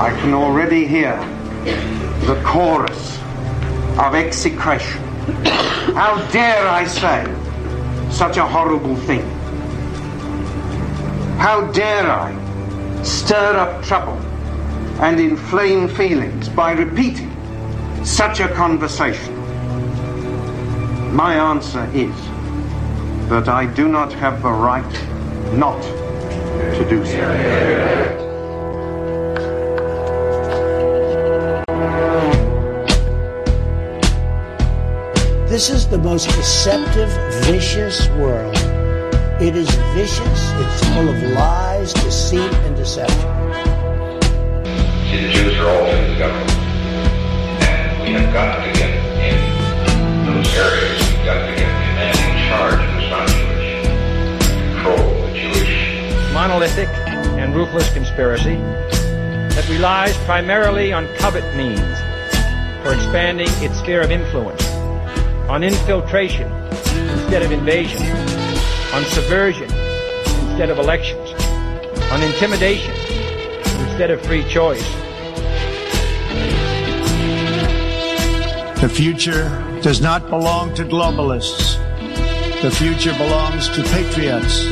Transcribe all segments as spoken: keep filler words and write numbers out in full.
I can already hear the chorus of execration. How dare I say such a horrible thing? How dare I stir up trouble and inflame feelings by repeating such a conversation? My answer is that I do not have the right not to do so. This is the most deceptive, vicious world. It is vicious, it's full of lies, deceit, and deception. See, the Jews are always in the government. And we have got to get in those areas. We've got to get the man in charge who's not Jewish. Control the Jewish. Monolithic and ruthless conspiracy that relies primarily on covert means for expanding its sphere of influence. On infiltration instead of invasion, on subversion instead of elections, on intimidation instead of free choice. The future does not belong to globalists. The future belongs to patriots.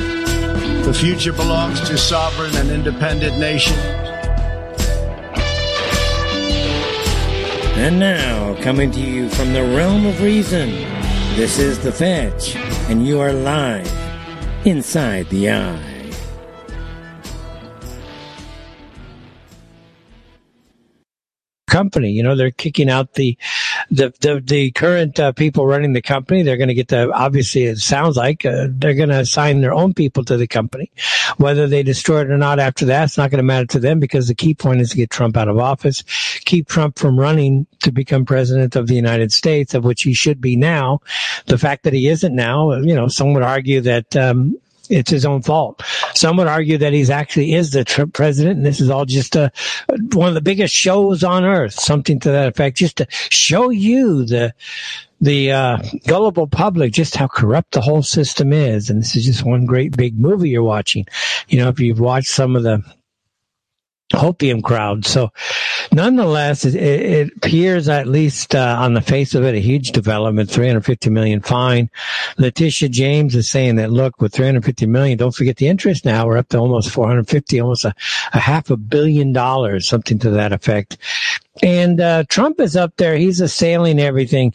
The future belongs to sovereign and independent nations. And now, coming to you from the realm of reason, this is The Fetch, and you are live inside the eye. Company, you know, they're kicking out the the the, the current uh, people running the company. They're going to get the, obviously, it sounds like uh, they're going to assign their own people to the company. Whether they destroy it or not after that, it's not going to matter to them, because the key point is to get Trump out of office, keep Trump from running to become president of the United States, of which he should be now. The fact that he isn't now, you know, some would argue that um it's his own fault. Some would argue that he's actually is the Trump president, and this is all just a, one of the biggest shows on earth, something to that effect, just to show you the the uh gullible public just how corrupt the whole system is. And this is just one great big movie you're watching. You know, if you've watched some of the opium crowd. So nonetheless, it, it appears, at least uh, on the face of it, a huge development, three hundred fifty million fine. Letitia James is saying that, look, with three hundred fifty million, don't forget the interest now. We're up to almost four hundred fifty, almost a, a half a billion dollars, something to that effect. And uh, Trump is up there. He's assailing everything.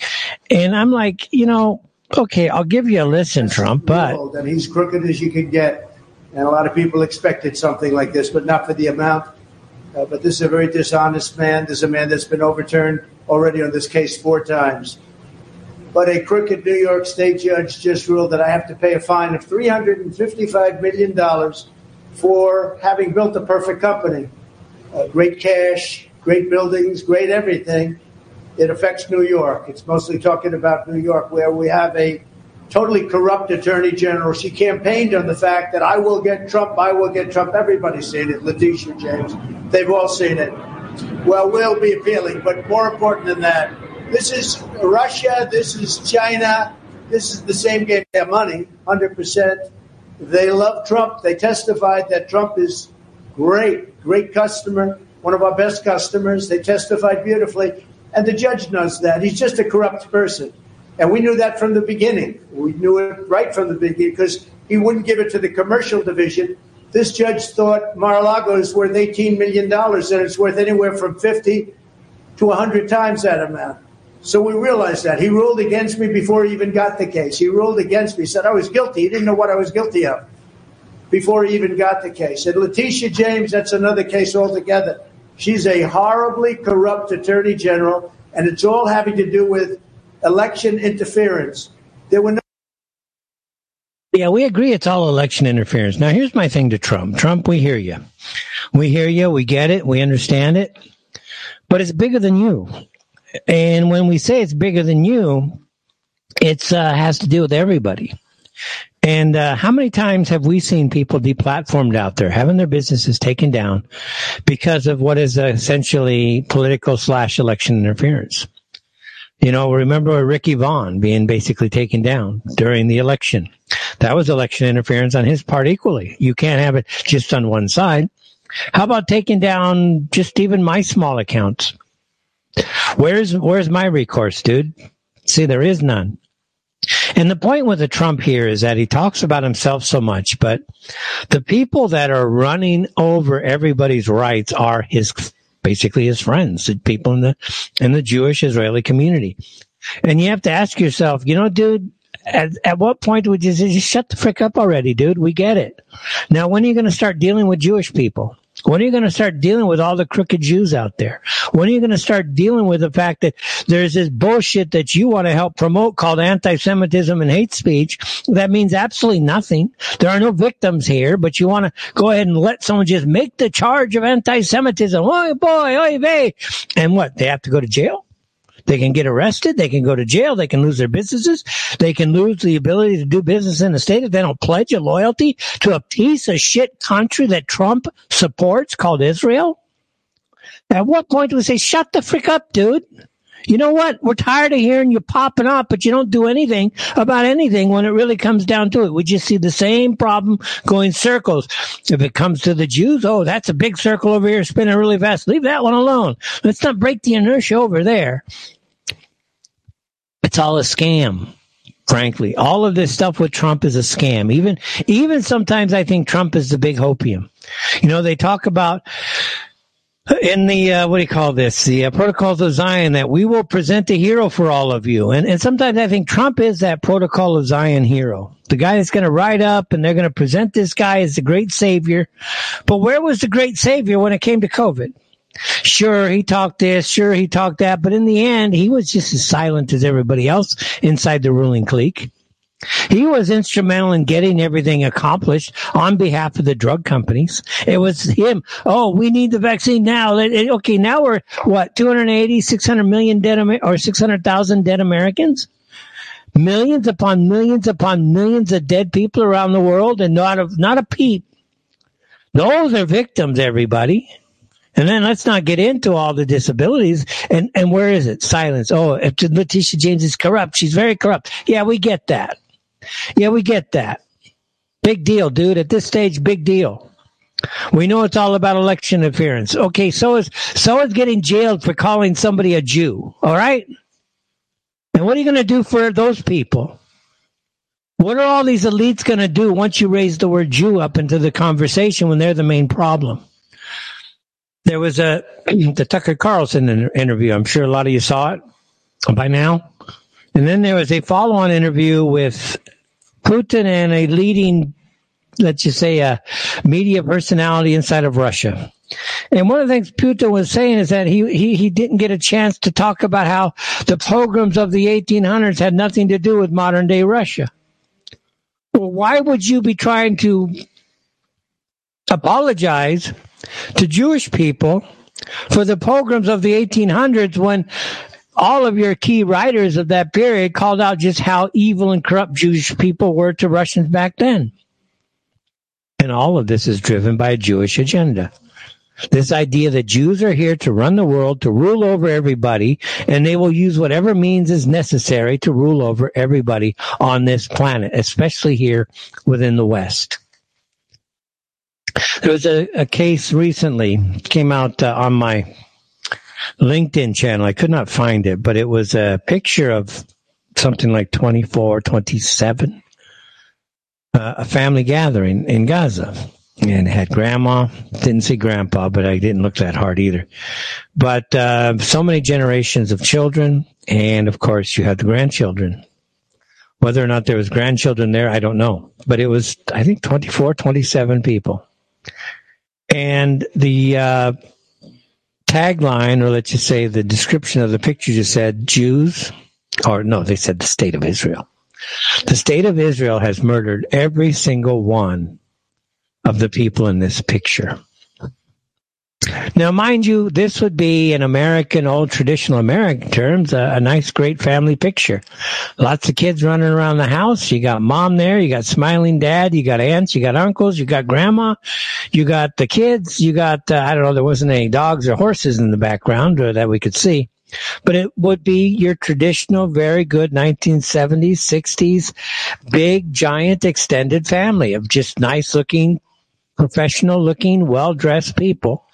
And I'm like, you know, okay, I'll give you a listen, Trump, but. And he's crooked as you can get. And a lot of people expected something like this, but not for the amount. Uh, but this is a very dishonest man. This is a man that's been overturned already on this case four times. But a crooked New York State judge just ruled that I have to pay a fine of three hundred fifty-five million dollars for having built a perfect company. Uh, great cash, great buildings, great everything. It affects New York. It's mostly talking about New York, where we have a totally corrupt attorney general. She campaigned on the fact that I will get Trump, I will get Trump. Everybody's seen it, Letitia James. They've all seen it. Well, we'll be appealing, but more important than that, this is Russia, this is China, this is the same game. Their money, one hundred percent. They love Trump. They testified that Trump is great, great customer, one of our best customers. They testified beautifully, and the judge knows that. He's just a corrupt person. And we knew that from the beginning. We knew it right from the beginning, because he wouldn't give it to the commercial division. This judge thought Mar-a-Lago is worth eighteen million dollars, and it's worth anywhere from fifty to one hundred times that amount. So we realized that. He ruled against me before he even got the case. He ruled against me. He said I was guilty. He didn't know what I was guilty of before he even got the case. And Letitia James, that's another case altogether. She's a horribly corrupt attorney general, and it's all having to do with election interference. There were no. Yeah, we agree it's all election interference. Now, here's my thing to Trump. Trump, we hear you. We hear you. We get it. We understand it. But it's bigger than you. And when we say it's bigger than you, it uh, has to do with everybody. And uh, how many times have we seen people deplatformed out there, having their businesses taken down because of what is essentially political slash election interference? You know, remember Ricky Vaughn being basically taken down during the election. That was election interference on his part equally. You can't have it just on one side. How about taking down just even my small accounts? Where's where's my recourse, dude? See, there is none. And the point with the Trump here is that he talks about himself so much, but the people that are running over everybody's rights are his, basically his friends, the people in the in the Jewish Israeli community. And you have to ask yourself, you know, dude, at, at what point would you just shut the frick up already, dude? We get it. Now, when are you going to start dealing with Jewish people? When are you going to start dealing with all the crooked Jews out there? When are you going to start dealing with the fact that there's this bullshit that you want to help promote called anti-Semitism and hate speech? That means absolutely nothing. There are no victims here, but you want to go ahead and let someone just make the charge of anti-Semitism. Oy boy, oy vey. And what? They have to go to jail? They can get arrested. They can go to jail. They can lose their businesses. They can lose the ability to do business in the state if they don't pledge a loyalty to a piece of shit country that Trump supports called Israel. At what point do we say, shut the frick up, dude? You know what? We're tired of hearing you popping up, but you don't do anything about anything when it really comes down to it. We just see the same problem going circles. If it comes to the Jews, oh, that's a big circle over here spinning really fast. Leave that one alone. Let's not break the inertia over there. It's all a scam. Frankly, all of this stuff with Trump is a scam. Even, even sometimes I think Trump is the big hopium. You know, they talk about in the, uh, what do you call this, the uh, Protocols of Zion, that we will present a hero for all of you. And, and sometimes I think Trump is that Protocol of Zion hero. The guy that's going to ride up and they're going to present this guy as the great savior. But where was the great savior when it came to COVID? Sure, he talked this, sure, he talked that, but in the end, he was just as silent as everybody else inside the ruling clique. He was instrumental in getting everything accomplished on behalf of the drug companies. It was him. Oh, we need the vaccine now. Okay, now we're, what, two hundred eighty, six hundred million dead, or six hundred thousand dead Americans? Millions upon millions upon millions of dead people around the world, and not a, not a peep. Those are victims, everybody. And then let's not get into all the disabilities. And, and where is it? Silence. Oh, Letitia James is corrupt. She's very corrupt. Yeah, we get that. Yeah, we get that. Big deal, dude. At this stage, big deal. We know it's all about election interference. Okay, so is so is getting jailed for calling somebody a Jew. All right? And what are you going to do for those people? What are all these elites going to do once you raise the word Jew up into the conversation when they're the main problem? There was a the Tucker Carlson interview. I'm sure a lot of you saw it by now. And then there was a follow-on interview with Putin and a leading, let's just say, a media personality inside of Russia. And one of the things Putin was saying is that he, he, he didn't get a chance to talk about how the pogroms of the eighteen hundreds had nothing to do with modern-day Russia. Well, why would you be trying to apologize to Jewish people for the pogroms of the eighteen hundreds when all of your key writers of that period called out just how evil and corrupt Jewish people were to Russians back then? And all of this is driven by a Jewish agenda. This idea that Jews are here to run the world, to rule over everybody, and they will use whatever means is necessary to rule over everybody on this planet, especially here within the West. There was a, a case recently, came out uh, on my LinkedIn channel. I could not find it, but it was a picture of something like twenty-four, twenty-seven, uh, a family gathering in Gaza. And it had grandma, didn't see grandpa, but I didn't look that hard either. But uh, so many generations of children, and of course you had the grandchildren. Whether or not there was grandchildren there, I don't know. But it was, I think, twenty-four, twenty-seven people. And the uh, tagline, or let's just say the description of the picture, just said, Jews, or no, they said the state of Israel. The state of Israel has murdered every single one of the people in this picture. Now, mind you, this would be, in American, old traditional American terms, a, a nice, great family picture. Lots of kids running around the house. You got mom there. You got smiling dad. You got aunts. You got uncles. You got grandma. You got the kids. You got, uh, I don't know, there wasn't any dogs or horses in the background or that we could see. But it would be your traditional, very good nineteen seventies, sixties, big, giant, extended family of just nice-looking professional-looking, well-dressed people,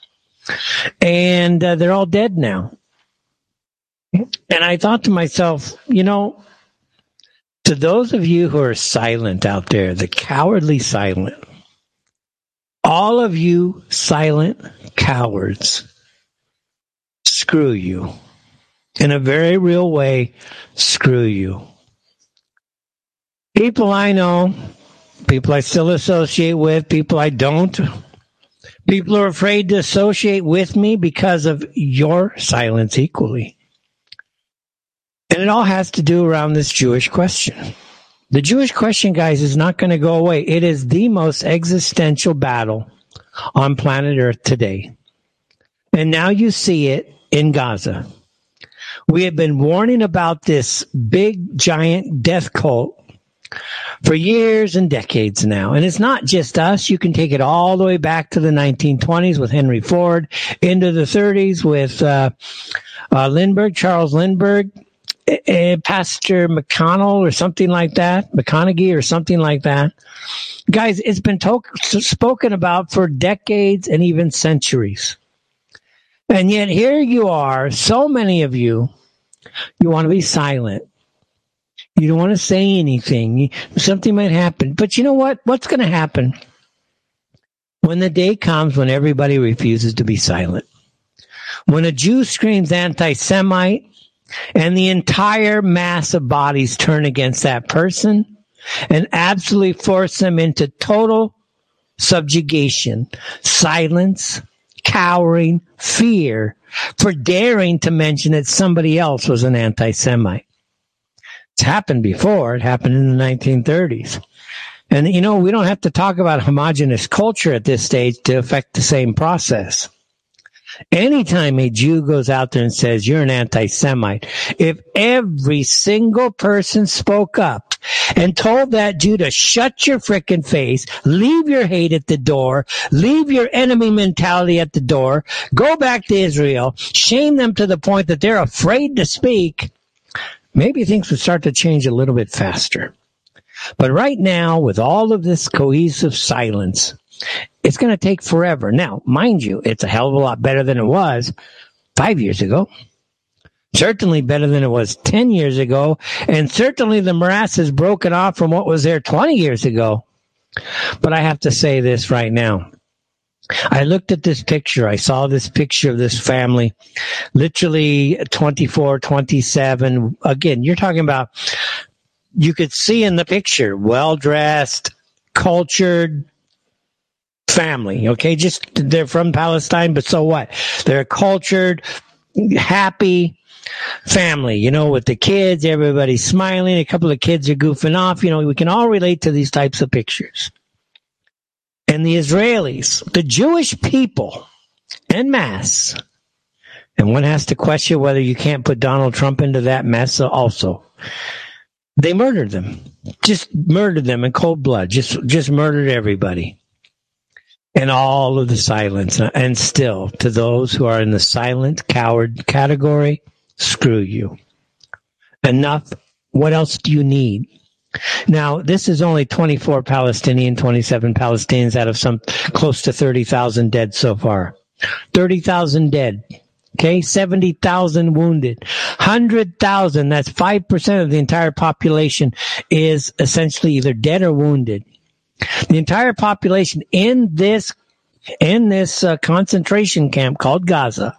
and uh, they're all dead now. And I thought to myself, you know, to those of you who are silent out there, the cowardly silent, all of you silent cowards, screw you. In a very real way, screw you. People I know, people I still associate with, people I don't, people are afraid to associate with me because of your silence equally. And it all has to do around this Jewish question. The Jewish question, guys, is not going to go away. It is the most existential battle on planet Earth today. And now you see it in Gaza. We have been warning about this big, giant death cult for years and decades now. And it's not just us. You can take it all the way back to the nineteen twenties with Henry Ford, into the thirties with uh, uh, Lindbergh, Charles Lindbergh, uh, Pastor McConnell or something like that, McConaughey or something like that. Guys, it's been to- spoken about for decades and even centuries. And yet here you are, so many of you, you want to be silent. You don't want to say anything. Something might happen. But you know what? What's going to happen when the day comes when everybody refuses to be silent? When a Jew screams anti-Semite and the entire mass of bodies turn against that person and absolutely force them into total subjugation, silence, cowering, fear, for daring to mention that somebody else was an anti-Semite. It's happened before. It happened in the nineteen thirties. And, you know, we don't have to talk about homogenous culture at this stage to affect the same process. Anytime a Jew goes out there and says, you're an anti-Semite, if every single person spoke up and told that Jew to shut your frickin' face, leave your hate at the door, leave your enemy mentality at the door, go back to Israel, shame them to the point that they're afraid to speak, maybe things would start to change a little bit faster. But right now, with all of this cohesive silence, it's going to take forever. Now, mind you, it's a hell of a lot better than it was five years ago. Certainly better than it was ten years ago. And certainly the morass has broken off from what was there twenty years ago. But I have to say this right now. I looked at this picture. I saw this picture of this family, literally twenty-four, twenty-seven. Again, you're talking about, you could see in the picture, well-dressed, cultured family. Okay, just they're from Palestine, but so what? They're a cultured, happy family, you know, with the kids, everybody's smiling, a couple of kids are goofing off. You know, we can all relate to these types of pictures. And the Israelis, the Jewish people, en masse, and one has to question whether you can't put Donald Trump into that mess also. They murdered them, just murdered them in cold blood, just just murdered everybody. And all of the silence, and still, to those who are in the silent coward category, screw you. Enough. What else do you need? Now, this is only twenty-four Palestinian, twenty-seven Palestinians out of some close to thirty thousand dead so far. thirty thousand dead, okay? seventy thousand wounded. one hundred thousand, that's five percent of the entire population, is essentially either dead or wounded. The entire population in this in this uh, concentration camp called Gaza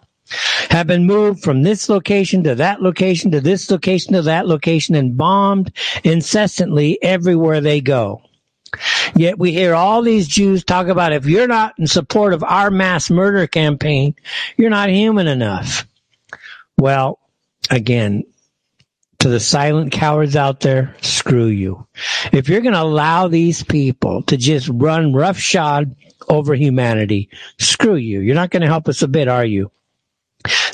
have been moved from this location to that location to this location to that location and bombed incessantly everywhere they go. Yet we hear all these Jews talk about, if you're not in support of our mass murder campaign, you're not human enough. Well, again, to the silent cowards out there, screw you. If you're going to allow these people to just run roughshod over humanity, screw you. You're not going to help us a bit, are you?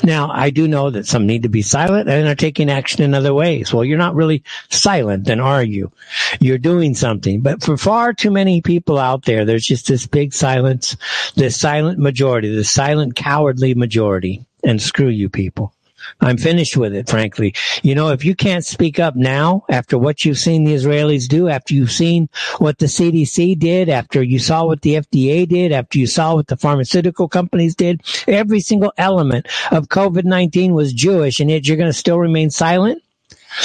Now, I do know that some need to be silent and are taking action in other ways. Well, you're not really silent, then, are you? You're doing something. But for far too many people out there, there's just this big silence, this silent majority, this silent cowardly majority. And screw you people. I'm finished with it, frankly. You know, if you can't speak up now after what you've seen the Israelis do, after you've seen what the C D C did, after you saw what the F D A did, after you saw what the pharmaceutical companies did, every single element of COVID nineteen was Jewish, and yet you're going to still remain silent?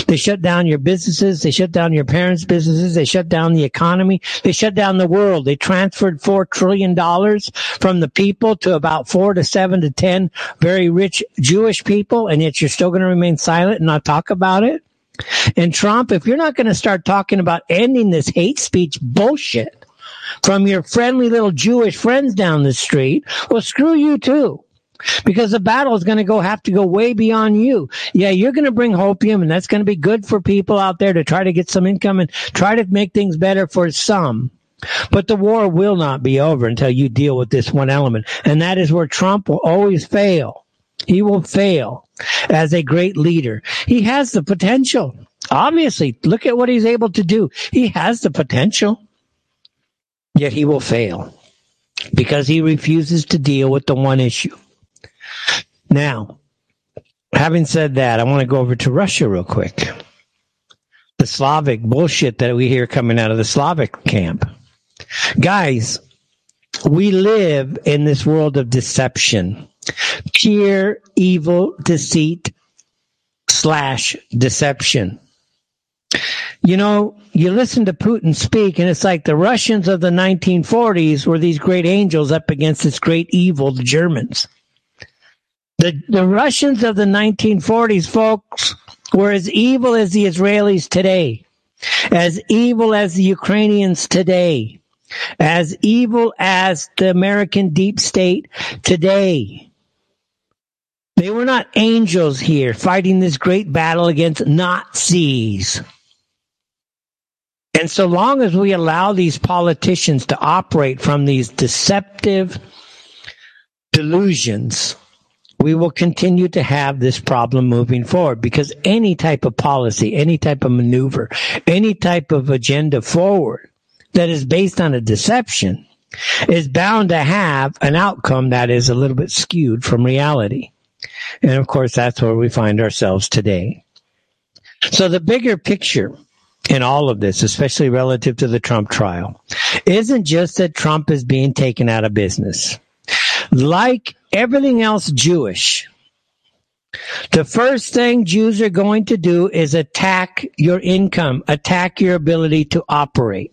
They shut down your businesses. They shut down your parents' businesses. They shut down the economy. They shut down the world. They transferred four trillion dollars from the people to about four to seven to ten very rich Jewish people, and yet you're still going to remain silent and not talk about it? And Trump, if you're not going to start talking about ending this hate speech bullshit from your friendly little Jewish friends down the street, well, screw you too. Because the battle is going to go have to go way beyond you. Yeah, you're going to bring hopium, and that's going to be good for people out there to try to get some income and try to make things better for some. But the war will not be over until you deal with this one element, and that is where Trump will always fail. He will fail as a great leader. He has the potential. Obviously, look at what he's able to do. He has the potential, yet he will fail because he refuses to deal with the one issue. Now, having said that, I want to go over to Russia real quick. The Slavic bullshit that we hear coming out of the Slavic camp. Guys, we live in this world of deception. Pure evil deceit slash deception. You know, you listen to Putin speak, and it's like the Russians of the nineteen forties were these great angels up against this great evil, the Germans. The, the Russians of the nineteen forties, folks, were as evil as the Israelis today, as evil as the Ukrainians today, as evil as the American deep state today. They were not angels here fighting this great battle against Nazis. And so long as we allow these politicians to operate from these deceptive delusions, we will continue to have this problem moving forward, because any type of policy, any type of maneuver, any type of agenda forward that is based on a deception is bound to have an outcome that is a little bit skewed from reality. And, of course, that's where we find ourselves today. So the bigger picture in all of this, especially relative to the Trump trial, isn't just that Trump is being taken out of business. Like everything else Jewish, the first thing Jews are going to do is attack your income, attack your ability to operate.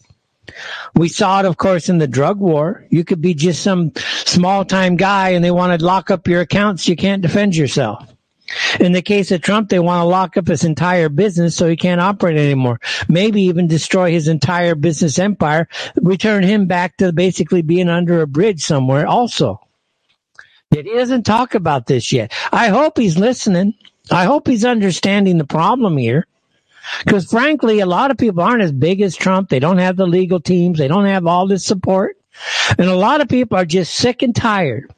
We saw it, of course, in the drug war. You could be just some small-time guy, and they want to lock up your accounts. You can't defend yourself. In the case of Trump, they want to lock up his entire business so he can't operate anymore, maybe even destroy his entire business empire, return him back to basically being under a bridge somewhere also. Yet he doesn't talk about this yet. I hope he's listening. I hope he's understanding the problem here, because, frankly, a lot of people aren't as big as Trump. They don't have the legal teams. They don't have all this support. And a lot of people are just sick and tired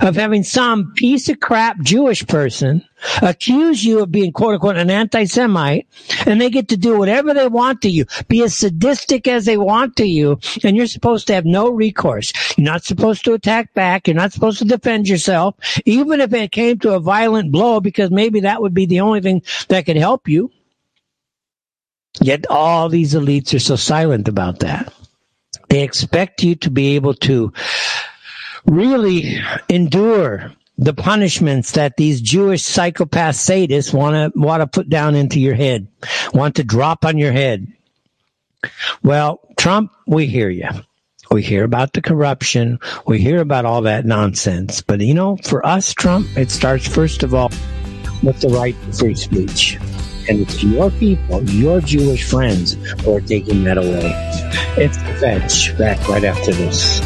of having some piece of crap Jewish person accuse you of being, quote unquote, an anti-Semite, and they get to do whatever they want to you, be as sadistic as they want to you, and you're supposed to have no recourse. You're not supposed to attack back. You're not supposed to defend yourself, even if it came to a violent blow, because maybe that would be the only thing that could help you. Yet all these elites are so silent about that. They expect you to be able to really endure the punishments that these Jewish psychopath sadists want to want to put down into your head, want to drop on your head. Well, Trump, we hear you. We hear about the corruption. We hear about all that nonsense. But, you know, for us, Trump, it starts, first of all, with the right to free speech. And it's your people, your Jewish friends, who are taking that away. It's the Fetch, back right after this.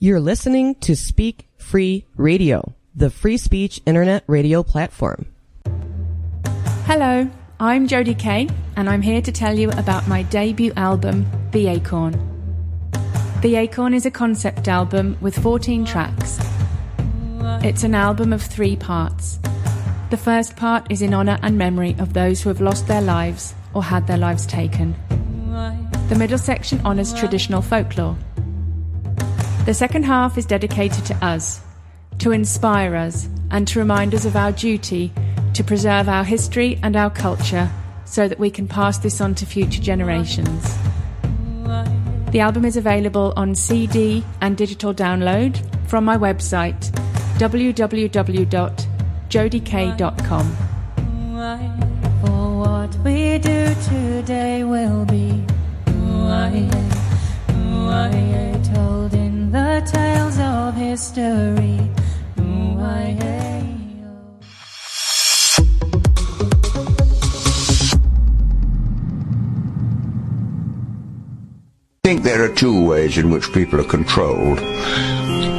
You're listening to Speak Free Radio, the free speech internet radio platform. Hello, I'm Jodie Kay, and I'm here to tell you about my debut album, The Acorn. The Acorn is a concept album with fourteen tracks. It's an album of three parts. The first part is in honour and memory of those who have lost their lives or had their lives taken. The middle section honours traditional folklore. The second half is dedicated to us, to inspire us and to remind us of our duty to preserve our history and our culture so that we can pass this on to future generations. The album is available on C D and digital download from my website w w w dot jodie kay dot com. For what we do today will be told in the tales of history. I think there are two ways in which people are controlled.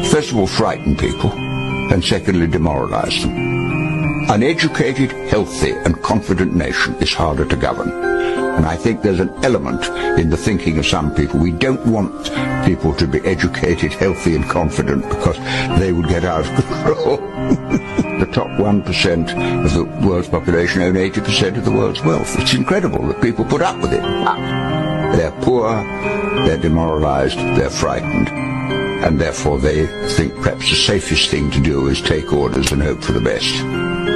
First of all, frighten people, and secondly, demoralize them. An educated, healthy, and confident nation is harder to govern. And I think there's an element in the thinking of some people. We don't want people to be educated, healthy, and confident because they would get out of control. The top one percent of the world's population own eighty percent of the world's wealth. It's incredible that people put up with it. Ah. They're poor, they're demoralized, they're frightened, and therefore they think perhaps the safest thing to do is take orders and hope for the best.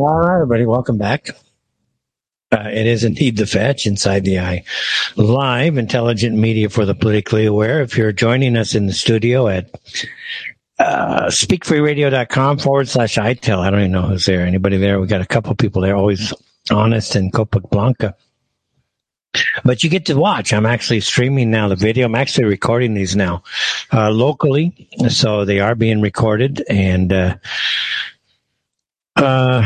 All right, everybody, welcome back. Uh, it is indeed The Fetch, Inside the Eye Live, intelligent media for the politically aware. If you're joining us in the studio at uh, speakfreeradio.com forward slash ITEL, I don't even know who's there. Anybody there? We got a couple people there, always honest in Copacablanca. But you get to watch. I'm actually streaming now the video. I'm actually recording these now uh, locally, so they are being recorded and... Uh, Uh,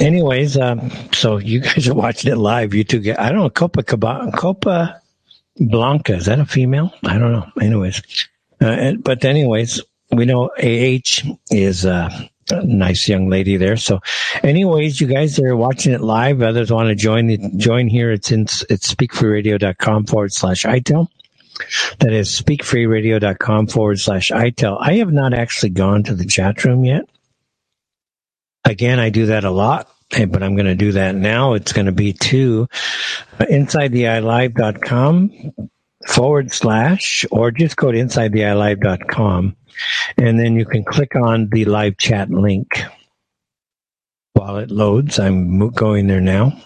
anyways, um, so you guys are watching it live. You two get, I don't know, Copacablanca, Copacablanca, is that a female? I don't know. Anyways, uh, and, but anyways, we know A H is uh, a nice young lady there. So anyways, you guys are watching it live. Others want to join the, join here. It's in, it's speakfreeradio.com forward slash ITEL. That is speakfreeradio.com forward slash ITEL. I have not actually gone to the chat room yet. Again, I do that a lot, but I'm going to do that now. It's going to be to inside the eye live dot com forward slash, or just go to inside the eye live dot com, and then you can click on the live chat link while it loads. I'm going there now.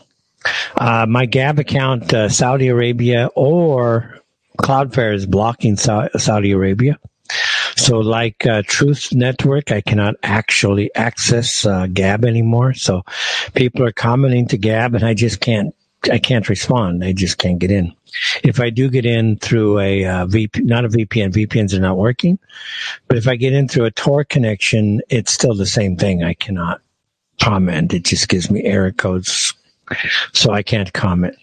Uh, my Gab account, uh, Saudi Arabia or Cloudflare is blocking Sa- Saudi Arabia. So like uh, Truth Network, I cannot actually access uh, Gab anymore. So people are commenting to Gab, and I just can't. I can't respond. I just can't get in. If I do get in through a uh, V P, not a V P N, V P Ns are not working. But if I get in through a Tor connection, it's still the same thing. I cannot comment. It just gives me error codes, so I can't comment.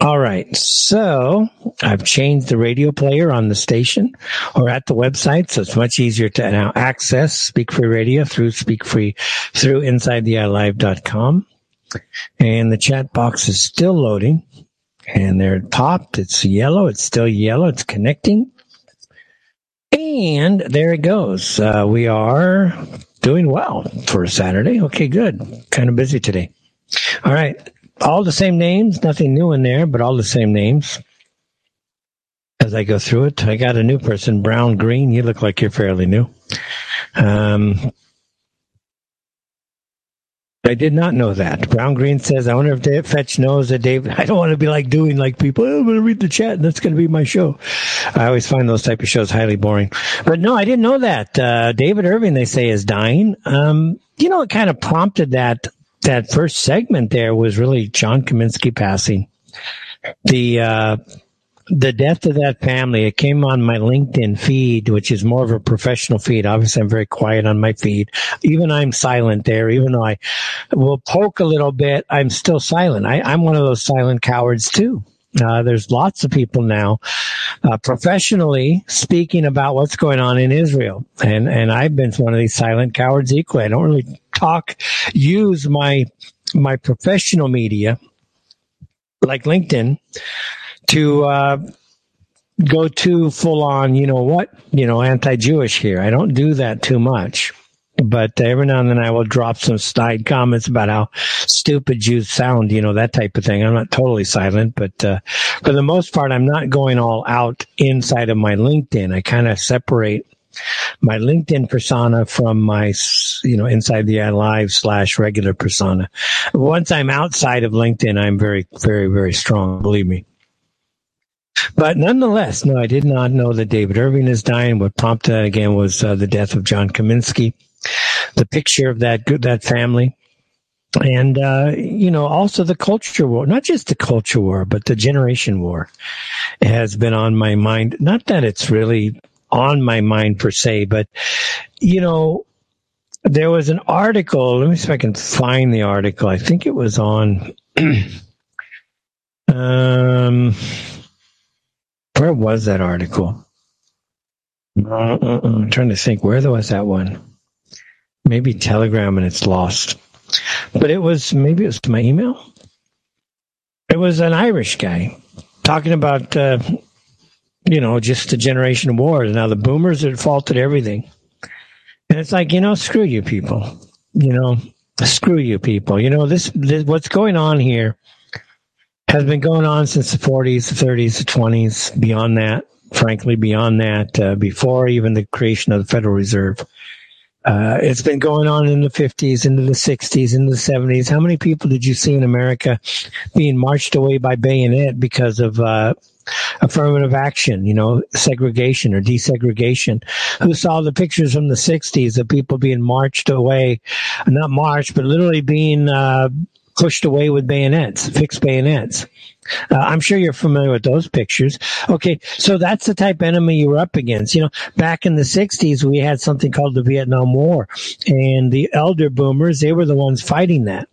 All right, so I've changed the radio player on the station or at the website, so it's much easier to now access Speak Free Radio through Speak Free, through inside the eye live dot com. And the chat box is still loading, and there it popped. It's yellow. It's still yellow. It's connecting. And there it goes. Uh, we are doing well for Saturday. Okay, good. Kind of busy today. All right. All the same names. Nothing new in there, but all the same names. As I go through it, I got a new person, Brown Green. You look like you're fairly new. Um, I did not know that. Brown Green says, I wonder if Dave Fetch knows that Dave, I don't want to be like doing like people, oh, I'm going to read the chat and that's going to be my show. I always find those type of shows highly boring. But no, I didn't know that. Uh, David Irving, they say, is dying. Um, you know, it kind of prompted that, that first segment there was really John Kaminsky passing. The, uh, The death of that family, it came on my LinkedIn feed, which is more of a professional feed. Obviously, I'm very quiet on my feed. Even I'm silent there. Even though I will poke a little bit, I'm still silent. I, I'm one of those silent cowards, too. Uh, there's lots of people now uh, professionally speaking about what's going on in Israel. And, and I've been one of these silent cowards equally. I don't really talk, use my my professional media like LinkedIn to uh, go too full-on, you know what, you know, anti-Jewish here. I don't do that too much. But every now and then I will drop some snide comments about how stupid Jews sound, you know, that type of thing. I'm not totally silent, but uh, for the most part, I'm not going all out inside of my LinkedIn. I kind of separate my LinkedIn persona from my, you know, Inside the Eye Live slash regular persona. Once I'm outside of LinkedIn, I'm very, very, very strong, believe me. But nonetheless, no, I did not know that David Irving is dying. What prompted that again was uh, the death of John Kaminsky, the picture of that that family, and uh, you know, also the culture war—not just the culture war, but the generation war—has been on my mind. Not that it's really on my mind per se, but you know, there was an article. Let me see if I can find the article. I think it was on. um. Where was that article? Uh, uh, uh, I'm trying to think. Where was that one? Maybe Telegram and it's lost. But it was, maybe it was my email. It was an Irish guy talking about, uh, you know, just the generation of wars. Now the boomers had faulted everything. And it's like, you know, screw you people. You know, screw you people. You know, this, this what's going on here has been going on since the forties, the thirties, the twenties, beyond that, frankly, beyond that, uh, before even the creation of the Federal Reserve. Uh, it's been going on in the fifties, into the sixties, into the seventies. How many people did you see in America being marched away by bayonet because of uh, affirmative action, you know, segregation or desegregation? Who saw the pictures from the sixties of people being marched away, not marched, but literally being uh pushed away with bayonets, fixed bayonets. Uh, I'm sure you're familiar with those pictures. Okay, so that's the type of enemy you were up against. You know, back in the sixties, we had something called the Vietnam War, and the elder boomers, they were the ones fighting that.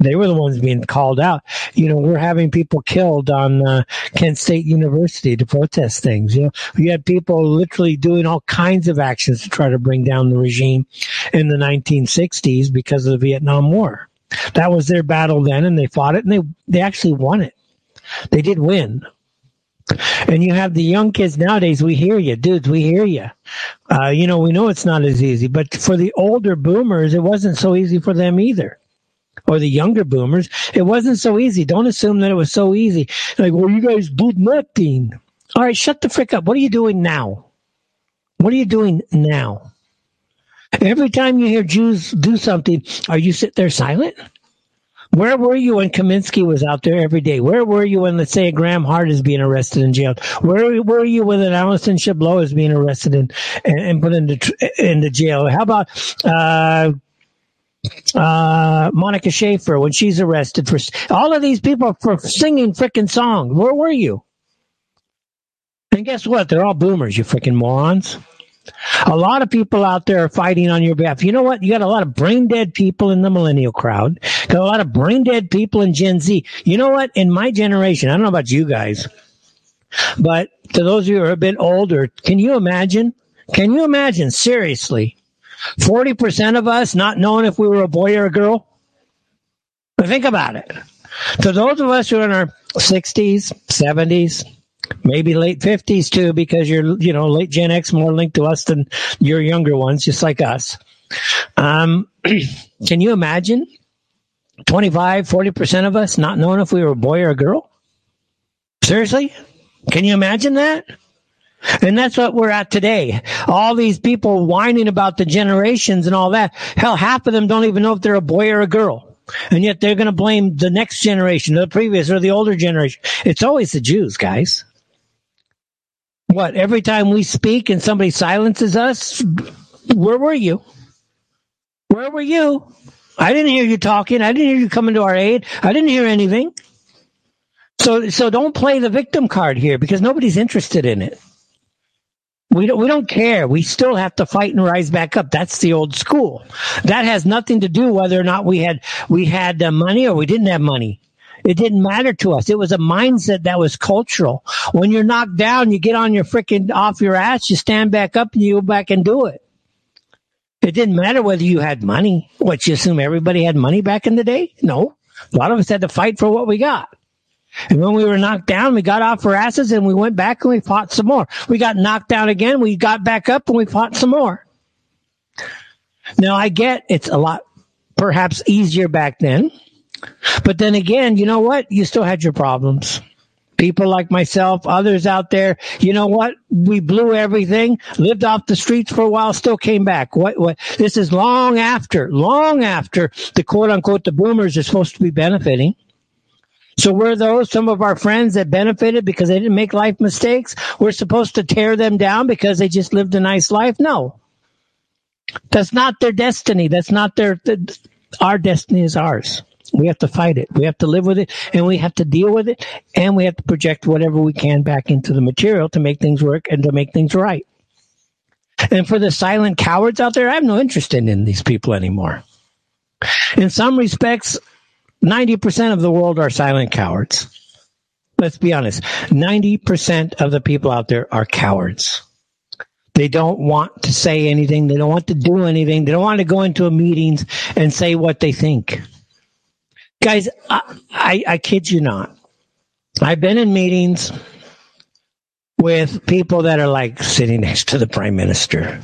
They were the ones being called out. You know, we're having people killed on uh, Kent State University to protest things. You know, we had people literally doing all kinds of actions to try to bring down the regime in the nineteen sixties because of the Vietnam War. That was their battle then, and they fought it, and they, they actually won it. They did win. And you have the young kids nowadays, we hear you, dudes, we hear you. Uh, you know, we know it's not as easy, but for the older boomers, it wasn't so easy for them either. Or the younger boomers, it wasn't so easy. Don't assume that it was so easy. Like, well, you guys did nothing. All right, shut the frick up. What are you doing now? What are you doing now? Every time you hear Jews do something, are you sit there silent? Where were you when Kaminsky was out there every day? Where were you when, let's say, Graham Hart is being arrested and jailed? Where were you when an Alison Chableau is being arrested and, and, and put into into jail? How about uh, uh, Monica Schaefer when she's arrested for all of these people for singing frickin' songs? Where were you? And guess what? They're all boomers, you frickin' morons. A lot of people out there are fighting on your behalf. You know what? You got a lot of brain dead people in the millennial crowd. Got a lot of brain dead people in Gen Z. You know what? In my generation, I don't know about you guys, but to those of you who are a bit older, can you imagine? Can you imagine, seriously, forty percent of us not knowing if we were a boy or a girl? But think about it. To those of us who are in our sixties, seventies, Maybe late fifties too, because you're, you know, late Gen X more linked to us than your younger ones, just like us. Um, can you imagine twenty-five, forty percent of us not knowing if we were a boy or a girl? Seriously? Can you imagine that? And that's what we're at today. All these people whining about the generations and all that. Hell, half of them don't even know if they're a boy or a girl. And yet they're going to blame the next generation, the previous or the older generation. It's always the Jews, guys. What, every time we speak and somebody silences us, where were you? Where were you? I didn't hear you talking. I didn't hear you coming to our aid. I didn't hear anything. So so don't play the victim card here, because nobody's interested in it. We don't, we don't care. We still have to fight and rise back up. That's the old school. That has nothing to do whether or not we had we had uh, money or we didn't have money. It didn't matter to us. It was a mindset that was cultural. When you're knocked down, you get on your freaking off your ass, you stand back up, and you go back and do it. It didn't matter whether you had money. What, you assume everybody had money back in the day? No. A lot of us had to fight for what we got. And when we were knocked down, we got off our asses and we went back and we fought some more. We got knocked down again. We got back up and we fought some more. Now, I get it's a lot perhaps easier back then. But then again, you know what? You still had your problems. People like myself, others out there, you know what? We blew everything, lived off the streets for a while, still came back. What? What? This is long after, long after the quote-unquote the boomers are supposed to be benefiting. So we're those, some of our friends that benefited because they didn't make life mistakes. We're supposed to tear them down because they just lived a nice life? No. That's not their destiny. That's not their, the, our destiny is ours. We have to fight it. We have to live with it, and we have to deal with it, and we have to project whatever we can back into the material to make things work and to make things right. And for the silent cowards out there, I have no interest in, in these people anymore. In some respects, ninety percent of the world are silent cowards. Let's be honest. ninety percent of the people out there are cowards. They don't want to say anything. They don't want to do anything. They don't want to go into a meetings and say what they think. Guys, I, I, I kid you not. I've been in meetings with people that are like sitting next to the prime minister.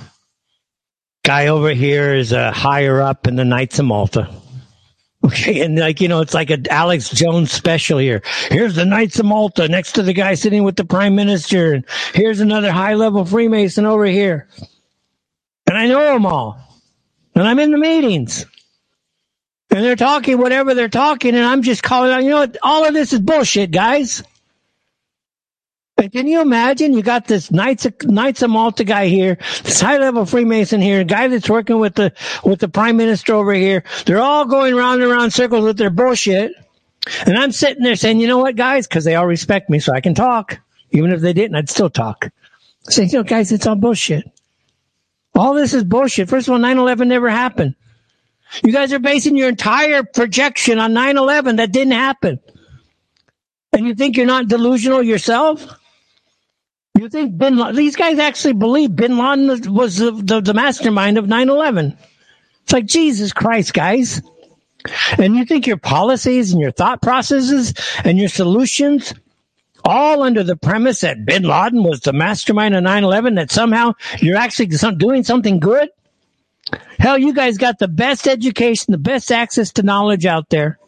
Guy over here is a higher up in the Knights of Malta. Okay, and like, you know, it's like an Alex Jones special here. Here's the Knights of Malta next to the guy sitting with the prime minister. And here's another high-level Freemason over here. And I know them all. And I'm in the meetings. And they're talking whatever they're talking, and I'm just calling out, you know what, all of this is bullshit, guys. And can you imagine? You got this Knights of, Knights of Malta guy here, this high-level Freemason here, a guy that's working with the with the prime minister over here. They're all going round and round circles with their bullshit. And I'm sitting there saying, you know what, guys, because they all respect me, so I can talk. Even if they didn't, I'd still talk. I say, you know, guys, it's all bullshit. All this is bullshit. First of all, nine eleven never happened. You guys are basing your entire projection on nine eleven. That didn't happen. And you think you're not delusional yourself? You think Bin Laden, these guys actually believe Bin Laden was the, the, the mastermind of nine eleven. It's like, Jesus Christ, guys. And you think your policies and your thought processes and your solutions, all under the premise that Bin Laden was the mastermind of nine eleven, that somehow you're actually doing something good? Hell, you guys got the best education, the best access to knowledge out there.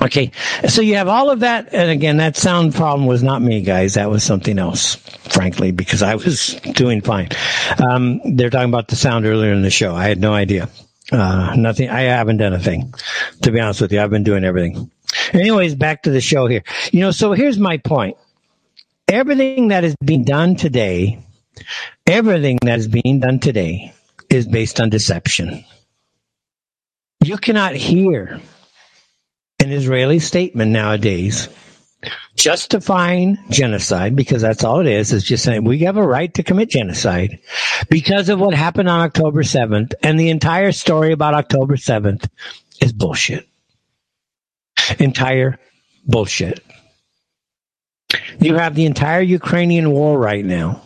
Okay, so you have all of that, and again, that sound problem was not me, guys. That was something else, frankly, because I was doing fine. Um, they're talking about the sound earlier in the show. I had no idea. Uh, nothing. I haven't done a thing, to be honest with you. I've been doing everything. Anyways, back to the show here. You know, so here's my point. Everything that is being done today, everything that is being done today is based on deception. You cannot hear an Israeli statement nowadays justifying genocide, because that's all it is. It's just saying we have a right to commit genocide because of what happened on October seventh, and the entire story about October seventh is bullshit. Entire bullshit. You have the entire Ukrainian war right now.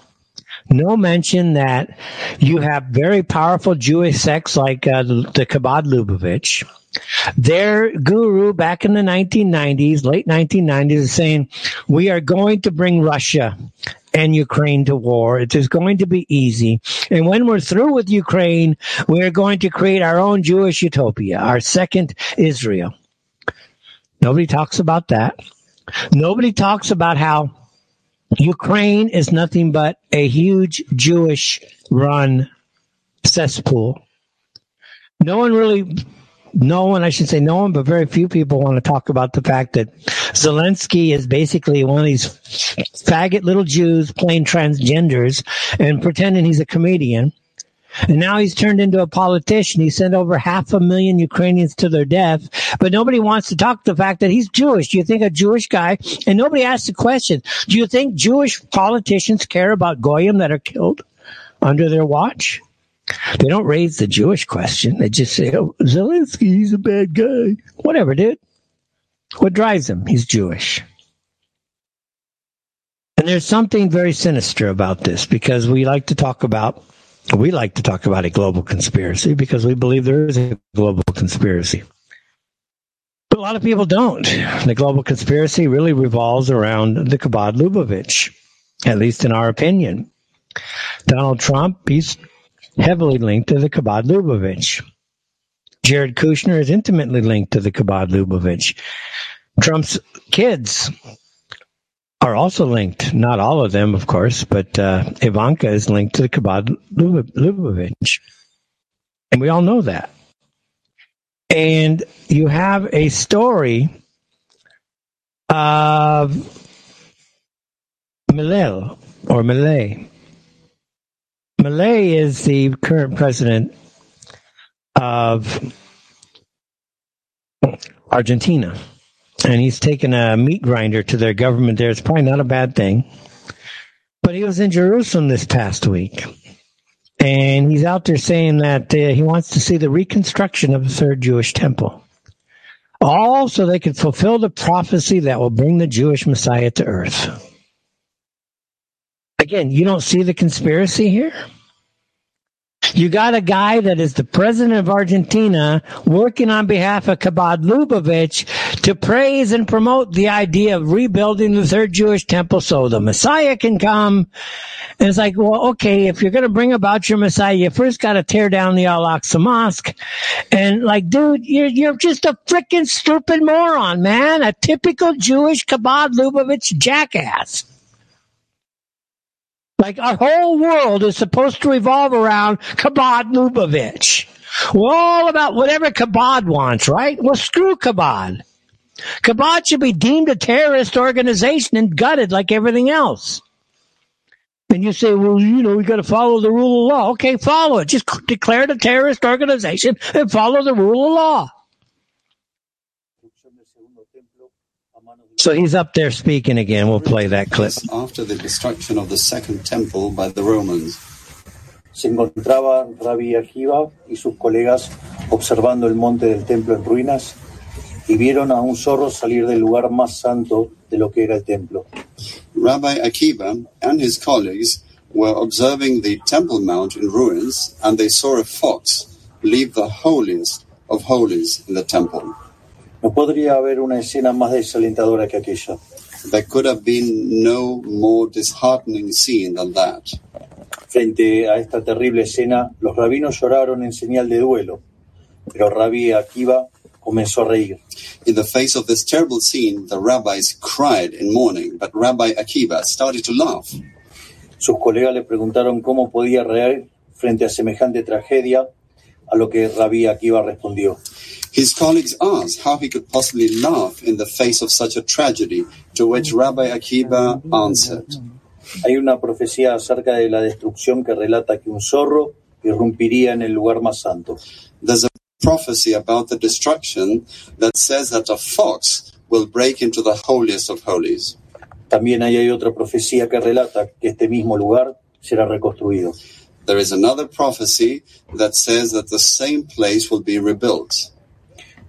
no mention that you have very powerful Jewish sects like uh, the, the Chabad Lubavitch. Their guru back in the nineteen nineties, late nineteen nineties, is saying, we are going to bring Russia and Ukraine to war. It is going to be easy. And when we're through with Ukraine, we are going to create our own Jewish utopia, our second Israel. Nobody talks about that. Nobody talks about how Ukraine is nothing but a huge Jewish-run cesspool. No one really... No one, I should say no one, but very few people want to talk about the fact that Zelensky is basically one of these faggot little Jews playing transgenders and pretending he's a comedian. And now he's turned into a politician. He sent over half a million Ukrainians to their death, but nobody wants to talk the fact that he's Jewish. Do you think a Jewish guy, and nobody asks the question, do you think Jewish politicians care about Goyim that are killed under their watch? They don't raise the Jewish question. They just say, oh, Zelensky, he's a bad guy. Whatever, dude. What drives him? He's Jewish. And there's something very sinister about this because we like to talk about, we like to talk about a global conspiracy because we believe there is a global conspiracy. But a lot of people don't. The global conspiracy really revolves around the Chabad Lubavitch, at least in our opinion. Donald Trump, he's heavily linked to the Chabad Lubavitch. Jared Kushner is intimately linked to the Chabad Lubavitch. Trump's kids are also linked. Not all of them, of course, but uh, Ivanka is linked to the Chabad Lubavitch. And we all know that. And you have a story of Milei or Milei. Milei is the current president of Argentina, and he's taken a meat grinder to their government there. It's probably not a bad thing, but he was in Jerusalem this past week, and he's out there saying that uh, he wants to see the reconstruction of the third Jewish temple, all so they can fulfill the prophecy that will bring the Jewish Messiah to earth. Again, you don't see the conspiracy here? You got a guy that is the president of Argentina working on behalf of Chabad Lubavitch to praise and promote the idea of rebuilding the third Jewish temple so the Messiah can come. And it's like, well, okay, if you're going to bring about your Messiah, you first got to tear down the Al-Aqsa Mosque. And like, dude, you're, you're just a freaking stupid moron, man, a typical Jewish Chabad Lubavitch jackass. Like, our whole world is supposed to revolve around Chabad Lubavitch. We're all about whatever Chabad wants, right? Well, screw Chabad. Chabad should be deemed a terrorist organization and gutted like everything else. And you say, well, you know, we got to follow the rule of law. Okay, follow it. Just declare it a terrorist organization and follow the rule of law. So he's up there speaking again. We'll play that clip. After the destruction of the Second Temple by the Romans. Se encontraba Rabbi Akiva y sus colegas observando el monte del templo en ruinas y vieron a un zorro salir del lugar más santo de lo que era el templo. Rabbi Akiva and his colleagues were observing the Temple Mount in ruins and they saw a fox leave the holiest of holies in the temple. No podría haber una escena más desalentadora que aquella. There could have been no more disheartening scene than that. Frente a esta terrible escena, los rabinos lloraron en señal de duelo, pero Rabbi Akiva comenzó a reír. In the face of this terrible scene, the rabbis cried in mourning, but Rabbi Akiva started to laugh. Sus colegas le preguntaron cómo podía reír frente a semejante tragedia, a lo que Rabbi Akiva respondió. His colleagues asked how he could possibly laugh in the face of such a tragedy, to which Rabbi Akiva answered. Hay una profecía acerca de la destrucción que relata que un zorro irrumpiría en el lugar más santo. There's a prophecy about the destruction that says that a fox will break into the holiest of holies. También hay otra profecía que relata que este mismo lugar será reconstruido. There is another prophecy that says that the same place will be rebuilt.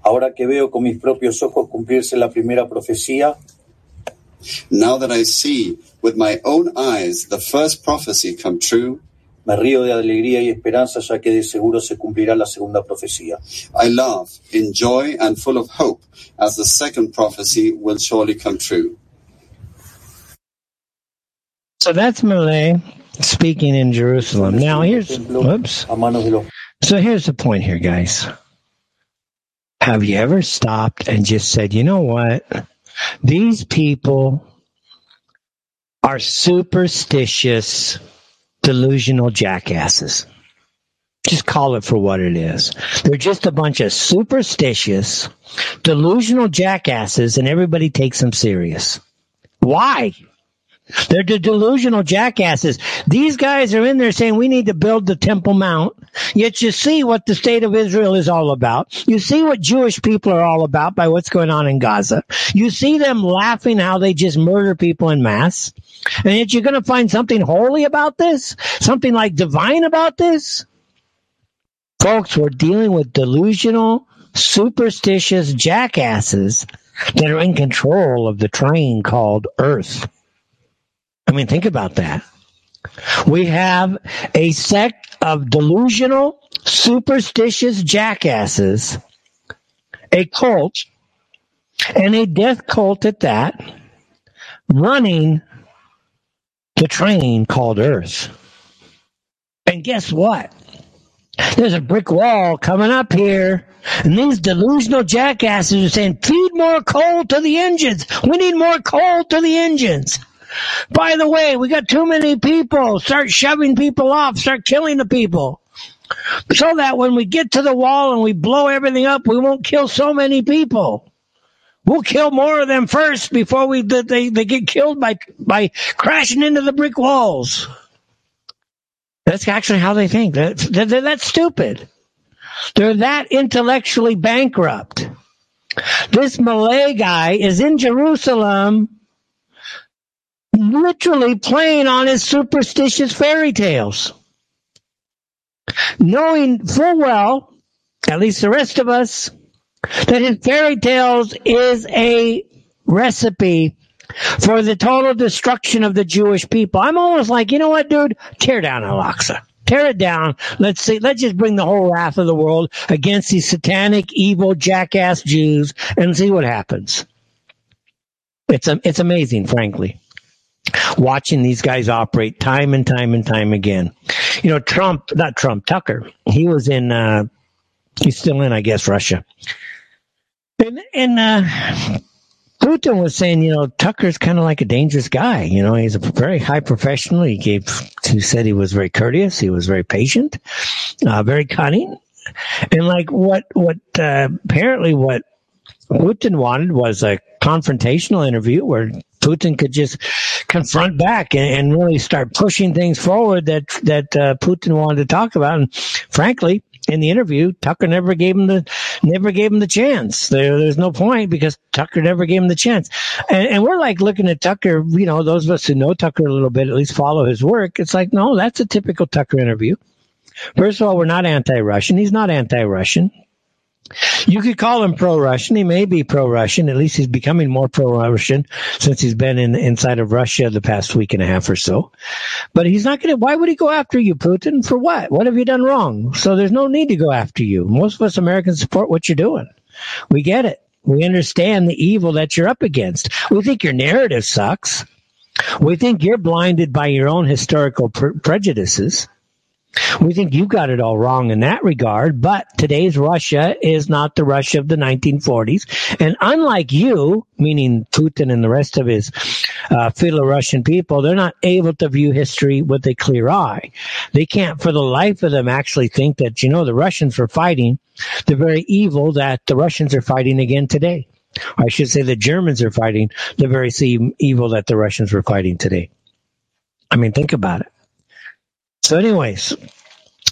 Ahora que veo con mis propios ojos cumplirse la primera profecía. Now that I see with my own eyes the first prophecy come true. Me río de alegría y esperanza, ya que de seguro se cumplirá la segunda profecía. I laugh, in joy and full of hope, as the second prophecy will surely come true. So that's Millais speaking in Jerusalem. Now here's, whoops. So here's the point here, guys. Have you ever stopped and just said, you know what? These people are superstitious, delusional jackasses. Just call it for what it is. They're just a bunch of superstitious, delusional jackasses, and everybody takes them serious. Why? They're the delusional jackasses. These guys are in there saying we need to build the Temple Mount. Yet you see what the state of Israel is all about. You see what Jewish people are all about by what's going on in Gaza. You see them laughing how they just murder people in mass. And yet you're going to find something holy about this, something like divine about this. Folks, we're dealing with delusional, superstitious jackasses that are in control of the train called Earth. I mean, think about that. We have a sect of delusional, superstitious jackasses, a cult, and a death cult at that, running the train called Earth. And guess what? There's a brick wall coming up here, and these delusional jackasses are saying, feed more coal to the engines. We need more coal to the engines. By the way, we got too many people. Start shoving people off. Start killing the people. So that when we get to the wall and we blow everything up, we won't kill so many people. We'll kill more of them first before we they, they get killed by, by crashing into the brick walls. That's actually how they think. They're, they're that stupid. They're that intellectually bankrupt. This Millais guy is in Jerusalem literally playing on his superstitious fairy tales, knowing full well, at least the rest of us, that his fairy tales is a recipe for the total destruction of the Jewish people. I'm always like, you know what, dude? Tear down Al-Aqsa. Tear it down. Let's see. Let's just bring the whole wrath of the world against these satanic, evil, jackass Jews and see what happens. It's um, it's amazing, frankly, watching these guys operate time and time and time again. You know, Trump, not Trump, Tucker, he was in, uh, he's still in, I guess, Russia. And, and uh, Putin was saying, you know, Tucker's kind of like a dangerous guy. You know, he's a very high professional. He gave, he said he was very courteous. He was very patient, uh, very cunning. And like what, what uh, apparently what Putin wanted was a confrontational interview where Putin could just confront back and, and really start pushing things forward that that uh, Putin wanted to talk about. And frankly, in the interview, Tucker never gave him the never gave him the chance. There, there's no point because Tucker never gave him the chance. And, and we're like looking at Tucker. You know, those of us who know Tucker a little bit, at least follow his work. It's like, no, that's a typical Tucker interview. First of all, we're not anti-Russian. He's not anti-Russian. You could call him pro-Russian. He may be pro-Russian. At least he's becoming more pro-Russian since he's been in inside of Russia the past week and a half or so. But he's not going to – why would he go after you, Putin? For what? What have you done wrong? So there's no need to go after you. Most of us Americans support what you're doing. We get it. We understand the evil that you're up against. We think your narrative sucks. We think you're blinded by your own historical pre- prejudices. We think you got it all wrong in that regard, but today's Russia is not the Russia of the nineteen forties. And unlike you, meaning Putin and the rest of his uh, Philo-Russian people, they're not able to view history with a clear eye. They can't, for the life of them, actually think that, you know, the Russians were fighting the very evil that the Russians are fighting again today. Or I should say the Germans are fighting the very same evil that the Russians were fighting today. I mean, think about it. So anyways,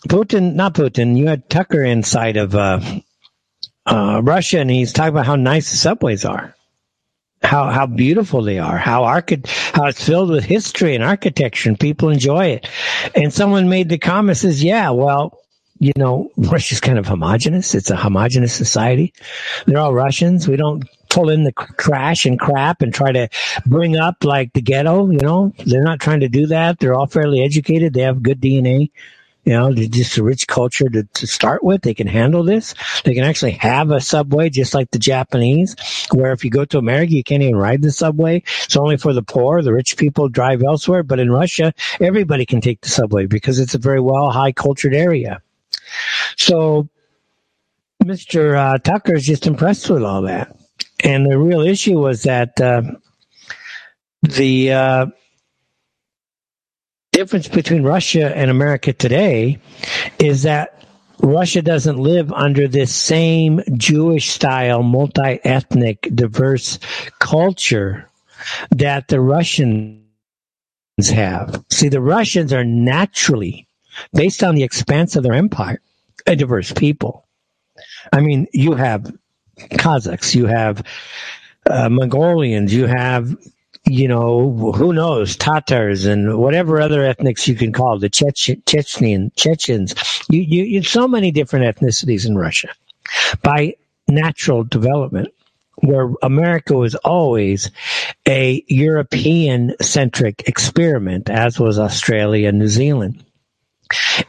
Putin, not Putin, you had Tucker inside of uh, uh, Russia, and he's talking about how nice the subways are, how how beautiful they are, how archi- how it's filled with history and architecture, and people enjoy it. And someone made the comment, says, yeah, well, you know, Russia's kind of homogenous. It's a homogenous society. They're all Russians. We don't pull in the trash and crap and try to bring up like the ghetto, you know. They're not trying to do that. They're all fairly educated. They have good D N A. You know, they're just a rich culture to, to start with. They can handle this. They can actually have a subway just like the Japanese, where if you go to America, you can't even ride the subway. It's only for the poor. The rich people drive elsewhere. But in Russia, everybody can take the subway because it's a very well, high-cultured area. So Mister Uh, Tucker is just impressed with all that. And the real issue was that uh, the uh, – difference between Russia and America today is that Russia doesn't live under this same Jewish-style, multi-ethnic, diverse culture that the Russians have. See, the Russians are naturally, based on the expanse of their empire, a diverse people. I mean, you have Kazakhs, you have uh, Mongolians, you have... you know, who knows, Tatars and whatever other ethnics you can call, the Chechen, Chechen, Chechens. You, you, you have so many different ethnicities in Russia by natural development, where America was always a European-centric experiment, as was Australia and New Zealand.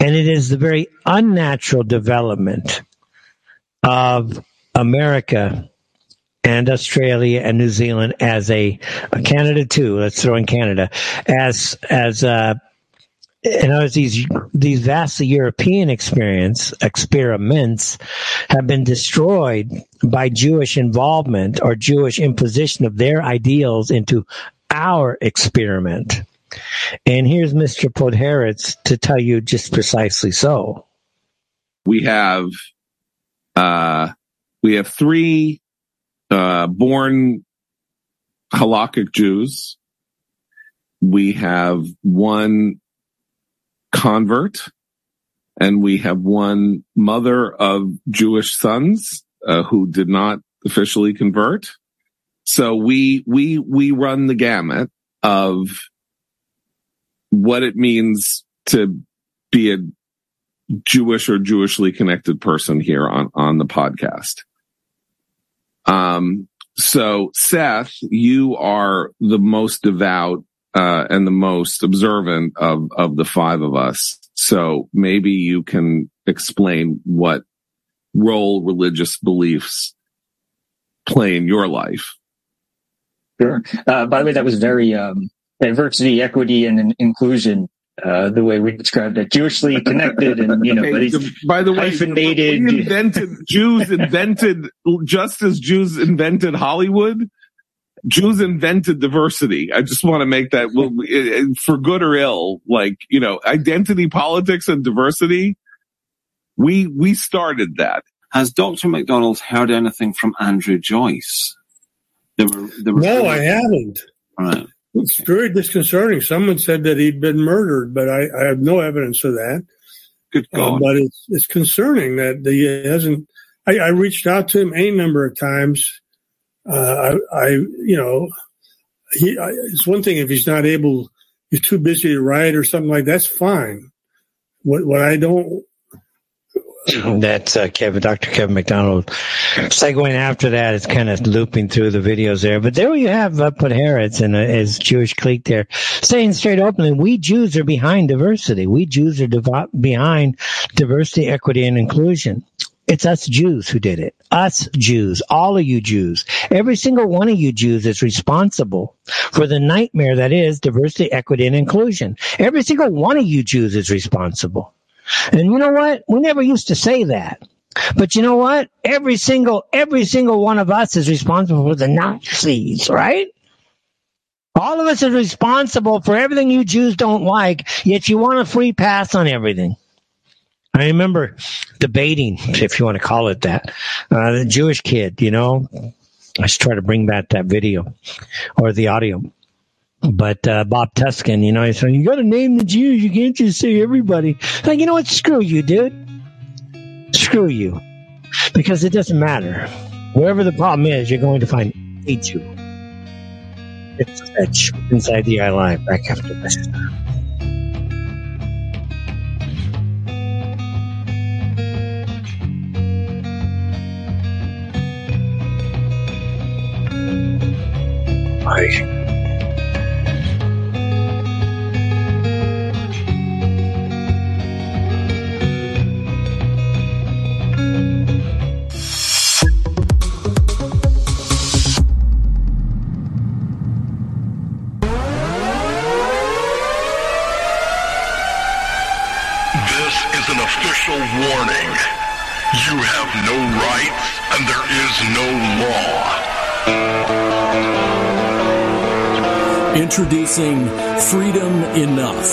And it is the very unnatural development of America and Australia and New Zealand as a, a Canada too. Let's throw in Canada as as uh, you know, as these these vastly European experience experiments have been destroyed by Jewish involvement or Jewish imposition of their ideals into our experiment. And here's Mister Podhoretz to tell you just precisely so. We have uh, we have three. Uh, born halakhic Jews. We have one convert, and we have one mother of Jewish sons uh, who did not officially convert. So we we we run the gamut of what it means to be a Jewish or Jewishly connected person here on, on the podcast. Um, so Seth, you are the most devout, uh, and the most observant of, of the five of us. So maybe you can explain what role religious beliefs play in your life. Sure. Uh, by the way, that was very, um, diversity, equity, and inclusion. Uh, the way we described that, Jewishly connected, and you know, okay, by the way, hyphenated. We invented Jews invented just as Jews invented Hollywood. Jews invented diversity. I just want to make that, well, for good or ill, like, you know, identity politics and diversity. We we started that. Has Doctor MacDonald heard anything from Andrew Joyce? There were, there were no, I haven't. All right. It's very disconcerting. Someone said that he'd been murdered, but I, I have no evidence of that. Good God. Uh, but it's, it's concerning that he hasn't. I, I reached out to him a number of times. Uh, I, I, you know, he. I, it's one thing if he's not able, he's too busy to write or something like that. That's fine. What, what I don't. That's uh, Kevin, Doctor Kevin MacDonald. It's like going after that, it's kind of looping through the videos there. But there you have uh, Podhoretz and uh, his Jewish clique there saying straight openly, we Jews are behind diversity. We Jews are devo- behind diversity, equity, and inclusion. It's us Jews who did it. Us Jews. All of you Jews. Every single one of you Jews is responsible for the nightmare that is diversity, equity, and inclusion. Every single one of you Jews is responsible. And you know what? We never used to say that. But you know what? Every single, every single one of us is responsible for the Nazis, right? All of us is responsible for everything you Jews don't like, yet you want a free pass on everything. I remember debating, if you want to call it that, uh, the Jewish kid, you know. I should try to bring back that video or the audio. But uh, Bob Tuskin, you know, he's saying, you got to name the Jews. You can't just say everybody. Like, you know what? Screw you, dude. Screw you. Because it doesn't matter. Wherever the problem is, you're going to find a Jew. It's Fetch Inside the Eye Live. Back after this. eye. Warning, you have no rights and there is no law. Introducing Freedom Enough.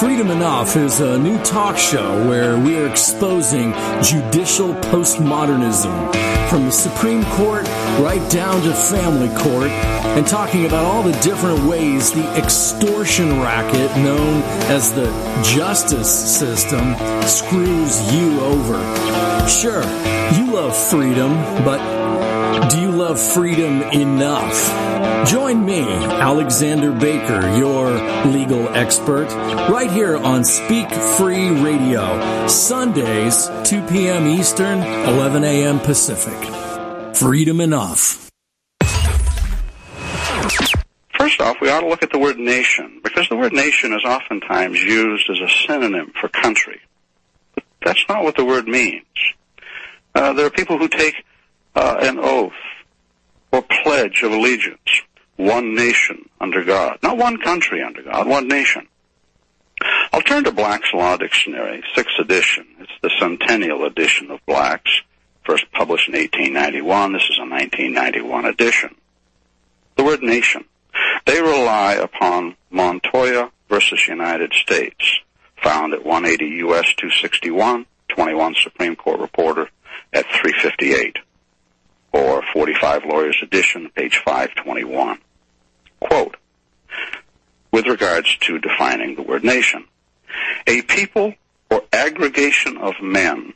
Freedom Enough is a new talk show where we are exposing judicial postmodernism from the Supreme Court right down to family court, and talking about all the different ways the extortion racket known as the justice system screws you over. Sure, you love freedom, but do you love freedom enough? Join me, Alexander Baker, your legal expert, right here on Speak Free Radio, Sundays, two p.m. Eastern, eleven a.m. Pacific. Freedom Enough. First off, we ought to look at the word nation, because the word nation is oftentimes used as a synonym for country. But that's not what the word means. Uh, there are people who take uh, an oath or pledge of allegiance, one nation under God. Not one country under God, one nation. I'll turn to Black's Law Dictionary, sixth edition. It's the centennial edition of Black's, first published in eighteen ninety-one. This is a nineteen ninety-one edition. The word nation. They rely upon Montoya versus United States, found at one eighty U S two sixty-one, twenty-one Supreme Court Reporter at three fifty-eight, or forty-five Lawyers Edition, page five twenty-one. Quote, with regards to defining the word nation, a people or aggregation of men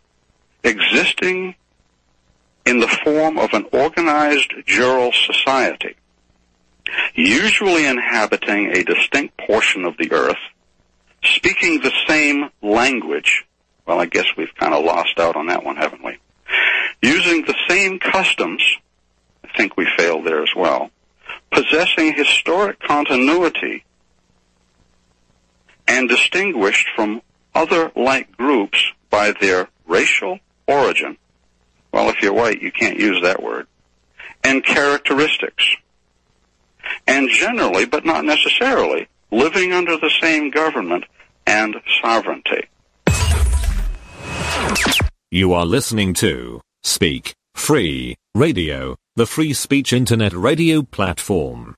existing in the form of an organized jural society, usually inhabiting a distinct portion of the earth, speaking the same language. Well, I guess we've kind of lost out on that one, haven't we? Using the same customs, I think we failed there as well, possessing historic continuity and distinguished from other like groups by their racial origin. Well, if you're white, you can't use that word. And characteristics. And generally, but not necessarily, living under the same government and sovereignty. You are listening to Speak Free Radio, the free speech internet radio platform.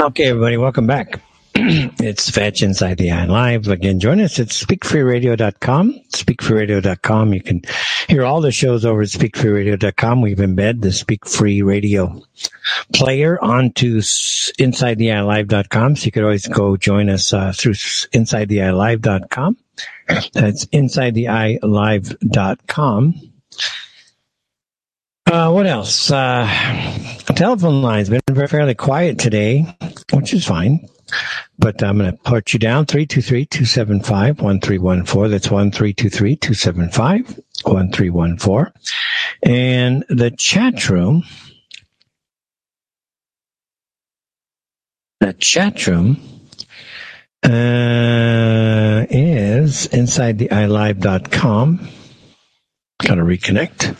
Okay, everybody, welcome back. It's Fetch Inside the Eye Live. Again, join us at speak free radio dot com. speak free radio dot com. You can hear all the shows over at speak free radio dot com. We've embedded the Speak Free Radio player onto inside the eye live dot com, so you could always go join us uh, through inside the eye live dot com. That's inside the eye live dot com. Uh, what else? Uh, telephone line's been very fairly quiet today, which is fine. But I'm going to put you down, three two three, two seven five, one three one four. That's one three two three, two seven five, one three one four. And the chat room, the chat room uh, is inside the eye live dot com. kind of reconnect,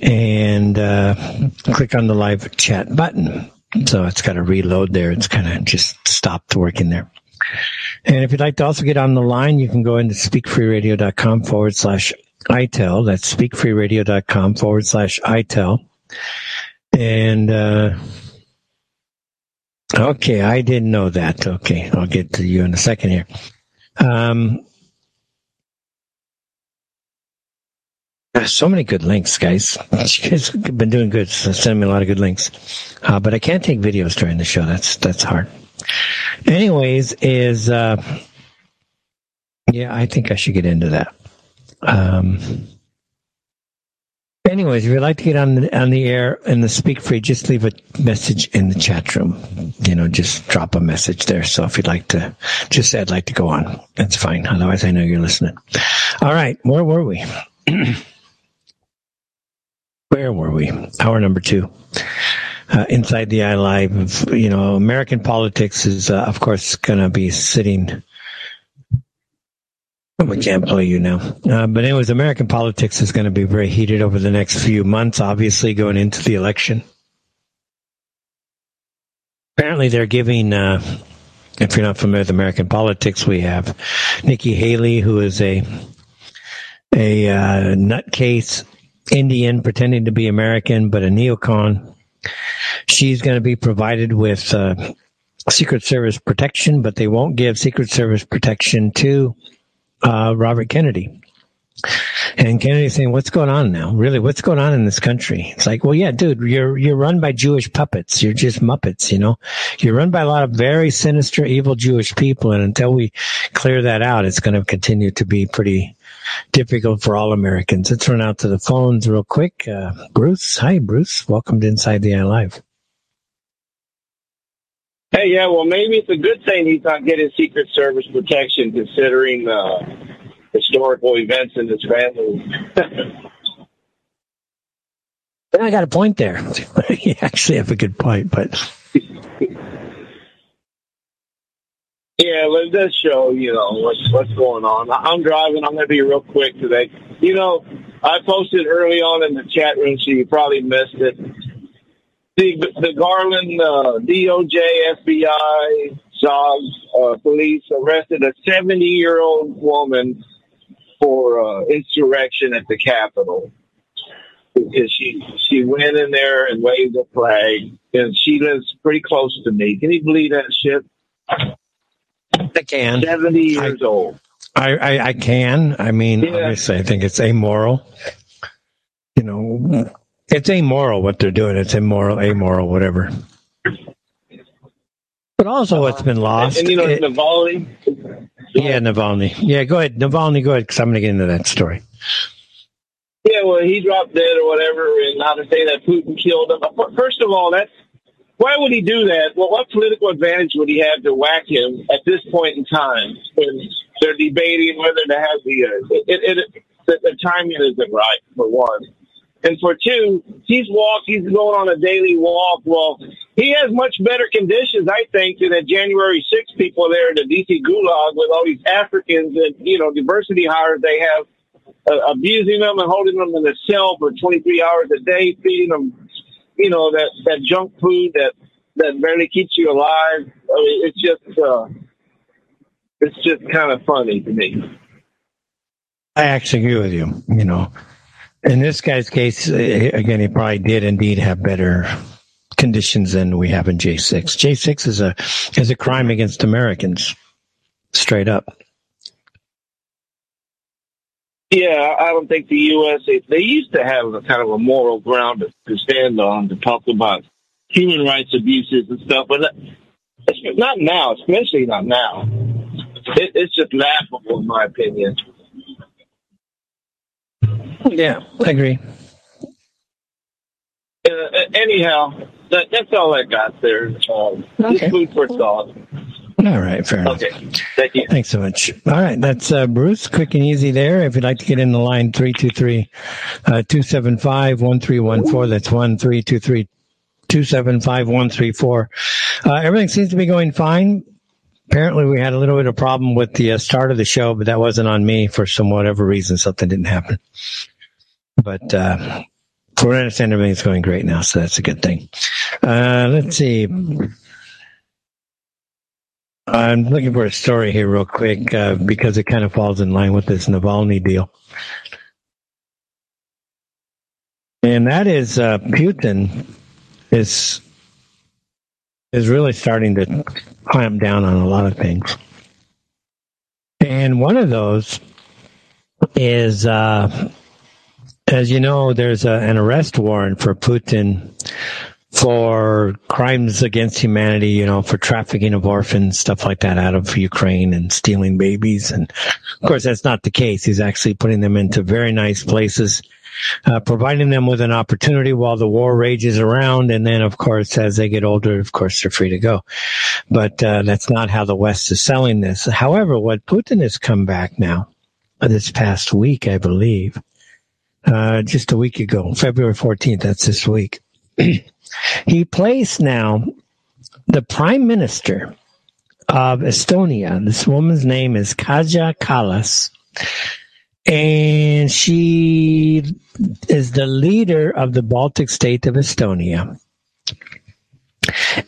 and uh, click on the live chat button. So it's got to reload there. It's kind of just stopped working there. And if you'd like to also get on the line, you can go into speak free radio dot com forward slash itel. That's speak free radio dot com forward slash itel. And, uh, okay, I didn't know that. Okay, I'll get to you in a second here. Um, so many good links, guys. You guys have been doing good. So send me a lot of good links. Uh, but I can't take videos during the show. That's, that's hard. Anyways, is, uh, yeah, I think I should get into that. Um, anyways, if you'd like to get on the, on the air and the speak free, just leave a message in the chat room. You know, just drop a message there. So if you'd like to, just say I'd like to go on. That's fine. Otherwise, I know you're listening. All right. Where were we? Where were we? Hour number two. Uh, Inside the Eye Live, you know, American politics is, uh, of course, going to be sitting. We can't play you now. Uh, but anyways, American politics is going to be very heated over the next few months, obviously, going into the election. Apparently, they're giving, uh, if you're not familiar with American politics, we have Nikki Haley, who is a, a uh, nutcase Indian pretending to be American, but a neocon. She's going to be provided with uh, Secret Service protection, but they won't give Secret Service protection to uh, Robert Kennedy. And Kennedy's saying, what's going on now? Really, what's going on in this country? It's like, well, yeah, dude, you're you're run by Jewish puppets. You're just Muppets, you know? You're run by a lot of very sinister, evil Jewish people, and until we clear that out, it's going to continue to be pretty difficult for all Americans. Let's run out to the phones real quick. Uh, Bruce. Hi, Bruce. Welcome to Inside the Eye Live. Hey, yeah, well, maybe it's a good thing he's not getting Secret Service protection considering uh, historical events in his family. I got a point there. You actually have a good point, but... Yeah, let this show, you know, what's, what's going on. I'm driving. I'm going to be real quick today. You know, I posted early on in the chat room, so you probably missed it. The, the Garland uh, D O J, F B I, Zog's, uh, police arrested a seventy-year-old woman for uh, insurrection at the Capitol. Because she, she went in there and waved a flag, and she lives pretty close to me. Can you believe that shit? I can. seventy years I, old. I, I, I can. I mean, yeah. Obviously, I think it's amoral. You know, it's amoral what they're doing. It's immoral, amoral, whatever. But also what's been lost. Uh, and, and, you know, it, Navalny. Yeah, Navalny. Yeah, go ahead. Navalny, go ahead, because I'm going to get into that story. Yeah, well, he dropped dead or whatever, and not to say that Putin killed him. First of all, that's... Why would he do that? Well, what political advantage would he have to whack him at this point in time when they're debating whether to have the uh, it, it, it, the timing isn't right, for one. And for two, he's walk, he's going on a daily walk. Well, he has much better conditions, I think, than the January sixth people there in the D C Gulag with all these Africans and, you know, diversity hires they have uh, abusing them and holding them in a cell for twenty-three hours a day, feeding them. You know, that, that junk food that, that barely keeps you alive. I mean, it's just uh, it's just kind of funny to me. I actually agree with you. You know, in this guy's case, again, he probably did indeed have better conditions than we have in J six. J six is a is a crime against Americans, straight up. Yeah, I don't think the U S, they used to have a kind of a moral ground to stand on to talk about human rights abuses and stuff, but not now, especially not now. It, it's just laughable, in my opinion. Yeah, I agree. Uh, anyhow, that, that's all I got there. Um, okay. Just food for thought. All right, fair enough. Okay, thank you. Thanks so much. All right, that's uh, Bruce, quick and easy there. If you'd like to get in the line, three two three, two seven five, one three one four. That's one three two three, two seven five, one three four. Uh, everything seems to be going fine. Apparently, we had a little bit of problem with the uh, start of the show, but that wasn't on me for some whatever reason. Something didn't happen. But uh, from what I understand, everything's going great now, so that's a good thing. Uh, let's see. I'm looking for a story here real quick uh, because it kind of falls in line with this Navalny deal. And that is uh, Putin is is really starting to clamp down on a lot of things. And one of those is, uh, as you know, there's a, an arrest warrant for Putin for crimes against humanity, you know, for trafficking of orphans, stuff like that out of Ukraine and stealing babies. And, of course, that's not the case. He's actually putting them into very nice places, uh, providing them with an opportunity while the war rages around. And then, of course, as they get older, of course, they're free to go. But uh, that's not how the West is selling this. However, what Putin has come back now, this past week, I believe, uh, just a week ago, February fourteenth, that's this week, he placed now the prime minister of Estonia. This woman's name is Kaja Kallas, and she is the leader of the Baltic state of Estonia.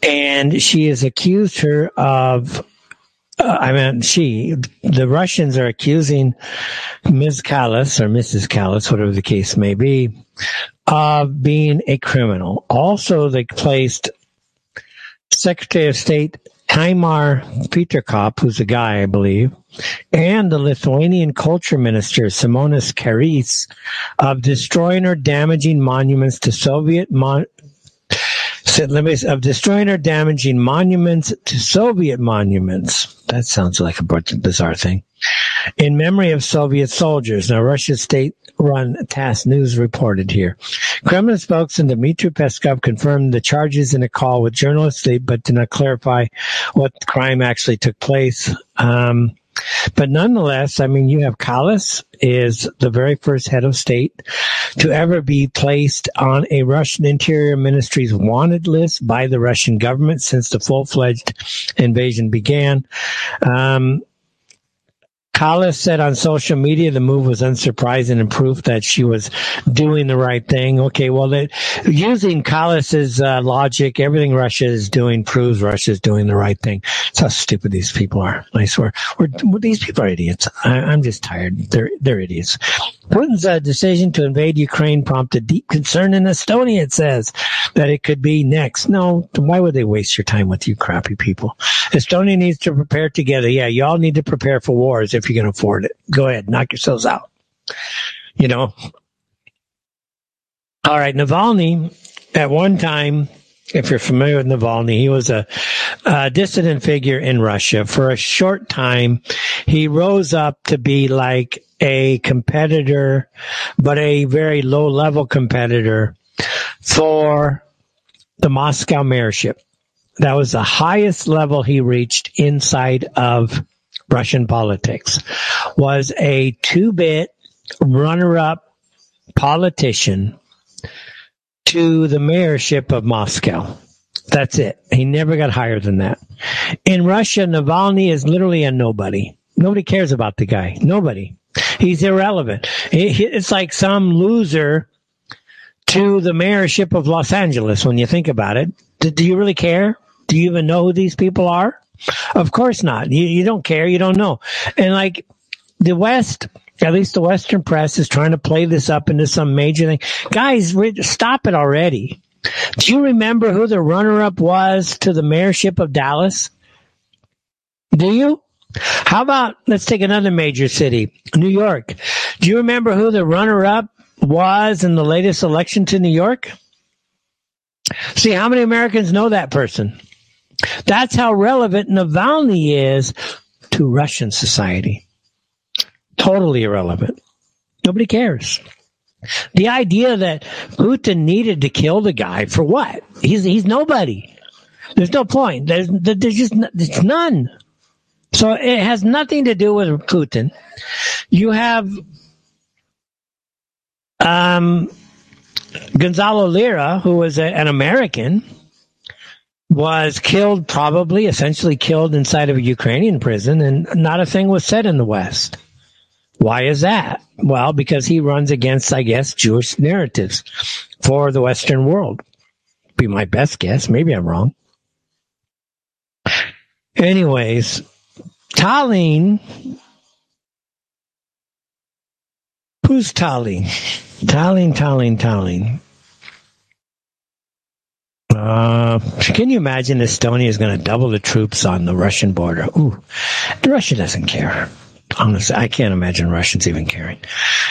And she has accused her of, uh, I mean, she, the Russians are accusing Miz Kallas or Missus Kallas, whatever the case may be, of being a criminal. Also, they placed Secretary of State Taimar Peterkop, who's a guy, I believe, and the Lithuanian Culture Minister, Simonas Kairys, of destroying or damaging monuments to Soviet mon- of destroying or damaging monuments to Soviet monuments. That sounds like a bizarre thing. In memory of Soviet soldiers. Now, Russia's state-run TASS News reported here. Kremlin spokesman Dmitry Peskov confirmed the charges in a call with journalists, but did not clarify what crime actually took place. Um, but nonetheless, I mean, you have Kallas is the very first head of state to ever be placed on a Russian Interior Ministry's wanted list by the Russian government since the full-fledged invasion began. Um Kallas said on social media the move was unsurprising and proof that she was doing the right thing. Okay, well, they, using Kallas's uh, logic, everything Russia is doing proves Russia is doing the right thing. That's how stupid these people are. I swear, we're, we're, these people are idiots. I, I'm just tired. They're they're idiots. Putin's uh, decision to invade Ukraine prompted deep concern in Estonia. It says that it could be next. No, why would they waste your time with you crappy people? Estonia needs to prepare together. Yeah, y'all need to prepare for wars. If If you can afford it, go ahead, knock yourselves out. You know. All right, Navalny. At one time, if you're familiar with Navalny, he was a, a dissident figure in Russia. For a short time, he rose up to be like a competitor, but a very low-level competitor for the Moscow mayorship. That was the highest level he reached inside of Russian politics, was a two-bit runner-up politician to the mayorship of Moscow. That's it. He never got higher than that. In Russia, Navalny is literally a nobody. Nobody cares about the guy. Nobody. He's irrelevant. It's like some loser to the mayorship of Los Angeles when you think about it. Do you really care? Do you even know who these people are? Of course not. You, you don't care. You don't know. And like the West, at least the Western press, is trying to play this up into some major thing. Guys, stop it already. Do you remember who the runner-up was to the mayorship of Dallas? Do you? How about, let's take another major city, New York. Do you remember who the runner-up was in the latest election to New York? See, how many Americans know that person? That's how relevant Navalny is to Russian society. Totally irrelevant. Nobody cares. The idea that Putin needed to kill the guy for what? He's he's nobody. There's no point. There's there's just there's none. So it has nothing to do with Putin. You have um, Gonzalo Lira, who was a, an American. Was killed, probably, essentially killed inside of a Ukrainian prison, and not a thing was said in the West. Why is that? Well, because he runs against, I guess, Jewish narratives for the Western world. Be my best guess. Maybe I'm wrong. Anyways, Tallinn. Who's Tallinn? Tallinn, Tallinn, Tallinn. Uh, can you imagine Estonia is going to double the troops on the Russian border? Ooh, Russia doesn't care. Honestly, I can't imagine Russians even caring.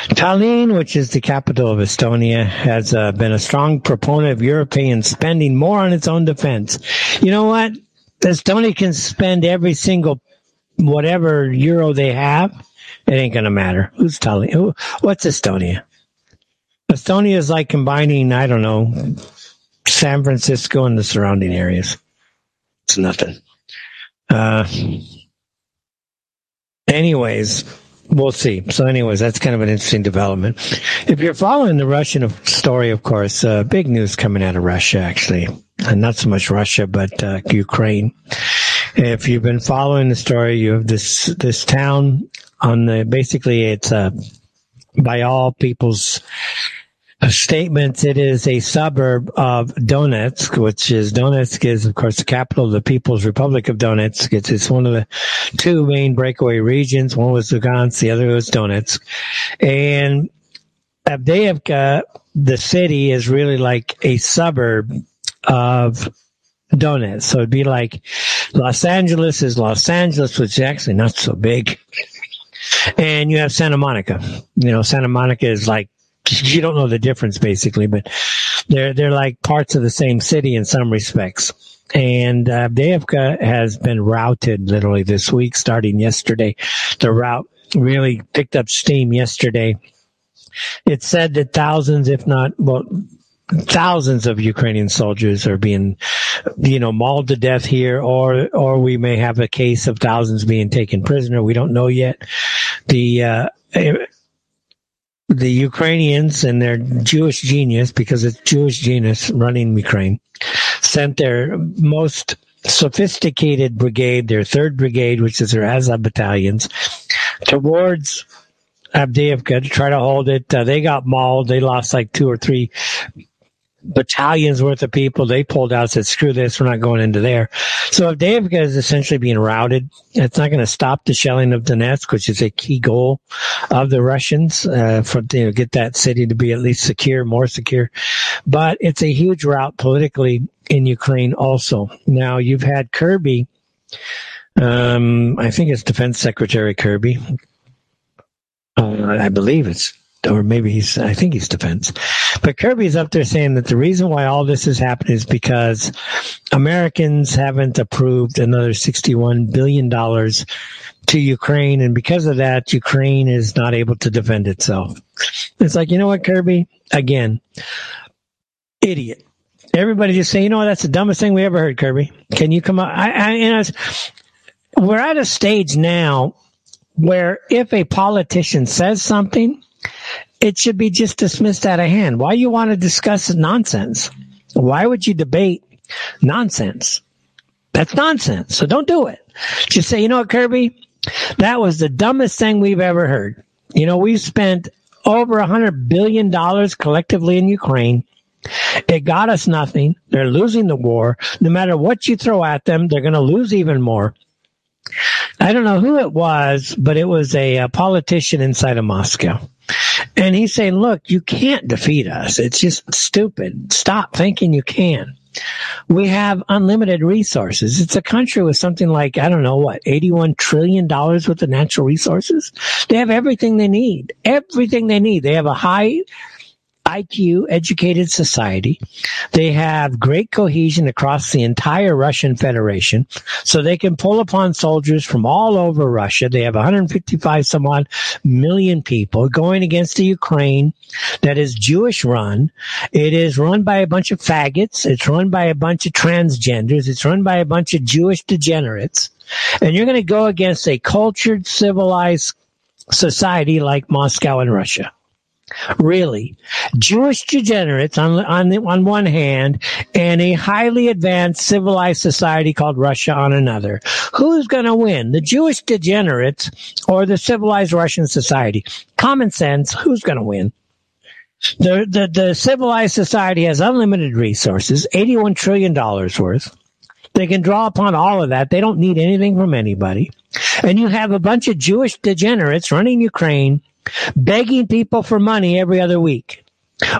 Tallinn, which is the capital of Estonia, has uh, been a strong proponent of Europeans spending more on its own defense. You know what? Estonia can spend every single whatever euro they have. It ain't going to matter. Who's Tallinn? Who, what's Estonia? Estonia is like combining, I don't know, San Francisco and the surrounding areas. It's nothing. Uh... Anyways, we'll see. So anyways, that's kind of an interesting development. If you're following the Russian story, of course, uh, big news coming out of Russia, actually. And not so much Russia, but uh, Ukraine. If you've been following the story, you have this this town on the, basically it's, uh, by all people's statements, it is a suburb of Donetsk, which is, Donetsk is, of course, the capital of the People's Republic of Donetsk. It's, it's one of the two main breakaway regions. One was Lugansk, the other was Donetsk. And Avdiivka, the city, is really like a suburb of Donetsk. So it'd be like Los Angeles is Los Angeles, which is actually not so big. And you have Santa Monica. You know, Santa Monica is like, you don't know the difference, basically, but they're they're like parts of the same city in some respects. And uh, Avdiivka has been routed literally this week, starting yesterday. The rout really picked up steam yesterday. It said that thousands, if not, well, thousands of Ukrainian soldiers are being, you know, mauled to death here, or or we may have a case of thousands being taken prisoner. We don't know yet. The uh, it, The Ukrainians and their Jewish genius, because it's Jewish genius running Ukraine, sent their most sophisticated brigade, their third brigade, which is their Azov battalions, towards Avdiivka to try to hold it. Uh, they got mauled. They lost like two or three battalions worth of people. They pulled out, said, screw this, we're not going into there. So Avdiivka is essentially being routed. It's not going to stop the shelling of Donetsk, which is a key goal of the Russians, uh, for, you know, get that city to be at least secure, more secure. But it's a huge rout politically in Ukraine also. Now, you've had Kirby, um, I think it's Defense Secretary Kirby. Uh, I believe it's, or maybe he's, I think he's defense. But Kirby's up there saying that the reason why all this is happening is because Americans haven't approved another sixty-one billion dollars to Ukraine. And because of that, Ukraine is not able to defend itself. It's like, you know what, Kirby? Again, idiot. Everybody just say, you know what, that's the dumbest thing we ever heard, Kirby. Can you come up? I, I, you know, we're at a stage now where if a politician says something, it should be just dismissed out of hand. Why you want to discuss nonsense? Why would you debate nonsense? That's nonsense. So don't do it. Just say, you know what, Kirby? That was the dumbest thing we've ever heard. You know, we've spent over one hundred billion dollars collectively in Ukraine. It got us nothing. They're losing the war. No matter what you throw at them, they're going to lose even more. I don't know who it was, but it was a, a politician inside of Moscow. And he's saying, look, you can't defeat us. It's just stupid. Stop thinking you can. We have unlimited resources. It's a country with something like, I don't know what, eighty-one trillion dollars worth of natural resources. They have everything they need, everything they need. They have a high I Q, educated society. They have great cohesion across the entire Russian Federation, so they can pull upon soldiers from all over Russia. They have one hundred fifty-five some odd million people going against the Ukraine that is Jewish run. It is run by a bunch of faggots. It's run by a bunch of transgenders. It's run by a bunch of Jewish degenerates. And you're going to go against a cultured, civilized society like Moscow and Russia. Really, Jewish degenerates on on, the, on one hand, and a highly advanced civilized society called Russia on another. Who's going to win, the Jewish degenerates or the civilized Russian society? Common sense, who's going to win? The, the the civilized society has unlimited resources, eighty-one trillion dollars worth. They can draw upon all of that. They don't need anything from anybody. And you have a bunch of Jewish degenerates running Ukraine, begging people for money every other week.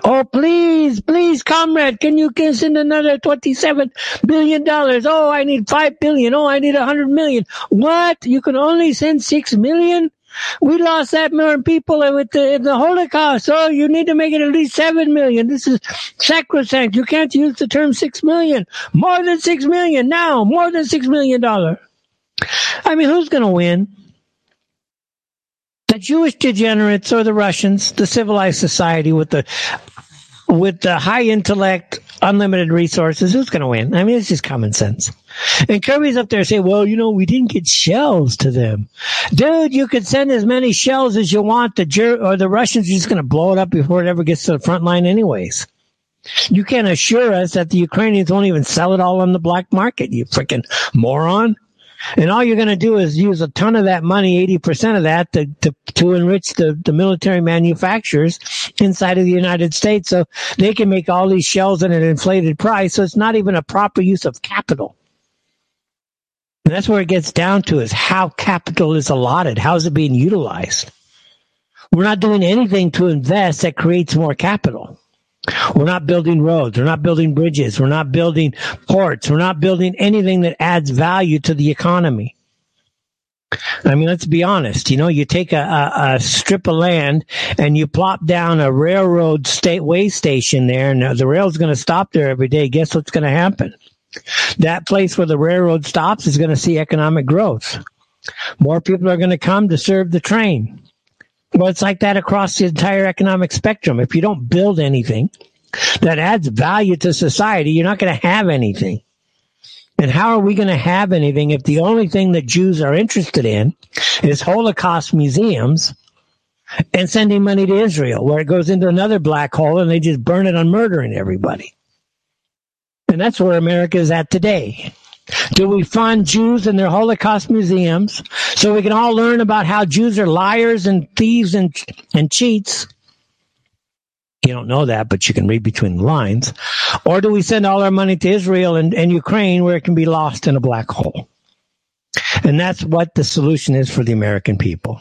Oh, please, please, comrade, can you send another twenty-seven billion dollars? Oh, I need five billion dollars. Oh, I need one hundred million dollars. What? You can only send six million dollars? We lost that million people in the, in the Holocaust. Oh, you need to make it at least seven million. This is sacrosanct. You can't use the term six million. More than six million now. More than six million dollars. I mean, who's going to win? The Jewish degenerates or the Russians, the civilized society with the with the high intellect, unlimited resources? Who's going to win? I mean, it's just common sense. And Kirby's up there saying, well, you know, we didn't get shells to them. Dude, you could send as many shells as you want. The Jer- or the Russians are just going to blow it up before it ever gets to the front line anyways. You can't assure us that the Ukrainians won't even sell it all on the black market, you freaking moron. And all you're going to do is use a ton of that money, eighty percent of that, to, to, to enrich the, the military manufacturers inside of the United States so they can make all these shells at an inflated price. So it's not even a proper use of capital. And that's where it gets down to, is how capital is allotted. How is it being utilized? We're not doing anything to invest that creates more capital. We're not building roads. We're not building bridges. We're not building ports. We're not building anything that adds value to the economy. I mean, let's be honest. You know, you take a, a, a strip of land and you plop down a railroad state way station there, and the rail's going to stop there every day. Guess what's going to happen? That place where the railroad stops is going to see economic growth. More people are going to come to serve the train. Well, it's like that across the entire economic spectrum. If you don't build anything that adds value to society, you're not going to have anything. And how are we going to have anything if the only thing that Jews are interested in is Holocaust museums and sending money to Israel, where it goes into another black hole and they just burn it on murdering everybody? And that's where America is at today. Do we fund Jews and their Holocaust museums so we can all learn about how Jews are liars and thieves and and cheats? You don't know that, but you can read between the lines. Or do we send all our money to Israel and, and Ukraine, where it can be lost in a black hole? And that's what the solution is for the American people.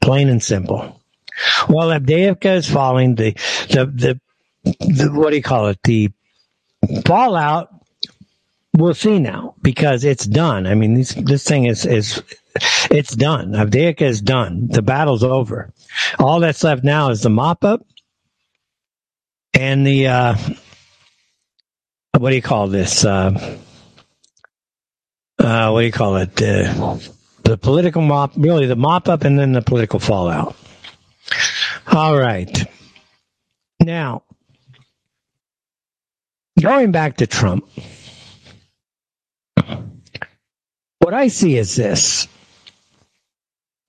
Plain and simple. While Avdiivka is falling, the, the, the, the what do you call it? The fallout, we'll see now, because it's done. I mean, this this thing is, is it's done. Avdiivka is done. The battle's over. All that's left now is the mop-up and the, uh, what do you call this? Uh, uh, what do you call it? Uh, the political mop, really the mop-up and then the political fallout. All right. Now, going back to Trump. What I see is this.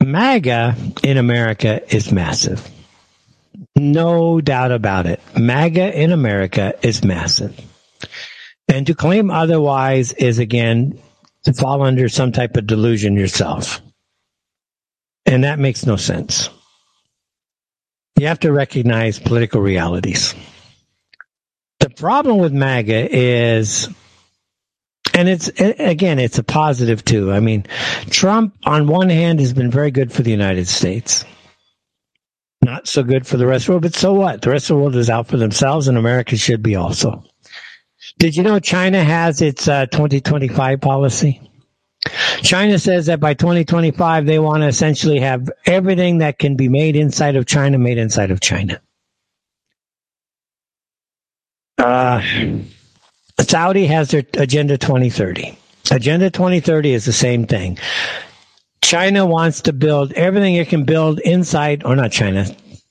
MAGA in America is massive. No doubt about it. MAGA in America is massive. And to claim otherwise is, again, to fall under some type of delusion yourself. And that makes no sense. You have to recognize political realities. The problem with MAGA is... And it's, again, it's a positive too. I mean, Trump on one hand has been very good for the United States. Not so good for the rest of the world, but so what? The rest of the world is out for themselves, and America should be also. Did you know China has its uh, twenty twenty-five policy? China says that by twenty twenty-five, they want to essentially have everything that can be made inside of China made inside of China. Uh... Saudi has their Agenda twenty thirty. Agenda twenty thirty is the same thing. China wants to build everything it can build inside, or not China,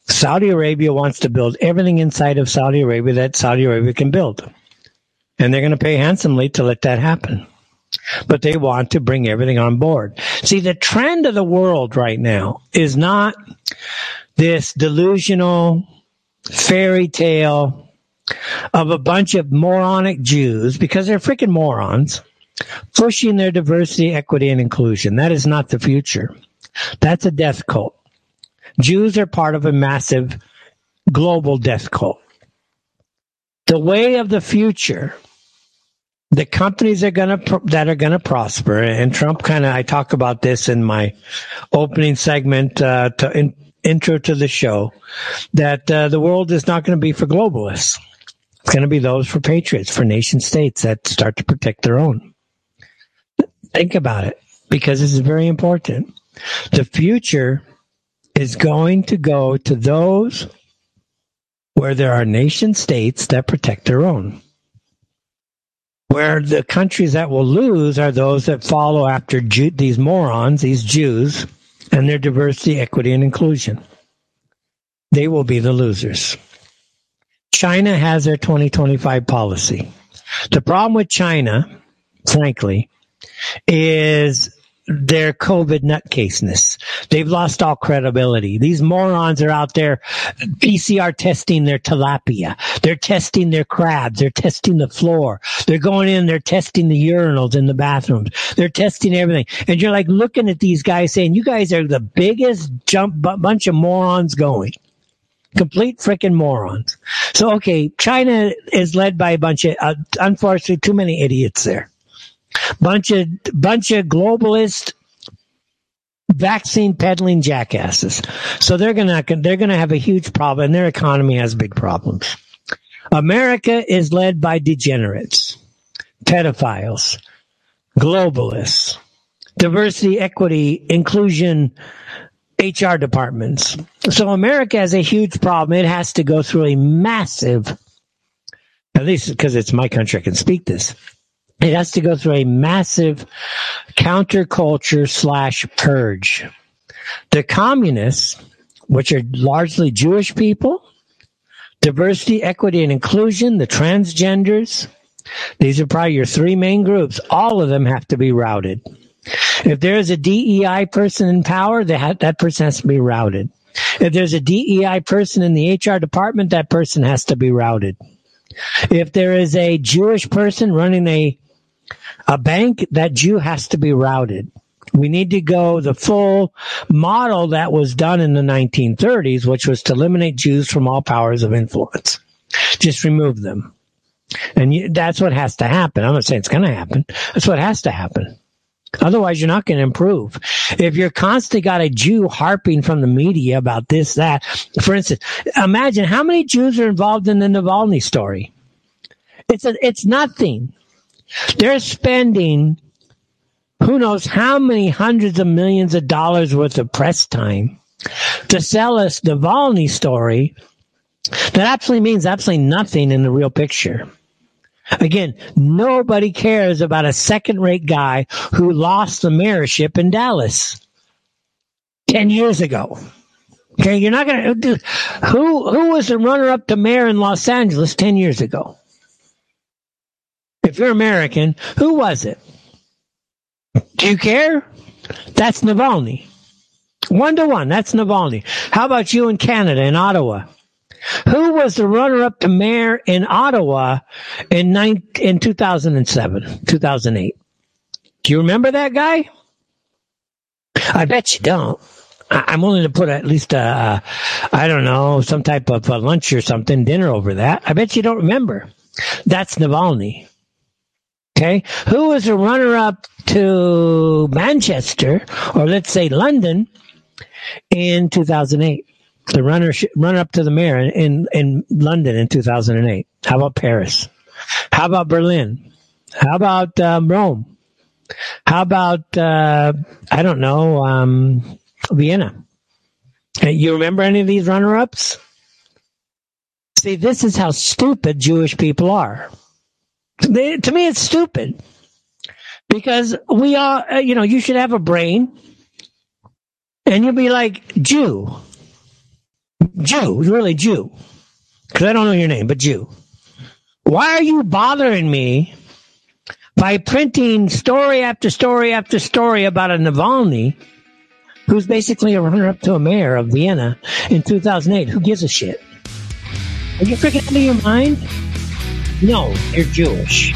Saudi Arabia wants to build everything inside of Saudi Arabia that Saudi Arabia can build. And they're going to pay handsomely to let that happen. But they want to bring everything on board. See, the trend of the world right now is not this delusional fairy tale of a bunch of moronic Jews, because they're freaking morons, pushing their diversity, equity, and inclusion. That is not the future. That's a death cult. Jews are part of a massive global death cult. The way of the future, the companies are gonna pro- that are going to prosper, and Trump kind of, I talk about this in my opening segment, uh, to in, intro to the show, that uh, the world is not going to be for globalists. It's going to be those for patriots, for nation states that start to protect their own. Think about it, because this is very important. The future is going to go to those where there are nation states that protect their own. Where the countries that will lose are those that follow after Jew- these morons, these Jews, and their diversity, equity, and inclusion. They will be the losers. China has their twenty twenty-five policy. The problem with China, frankly, is their COVID nutcaseness. They've lost all credibility. These morons are out there P C R testing their tilapia. They're testing their crabs. They're testing the floor. They're going in. They're testing the urinals in the bathrooms. They're testing everything. And you're like looking at these guys saying, you guys are the biggest jump b- bunch of morons going. Complete freaking morons. So, okay, China is led by a bunch of, uh, unfortunately, too many idiots there. Bunch of bunch of globalist vaccine peddling jackasses. So they're gonna they're gonna have a huge problem, and their economy has big problems. America is led by degenerates, pedophiles, globalists, diversity, equity, inclusion, H R departments. So America has a huge problem. It has to go through a massive, at least because it's my country, I can speak this. It has to go through a massive counterculture slash purge. The communists, which are largely Jewish people, diversity, equity, and inclusion, the transgenders, these are probably your three main groups. All of them have to be routed. If there is a D E I person in power, that person has to be routed. If there's a D E I person in the H R department, that person has to be routed. If there is a Jewish person running a a bank, that Jew has to be routed. We need to go the full model that was done in the nineteen thirties, which was to eliminate Jews from all powers of influence. Just remove them. And you, that's what has to happen. I'm not saying it's going to happen. That's what has to happen. Otherwise, you're not going to improve. If you're constantly got a Jew harping from the media about this, that, for instance, imagine how many Jews are involved in the Navalny story. It's a, it's nothing. They're spending who knows how many hundreds of millions of dollars worth of press time to sell us the Navalny story that absolutely means absolutely nothing in the real picture. Again, nobody cares about a second-rate guy who lost the mayorship in Dallas ten years ago. Okay, you're not going to – who who was the runner-up to mayor in Los Angeles ten years ago? If you're American, who was it? Do you care? That's Navalny. One-to-one, that's Navalny. How about you in Canada, in Ottawa? Who was the runner-up to mayor in Ottawa in in two thousand seven, two thousand eight? Do you remember that guy? I bet you don't. I'm willing to put at least a, I don't know, some type of a lunch or something, dinner over that. I bet you don't remember. That's Navalny. Okay? Who was the runner-up to Manchester, or let's say London, in two thousand eight? The runner run up to the mayor in, in London in two thousand eight. How about Paris? How about Berlin? How about um, Rome? How about, uh, I don't know, um, Vienna? You remember any of these runner-ups? See, this is how stupid Jewish people are. They, to me, it's stupid. Because we are, you know, you should have a brain. And you'll be like, Jew. Jew, really Jew, because I don't know your name, but Jew. Why are you bothering me by printing story after story after story about a Navalny who's basically a runner-up to a mayor of Vienna in two thousand eight? Who gives a shit? Are you freaking out of your mind? No, you're Jewish.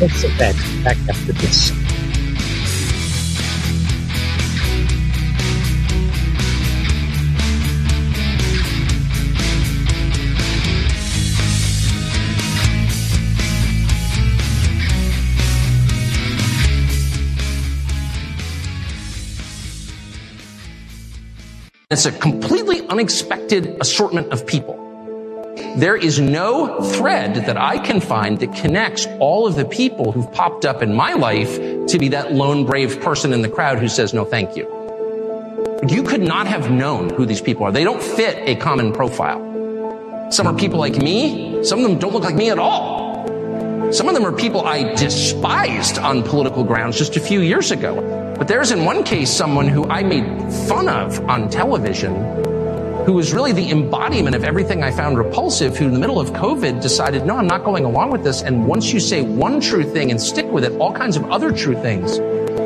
Let's sit back, back after this. It's a completely unexpected assortment of people. There is no thread that I can find that connects all of the people who've popped up in my life to be that lone, brave person in the crowd who says, no, thank you. You could not have known who these people are. They don't fit a common profile. Some are people like me. Some of them don't look like me at all. Some of them are people I despised on political grounds just a few years ago. But there's in one case someone who I made fun of on television, who was really the embodiment of everything I found repulsive, who in the middle of COVID decided, no, I'm not going along with this. And once you say one true thing and stick with it, all kinds of other true things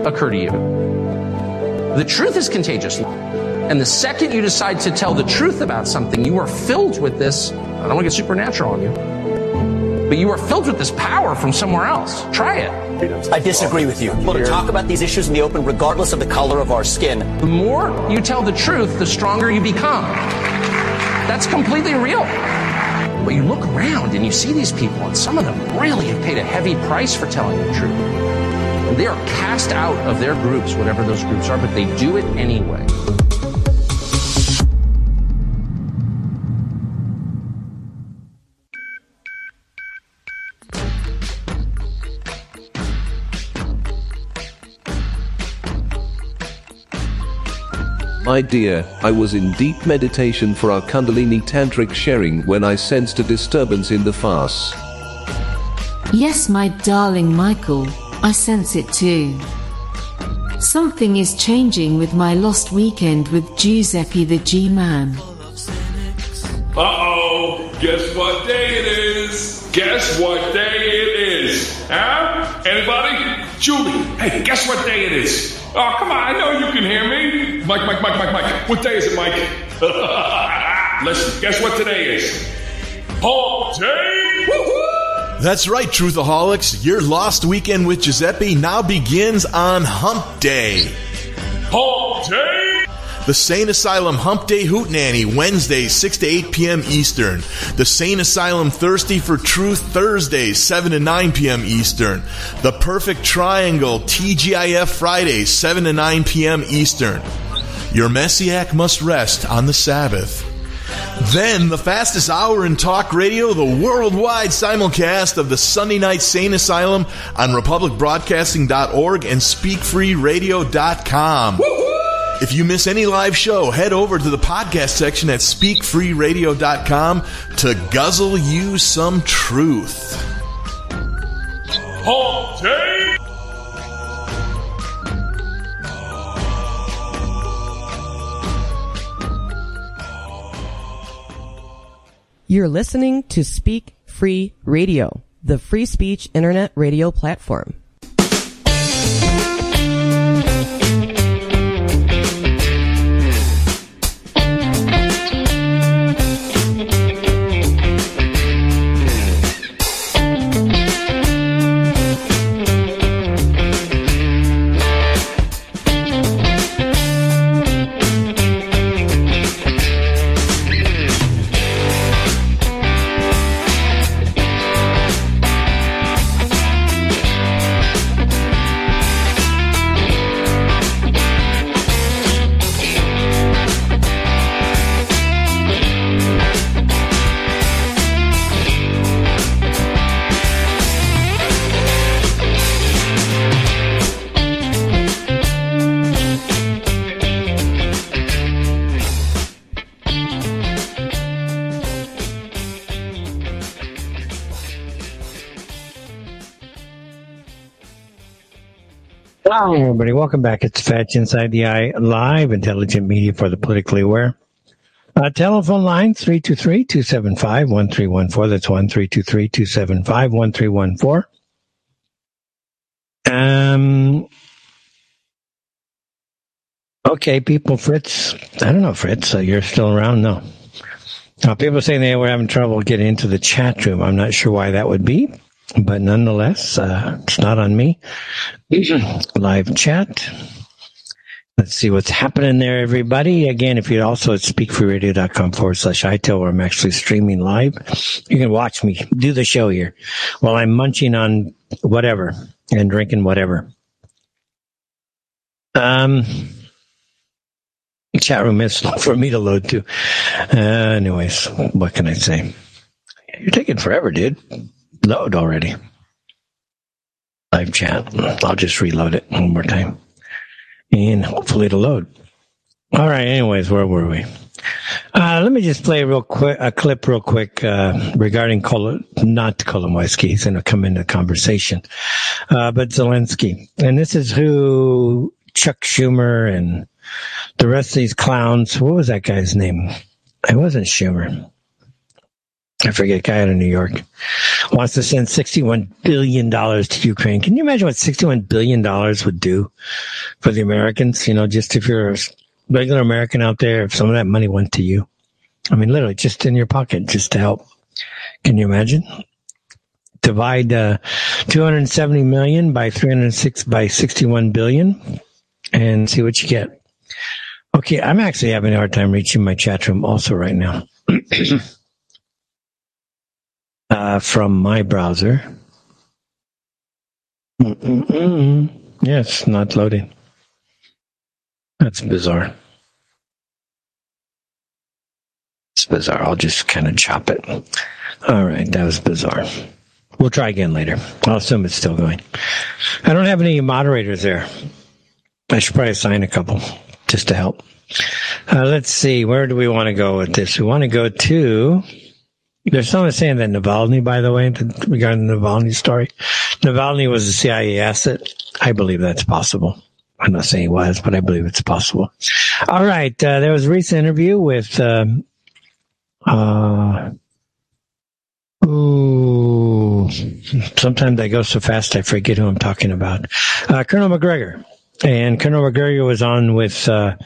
occur to you. The truth is contagious. And the second you decide to tell the truth about something, you are filled with this. I don't want to get supernatural on you, but you are filled with this power from somewhere else. Try it. I disagree with you. Well, to talk about these issues in the open, regardless of the color of our skin. The more you tell the truth, the stronger you become. That's completely real. But you look around and you see these people, and some of them really have paid a heavy price for telling the truth. And they are cast out of their groups, whatever those groups are, but they do it anyway. My dear, I was in deep meditation for our Kundalini Tantric sharing when I sensed a disturbance in the farce. Yes, my darling Michael, I sense it too. Something is changing with my lost weekend with Giuseppe the G-Man. Uh-oh, guess what day it is? Guess what day it is? Huh? Anybody? Julie, hey, guess what day it is? Oh, come on, I know you can hear me. Mike, Mike, Mike, Mike, Mike. What day is it, Mike? Listen, guess what today is? Hump Day! Woo-hoo! That's right, Truthaholics. Your lost weekend with Giuseppe now begins on Hump Day. Hump Day! The Sane Asylum Hump Day Hootenanny, Wednesdays, six to eight p.m. Eastern. The Sane Asylum Thirsty for Truth, Thursdays, seven to nine p.m. Eastern. The Perfect Triangle, T G I F Fridays, seven to nine p.m. Eastern. Your Messiah must rest on the Sabbath. Then, the fastest hour in talk radio, the worldwide simulcast of the Sunday Night Sane Asylum on republic broadcasting dot org and speak free radio dot com. Woo-hoo! If you miss any live show, head over to the podcast section at speak free radio dot com to guzzle you some truth. Hump Day! You're listening to Speak Free Radio, the free speech internet radio platform. Hi, everybody. Welcome back. It's Fetch Inside the Eye Live, intelligent media for the politically aware. Uh, telephone line three two three, two seven five, one three one four. That's one three two three, two seven five, one three one four. Um, okay, people, Fritz. I don't know, Fritz. Uh, you're still around? No. Now, people are saying they were having trouble getting into the chat room. I'm not sure why that would be, but nonetheless, uh, it's not on me. Live chat. Let's see what's happening there, everybody. Again, if you'd also at speakfreeradio.com forward slash iTel, where I'm actually streaming live, you can watch me do the show here while I'm munching on whatever and drinking whatever. Um, chat room is slow for me to load too. Uh, anyways, what can I say? You're taking forever, dude. Load already. Live chat. I'll just reload it one more time. And hopefully to load. All right. Anyways, where were we? Uh, let me just play a real quick, a clip real quick, uh, regarding Kol- not Kolomoisky. He's going to come into the conversation, uh, but Zelensky. And this is who Chuck Schumer and the rest of these clowns. What was that guy's name? It wasn't Schumer. I forget. Guy out of New York wants to send sixty-one billion dollars to Ukraine. Can you imagine what sixty-one billion dollars would do for the Americans? You know, just if you're a regular American out there, if some of that money went to you, I mean, literally just in your pocket, just to help. Can you imagine? Divide uh, two hundred seventy million by three hundred six by sixty-one billion and see what you get. Okay. I'm actually having a hard time reaching my chat room also right now. Uh, from my browser. Mm-mm-mm. Yes, not loading. That's bizarre. It's bizarre. I'll just kind of chop it. All right, that was bizarre. We'll try again later. I'll assume it's still going. I don't have any moderators there. I should probably assign a couple just to help. Uh, let's see. Where do we want to go with this? We want to go to... There's someone saying that Navalny, by the way, regarding the Navalny story. Navalny was a C I A asset. I believe that's possible. I'm not saying it was, but I believe it's possible. All right. Uh, there was a recent interview with, um, uh, ooh, sometimes I go so fast I forget who I'm talking about. Uh, Colonel McGregor. And Colonel McGregor was on with uh,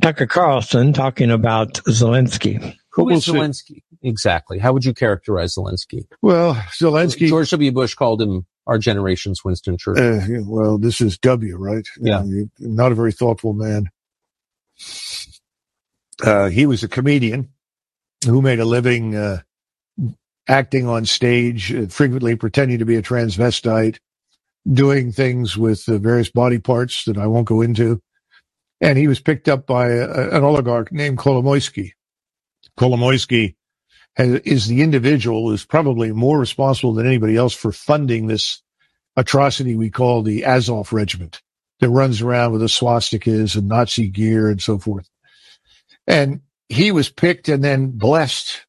Tucker Carlson talking about Zelensky. Who is Zelensky? Exactly. How would you characterize Zelensky? Well, Zelensky... George W. Bush called him our generation's Winston Churchill. Uh, well, this is W, right? Yeah. You know, not a very thoughtful man. Uh, he was a comedian who made a living uh, acting on stage, uh, frequently pretending to be a transvestite, doing things with uh, various body parts that I won't go into. And he was picked up by a, an oligarch named Kolomoisky. Kolomoisky has, is the individual who is probably more responsible than anybody else for funding this atrocity we call the Azov Regiment that runs around with the swastikas and Nazi gear and so forth. And he was picked and then blessed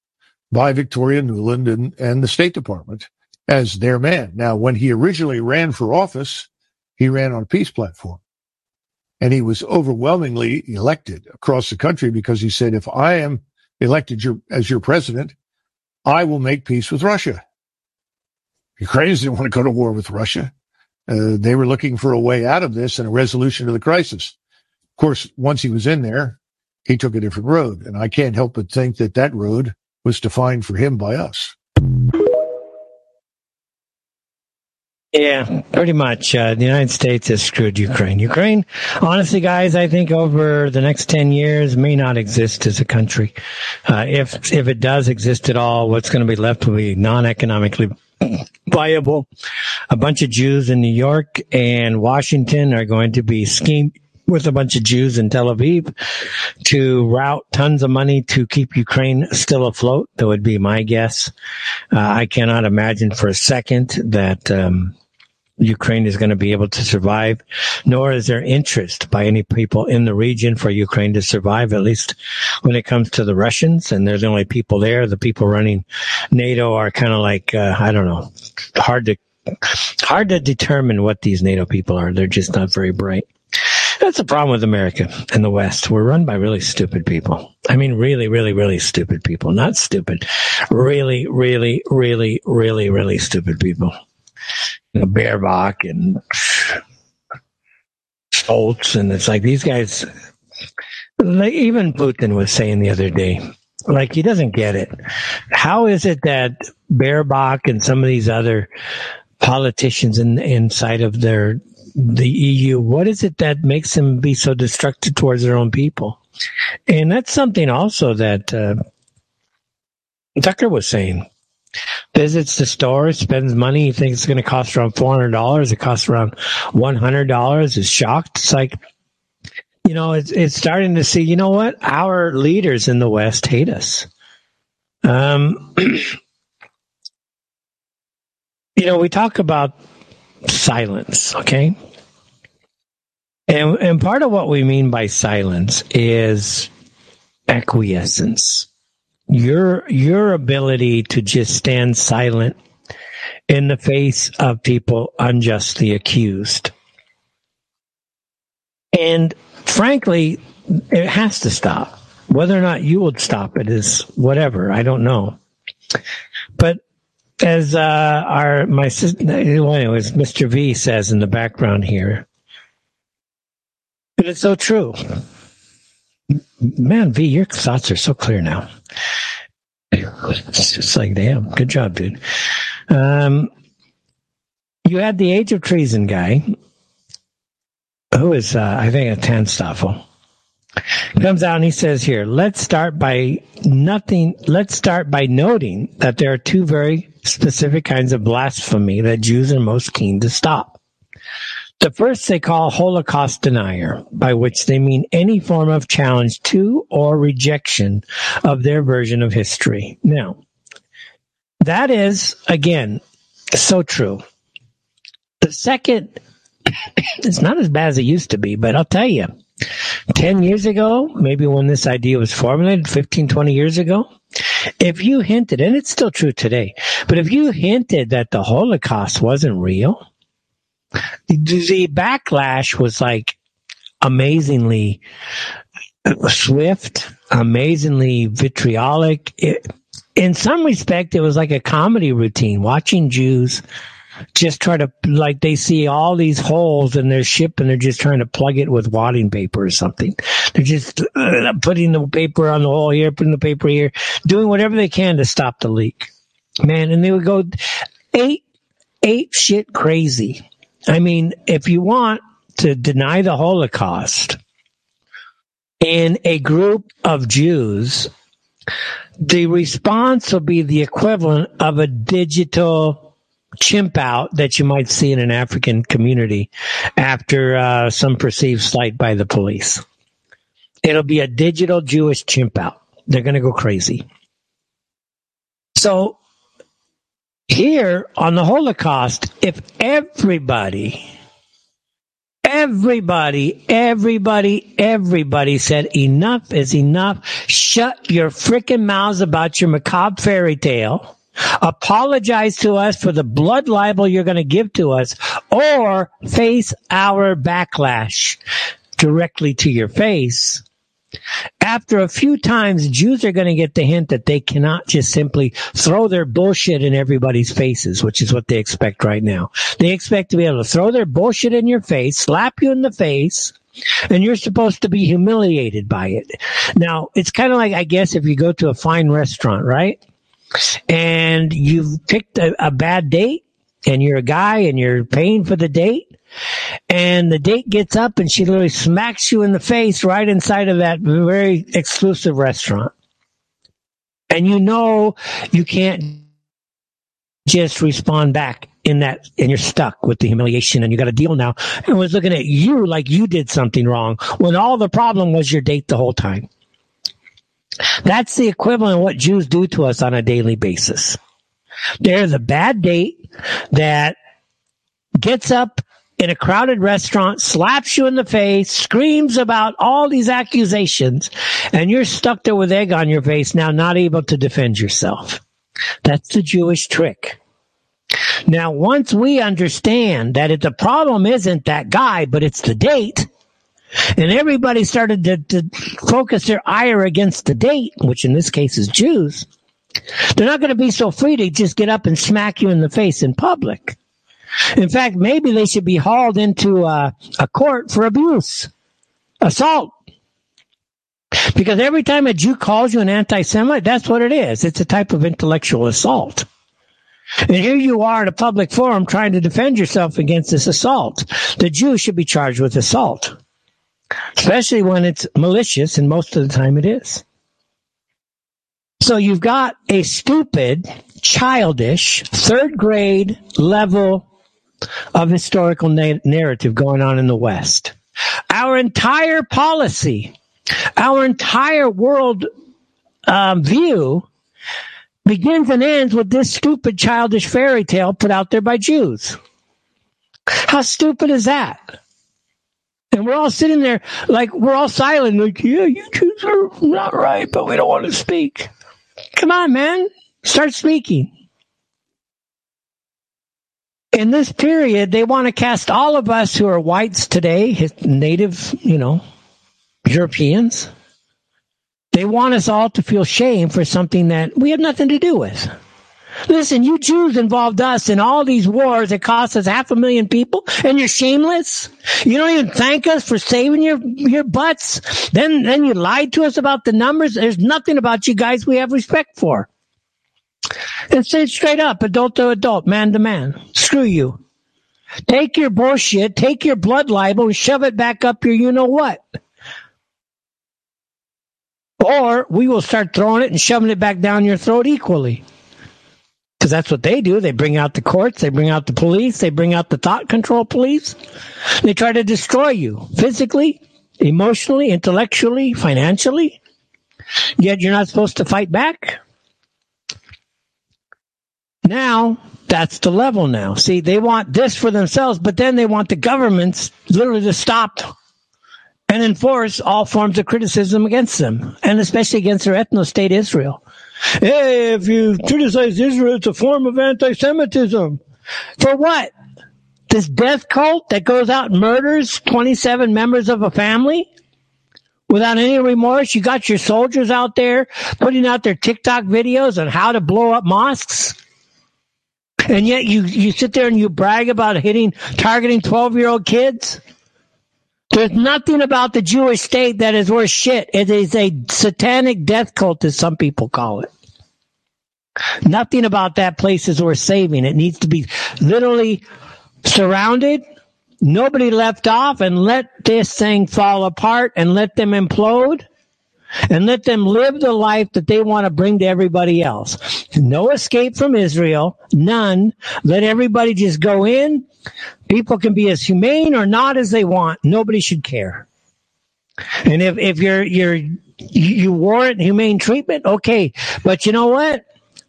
by Victoria Nuland and, and the State Department as their man. Now, when he originally ran for office, he ran on a peace platform. And he was overwhelmingly elected across the country because he said, if I am elected your, as your president, I will make peace with Russia. Ukrainians didn't want to go to war with Russia. Uh, they were looking for a way out of this and a resolution to the crisis. Of course, once he was in there, he took a different road. And I can't help but think that that road was defined for him by us. Yeah, pretty much. Uh, the United States has screwed Ukraine. Ukraine, honestly, guys, I think over the next ten years may not exist as a country. Uh, if if it does exist at all, what's going to be left will be non-economically viable. A bunch of Jews in New York and Washington are going to be schemed with a bunch of Jews in Tel Aviv to route tons of money to keep Ukraine still afloat. That would be my guess. Uh, I cannot imagine for a second that... Um, Ukraine is going to be able to survive, nor is there interest by any people in the region for Ukraine to survive, at least when it comes to the Russians. And they're the only people there. The people running NATO are kind of like, uh, I don't know, hard to hard to determine what these NATO people are. They're just not very bright. That's the problem with America and the West. We're run by really stupid people. I mean, really, really, really stupid people. Not stupid. Really, really, really, really, really stupid people. Baerbock and Schultz, and it's like these guys, even Putin was saying the other day, Like, he doesn't get it. How is it that Baerbock and some of these other politicians in, inside of their the E U, what is it that makes them be so destructive towards their own people? And that's something also that uh, Tucker was saying. Visits the store, spends money, he thinks it's going to cost around four hundred dollars. It costs around one hundred dollars. Is shocked. It's like, you know, it's, it's starting to see, you know what? Our leaders in the West hate us. Um, you know, we talk about silence, okay? And, and part of what we mean by silence is acquiescence. Your your ability to just stand silent in the face of people unjustly accused. And frankly, it has to stop. Whether or not you would stop it is whatever. I don't know. But as uh, our my sister, well, anyways, Mister V says in the background here, but it's so true. Man, V, your thoughts are so clear now. It's just like, damn, good job, dude. Um, you had the Age of Treason guy, who is, uh, I think, a Tanstoffel. Comes out and he says here, let's start by nothing. Let's start by noting that there are two very specific kinds of blasphemy that Jews are most keen to stop. The first they call Holocaust denier, by which they mean any form of challenge to or rejection of their version of history. Now, that is, again, so true. The second, it's not as bad as it used to be, but I'll tell you, ten years ago, maybe when this idea was formulated, fifteen, twenty years ago, if you hinted, and it's still true today, but if you hinted that the Holocaust wasn't real, the backlash was like amazingly swift, amazingly vitriolic. It, in some respect, it was like a comedy routine, watching Jews just try to, like, they see all these holes in their ship and they're just trying to plug it with wadding paper or something. They're just uh, putting the paper on the hole here, putting the paper here, doing whatever they can to stop the leak. Man, and they would go eight, eight shit crazy. I mean, if you want to deny the Holocaust in a group of Jews, the response will be the equivalent of a digital chimp out that you might see in an African community after uh, some perceived slight by the police. It'll be a digital Jewish chimp out. They're going to go crazy. So, here on the Holocaust, if everybody, everybody, everybody, everybody said enough is enough, shut your freaking mouths about your macabre fairy tale, apologize to us for the blood libel you're going to give to us, or face our backlash directly to your face. After a few times, Jews are going to get the hint that they cannot just simply throw their bullshit in everybody's faces, which is what they expect right now. They expect to be able to throw their bullshit in your face, slap you in the face, and you're supposed to be humiliated by it. Now, it's kind of like, I guess, if you go to a fine restaurant, right? And you've picked a, a bad date, and you're a guy, and you're paying for the date. And the date gets up and she literally smacks you in the face right inside of that very exclusive restaurant. And you know you can't just respond back in that, and you're stuck with the humiliation and you got a deal now. Everyone's looking at you like you did something wrong when all the problem was your date the whole time. That's the equivalent of what Jews do to us on a daily basis. There's a bad date that gets up in a crowded restaurant, slaps you in the face, screams about all these accusations, and you're stuck there with egg on your face now, not able to defend yourself. That's the Jewish trick. Now, once we understand that it, the problem isn't that guy, but it's the date, and everybody started to, to focus their ire against the date, which in this case is Jews, they're not going to be so free to just get up and smack you in the face in public. In fact, maybe they should be hauled into uh, a court for abuse, assault. Because every time a Jew calls you an anti-Semite, that's what it is. It's a type of intellectual assault. And here you are in a public forum trying to defend yourself against this assault. The Jew should be charged with assault, especially when it's malicious, and most of the time it is. So you've got a stupid, childish, third-grade level of historical na- narrative going on in the West. Our entire policy, our entire world um, view begins and ends with this stupid, childish fairy tale put out there by Jews. How stupid is that? And we're all sitting there like we're all silent, like, yeah, you Jews are not right, but we don't want to speak. Come on, man. Start speaking. In this period, they want to cast all of us who are whites today, his native, you know, Europeans. They want us all to feel shame for something that we have nothing to do with. Listen, you Jews involved us in all these wars that cost us half a million people, and you're shameless? You don't even thank us for saving your, your butts? Then, then you lied to us about the numbers? There's nothing about you guys we have respect for. And say it straight up, adult to adult, man to man. Screw you. Take your bullshit, take your blood libel, and shove it back up your you-know-what. Or we will start throwing it and shoving it back down your throat equally. Because that's what they do. They bring out the courts, they bring out the police, they bring out the thought control police. They try to destroy you physically, emotionally, intellectually, financially. Yet you're not supposed to fight back. Now, that's the level now. See, they want this for themselves, but then they want the governments literally to stop and enforce all forms of criticism against them, and especially against their ethno-state Israel. Hey, if you criticize Israel, it's a form of anti-Semitism. For what? This death cult that goes out and murders twenty-seven members of a family? Without any remorse, you got your soldiers out there putting out their TikTok videos on how to blow up mosques? And yet you, you sit there and you brag about hitting, targeting twelve-year-old kids? There's nothing about the Jewish state that is worth shit. It is a satanic death cult, as some people call it. Nothing about that place is worth saving. It needs to be literally surrounded, nobody left off, and let this thing fall apart and let them implode and let them live the life that they want to bring to everybody else. No escape from Israel, none. Let everybody just go in. People can be as humane or not as they want. Nobody should care. And if, if you're, you're, you warrant humane treatment, okay. But you know what?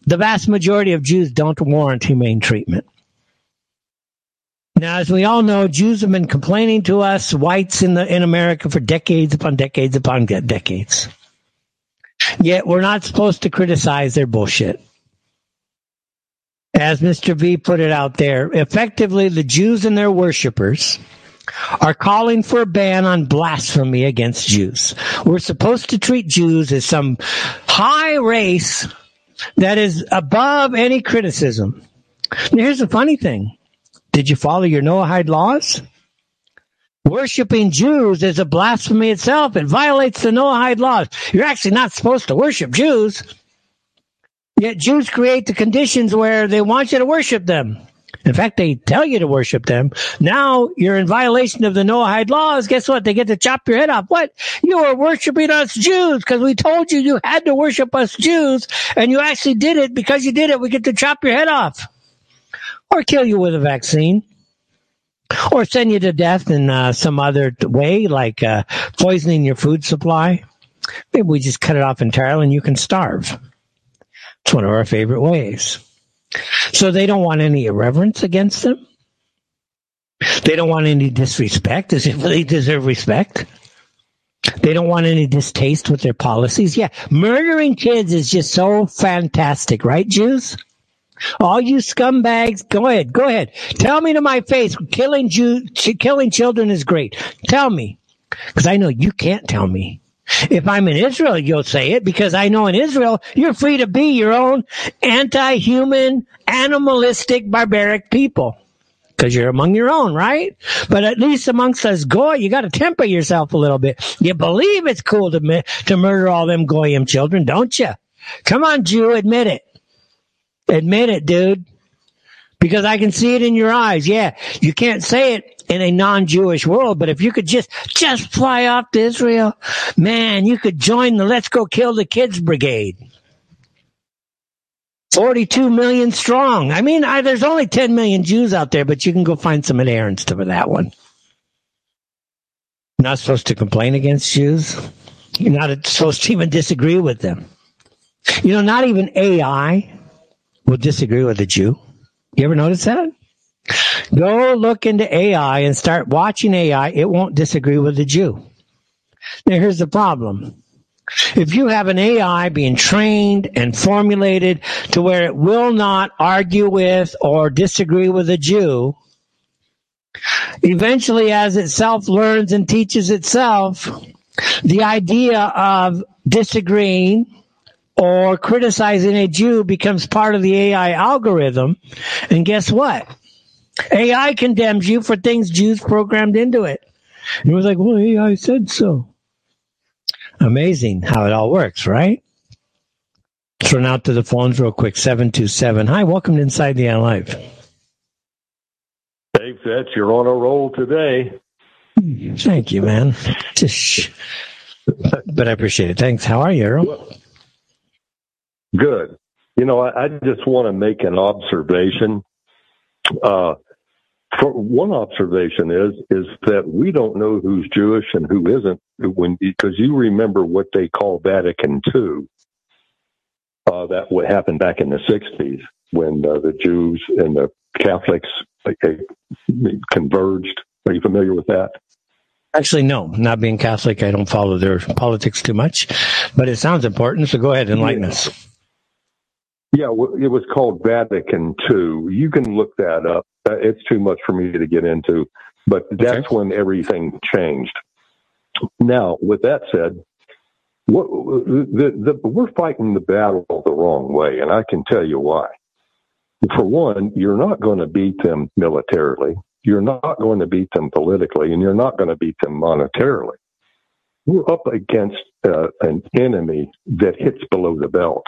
The vast majority of Jews don't warrant humane treatment. Now, as we all know, Jews have been complaining to us, whites in the in America, for decades upon decades upon decades. Yet we're not supposed to criticize their bullshit. As Mister V put it out there, effectively the Jews and their worshipers are calling for a ban on blasphemy against Jews. We're supposed to treat Jews as some high race that is above any criticism. Now, here's the funny thing. Did you follow your Noahide laws? Worshipping Jews is a blasphemy itself. It violates the Noahide laws. You're actually not supposed to worship Jews. Yet Jews create the conditions where they want you to worship them. In fact, they tell you to worship them. Now you're in violation of the Noahide laws. Guess what? They get to chop your head off. What? You were worshiping us Jews because we told you you had to worship us Jews, and you actually did it. Because you did it, we get to chop your head off. Or kill you with a vaccine. Or send you to death in uh, some other way, like uh, poisoning your food supply. Maybe we just cut it off entirely and you can starve. It's one of our favorite ways. So they don't want any irreverence against them. They don't want any disrespect, as if they deserve respect. They don't want any distaste with their policies. Yeah, murdering kids is just so fantastic, right, Jews? All you scumbags, go ahead, go ahead. Tell me to my face, killing Jews, killing children is great. Tell me, because I know you can't tell me. If I'm in Israel, you'll say it, because I know in Israel, you're free to be your own anti-human, animalistic, barbaric people. because you're among your own, right? But at least amongst us goy, you got to temper yourself a little bit. You believe it's cool to to murder all them goyim children, don't you? Come on, Jew, admit it. Admit it, dude. Because I can see it in your eyes. Yeah, you can't say it in a non-Jewish world, but if you could just, just fly off to Israel, man, you could join the Let's Go Kill the Kids Brigade. forty-two million strong. I mean, I, there's only ten million Jews out there, but you can go find some adherents to that one. You're not supposed to complain against Jews. You're not supposed to even disagree with them. You know, not even A I will disagree with a Jew. You ever notice that? Go look into A I and start watching A I. It won't disagree with a Jew. Now, here's the problem. If you have an A I being trained and formulated to where it will not argue with or disagree with a Jew, eventually as it self-learns and teaches itself, the idea of disagreeing or criticizing a Jew becomes part of the A I algorithm. And guess what? A I condemns you for things Jews programmed into it. And it was like, well, A I said so. Amazing how it all works, right? Let's run out to the phones real quick. seven two seven. Hi, welcome to Inside the Eye Live. Dave Fetch, you're on a roll today. Thank you, man. Just, but I appreciate it. Thanks. How are you, Earl? Well, good. You know, I, I just want to make an observation. Uh, for one observation is is that we don't know who's Jewish and who isn't, when because you remember what they call Vatican Two. Uh, that what happened back in the sixties when uh, the Jews and the Catholics like, converged. Are you familiar with that? Actually, no. Not being Catholic, I don't follow their politics too much, but it sounds important. So go ahead and enlighten yeah. us. Yeah, it was called Vatican Two. You can look that up. It's too much for me to get into, but that's okay. When everything changed. Now, with that said, what, the, the, we're fighting the battle the wrong way, and I can tell you why. For one, you're not going to beat them militarily. You're not going to beat them politically, and you're not going to beat them monetarily. We're up against uh, an enemy that hits below the belt.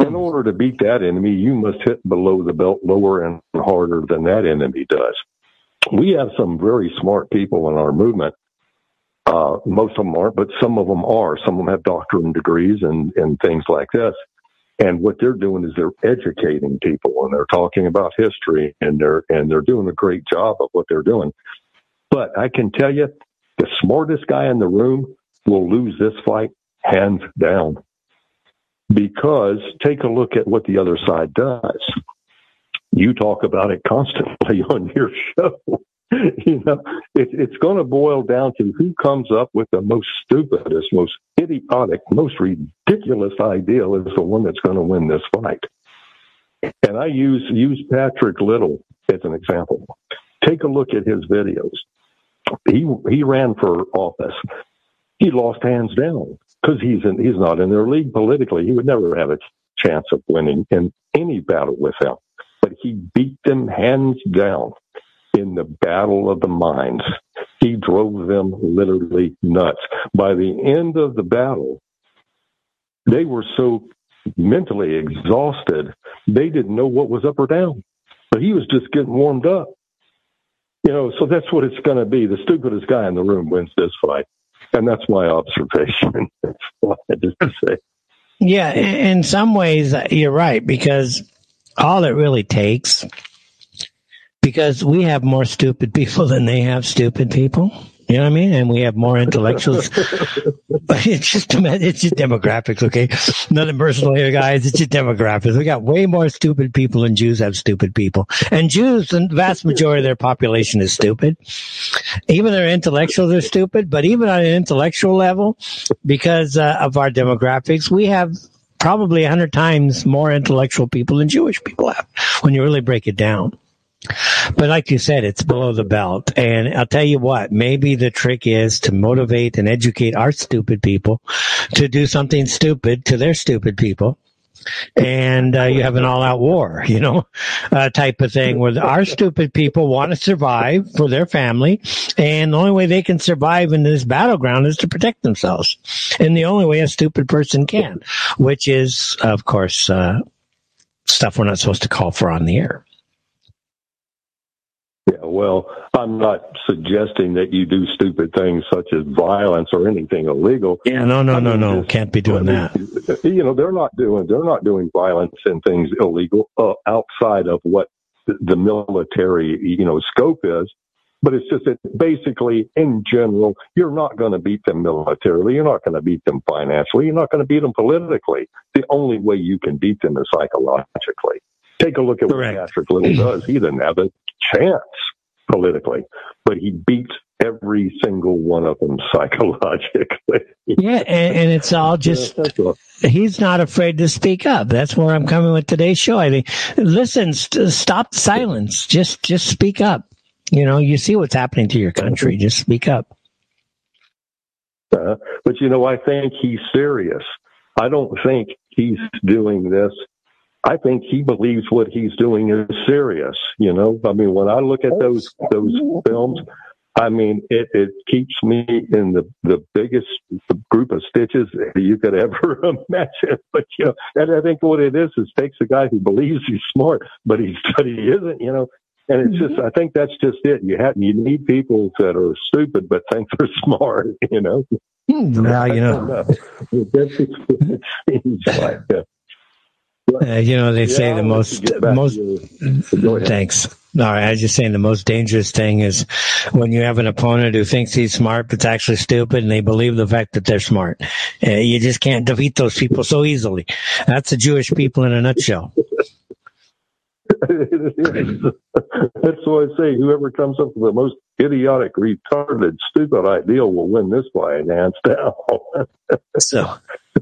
In order to beat that enemy, you must hit below the belt lower and harder than that enemy does. We have some very smart people in our movement. Uh, most of them aren't, but some of them are. Some of them have doctorate degrees and, and things like this. And what they're doing is they're educating people, and they're talking about history, and they're and they're doing a great job of what they're doing. But I can tell you, the smartest guy in the room will lose this fight hands down. Because take a look at what the other side does. You talk about it constantly on your show. You know, it, it's going to boil down to who comes up with the most stupidest, most idiotic, most ridiculous idea is the one that's going to win this fight. And I use use Patrick Little as an example. Take a look at his videos. He he ran for office. He lost hands down because he's in, he's not in their league politically. He would never have a chance of winning in any battle with them. But he beat them hands down in the battle of the minds. He drove them literally nuts. By the end of the battle, they were so mentally exhausted, they didn't know what was up or down. But he was just getting warmed up. You know, so that's what it's going to be. The stupidest guy in the room wins this fight. And that's my observation. That's what I just say. Yeah, in some ways, you're right, because all it really takes, because we have more stupid people than they have stupid people. You know what I mean? And we have more intellectuals. it's just it's just demographics, okay? Nothing personal here, guys. It's just demographics. We got way more stupid people than Jews have stupid people. And Jews, the vast majority of their population is stupid. Even their intellectuals are stupid. But even on an intellectual level, because uh, of our demographics, we have probably one hundred times more intellectual people than Jewish people have when you really break it down. But like you said, it's below the belt. And I'll tell you what, maybe the trick is to motivate and educate our stupid people to do something stupid to their stupid people and uh, you have an all-out war, you know, uh, type of thing where our stupid people want to survive for their family, and the only way they can survive in this battleground is to protect themselves, and the only way a stupid person can, which is, of course, uh, stuff we're not supposed to call for on the air. Yeah, well, I'm not suggesting that you do stupid things such as violence or anything illegal. Yeah, no, no, I no, mean, no, just, can't be doing that. You know, they're not doing they're not doing violence and things illegal uh, outside of what the military, you know, scope is. But it's just that basically, in general, you're not going to beat them militarily. You're not going to beat them financially. You're not going to beat them politically. The only way you can beat them is psychologically. Take a look at Correct. what Patrick Little does. He doesn't have a chance politically, but he beats every single one of them psychologically. Yeah, and, and it's all just, yeah, he's not afraid to speak up. That's where I'm coming with today's show. I think, listen, st- stop silence. Just, just speak up. You know, you see what's happening to your country. Just speak up. Uh, but, you know, I think he's serious. I don't think he's doing this. I think he believes what he's doing is serious. You know, I mean, when I look at those those films, I mean, it, it keeps me in the, the biggest group of stitches you could ever imagine. But, you know, and I think what it is is takes a guy who believes he's smart, but he's, but he isn't, you know. And it's just, I think that's just it. You have, you need people that are stupid but think they're smart, you know. Well, you know. That's what it seems like. Uh, you know, they yeah, say the most, most, your, thanks. All right. I was just saying the most dangerous thing is when you have an opponent who thinks he's smart, but's actually stupid, and they believe the fact that they're smart. Uh, you just can't defeat those people so easily. That's the Jewish people in a nutshell. That's what I say. Whoever comes up with the most idiotic, retarded, stupid idea will win this fight, hands down. So.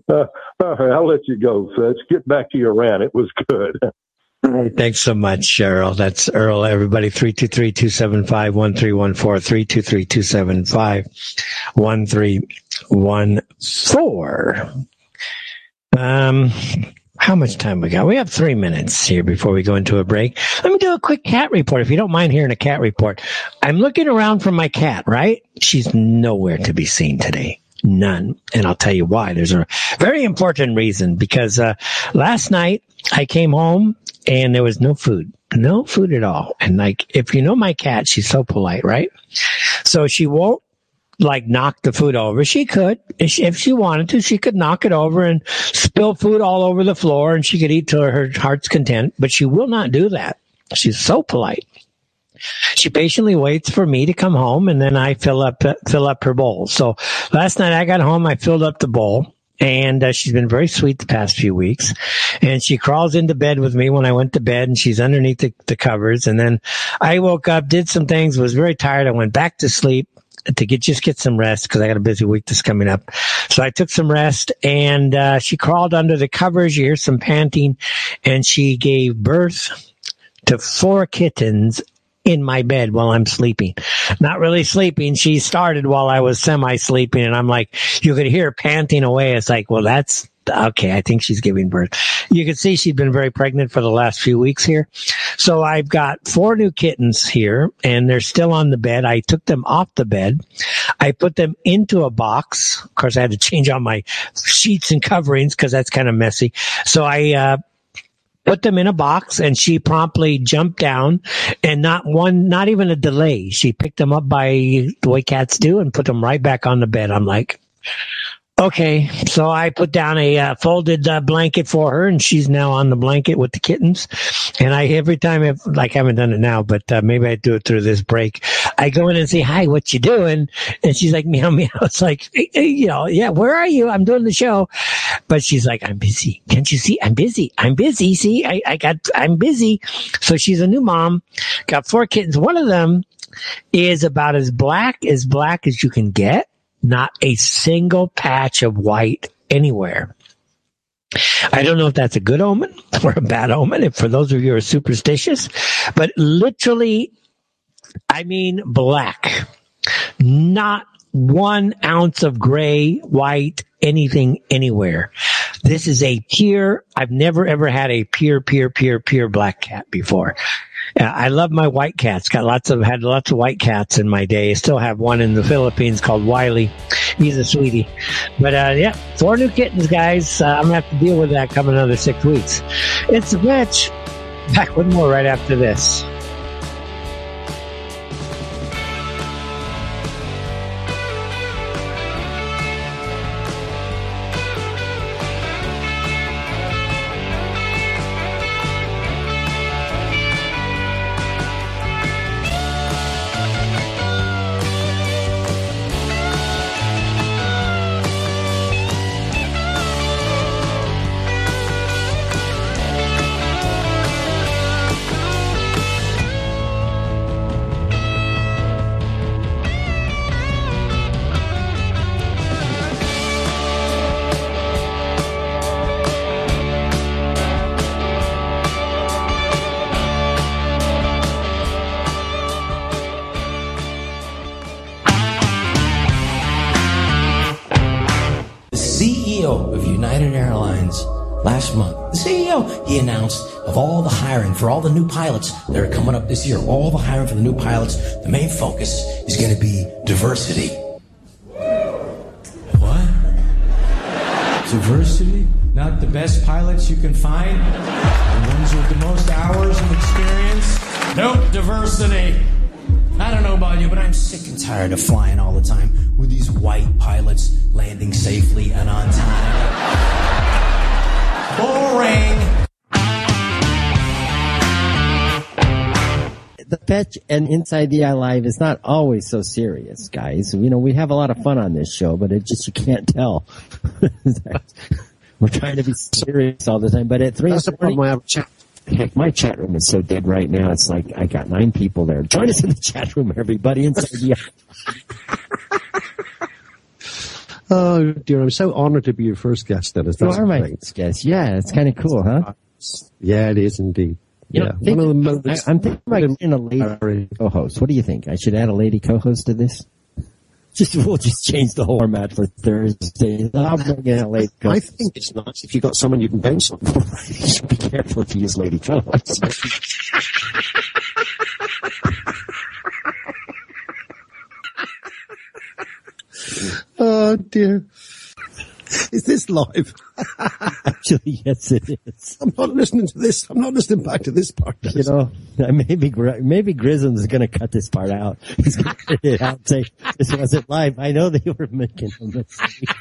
Uh, all right, I'll let you go, Fitz. Get back to your rant. It was good. All right, thanks so much, Earl. That's Earl, everybody. three two three, two seven five, one three one four, three two three, two seven five, one three one four. Um, how much time we got? We have three minutes here before we go into a break. Let me do a quick cat report, if you don't mind hearing a cat report. I'm looking around for my cat, right? She's nowhere to be seen today. None. And I'll tell you why. There's a very important reason, because uh, last night I came home and there was no food, no food at all. And like, if you know my cat, she's so polite, right? So she won't like knock the food over. She could, if she, if she wanted to, she could knock it over and spill food all over the floor, and she could eat till her heart's content, but she will not do that. She's so polite. She patiently waits for me to come home, and then I fill up fill up her bowl. So last night I got home, I filled up the bowl, and uh, she's been very sweet the past few weeks. And she crawls into bed with me when I went to bed, and she's underneath the, the covers. And then I woke up, did some things, was very tired. I went back to sleep to get just get some rest, because I got a busy week that's coming up. So I took some rest, and uh, she crawled under the covers. You hear some panting, and she gave birth to four kittens in my bed while I'm sleeping. Not really sleeping. She started while I was semi-sleeping, and I'm like, you could hear her panting away. It's like, well, that's okay. I think she's giving birth. You can see she'd been very pregnant for the last few weeks here. So I've got four new kittens here, and they're still on the bed. I took them off the bed. I put them into a box. Of course, I had to change all my sheets and coverings because that's kind of messy. So I, uh, put them in a box, and she promptly jumped down, and not one, not even a delay. She picked them up by the way cats do and put them right back on the bed. I'm like, okay. So I put down a uh, folded uh, blanket for her, and she's now on the blanket with the kittens. And I, every time, I've, like, I haven't done it now, but uh, maybe I do it through this break. I go in and say, hi, what you doing? And she's like, meow, meow. It's like, you know, yeah, where are you? I'm doing the show. But she's like, I'm busy. Can't you see? I'm busy. I'm busy. See, I, I got, I'm busy. So she's a new mom, got four kittens. One of them is about as black as black as you can get. Not a single patch of white anywhere. I don't know if that's a good omen or a bad omen, if for those of you who are superstitious, but literally, I mean, black. Not one ounce of gray, white, anything, anywhere. This is a peer. I've never, ever had a peer, peer, peer, peer black cat before. Uh, I love my white cats. Got lots of, had lots of white cats in my day. I still have one in the Philippines called Wiley. He's a sweetie. But, uh, yeah, four new kittens, guys. Uh, I'm going to have to deal with that come another six weeks. It's a bitch. Back with more right after this. For all the new pilots that are coming up this year, all the hiring for the new pilots, the main focus is going to be diversity. What? Diversity? Not the best pilots you can find? The ones with the most hours of experience? Nope, diversity. I don't know about you, but I'm sick and tired of flying all the time with these white pilots landing safely and on time. Boring. The Fetch and Inside the Eye Live is not always so serious, guys. You know, we have a lot of fun on this show, but it just, you can't tell. We're trying to be serious all the time, but at three That's the problem I have chat. Heck, my chat room is so dead right now. It's like I got nine people there. Join us in the chat room, everybody. Inside the Eye. Oh, dear. I'm so honored to be your first guest, Dennis. You are my first guest. Yeah, it's kind of cool, huh? Yeah, it is indeed. You know, yeah. One of the I, I'm thinking about getting a lady co-host. What do you think? I should add a lady co-host to this? Just We'll just change the whole format for Thursday. I'll bring in a lady co-host. I think it's nice if you've got someone you can bounce on. You should be careful if you use lady co-hosts. Oh, dear. Is this live? Actually, yes, it is. I'm not listening to this. I'm not listening back to this part. You know, maybe maybe Grisham's going to cut this part out. He's going to cut it out and say, this wasn't live. I know they were making a mistake.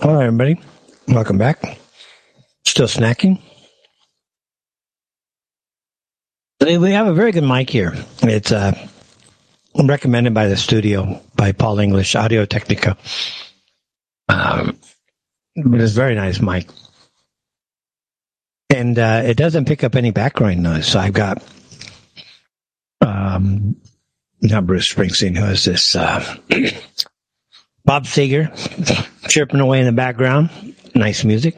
Hello, everybody. Welcome back. Still snacking. We have a very good mic here. It's uh, recommended by the studio, by Paul English, Audio Technica. Um, but it's a very nice mic. And uh, it doesn't pick up any background noise. So I've got, um, not Bruce Springsteen, who is this? Uh, Bob Seger chirping away in the background. Nice music.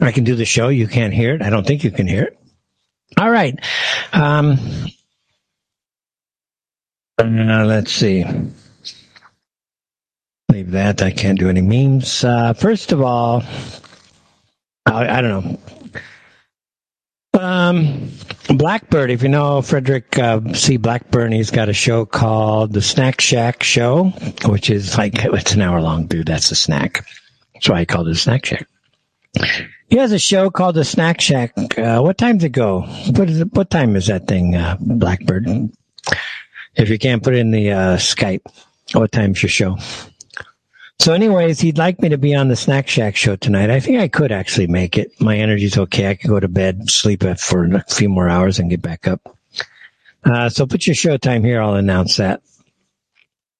I can do the show. You can't hear it. I don't think you can hear it. All right. Um, uh, let's see. Leave that. I can't do any memes. Uh, first of all, I, I don't know. Um, Blackbird, if you know Frederick uh, C. Blackburn, he's got a show called The Snack Shack Show, which is like, it's an hour long, dude. That's a snack. That's why I called it a snack shack. He has a show called The Snack Shack. Uh, what time's it go? What, is it, what time is that thing, uh, Blackbird? If you can't put in the uh, Skype, what time's your show? So anyways, he'd like me to be on the Snack Shack show tonight. I think I could actually make it. My energy's okay. I can go to bed, sleep for a few more hours and get back up. Uh, so put your show time here. I'll announce that.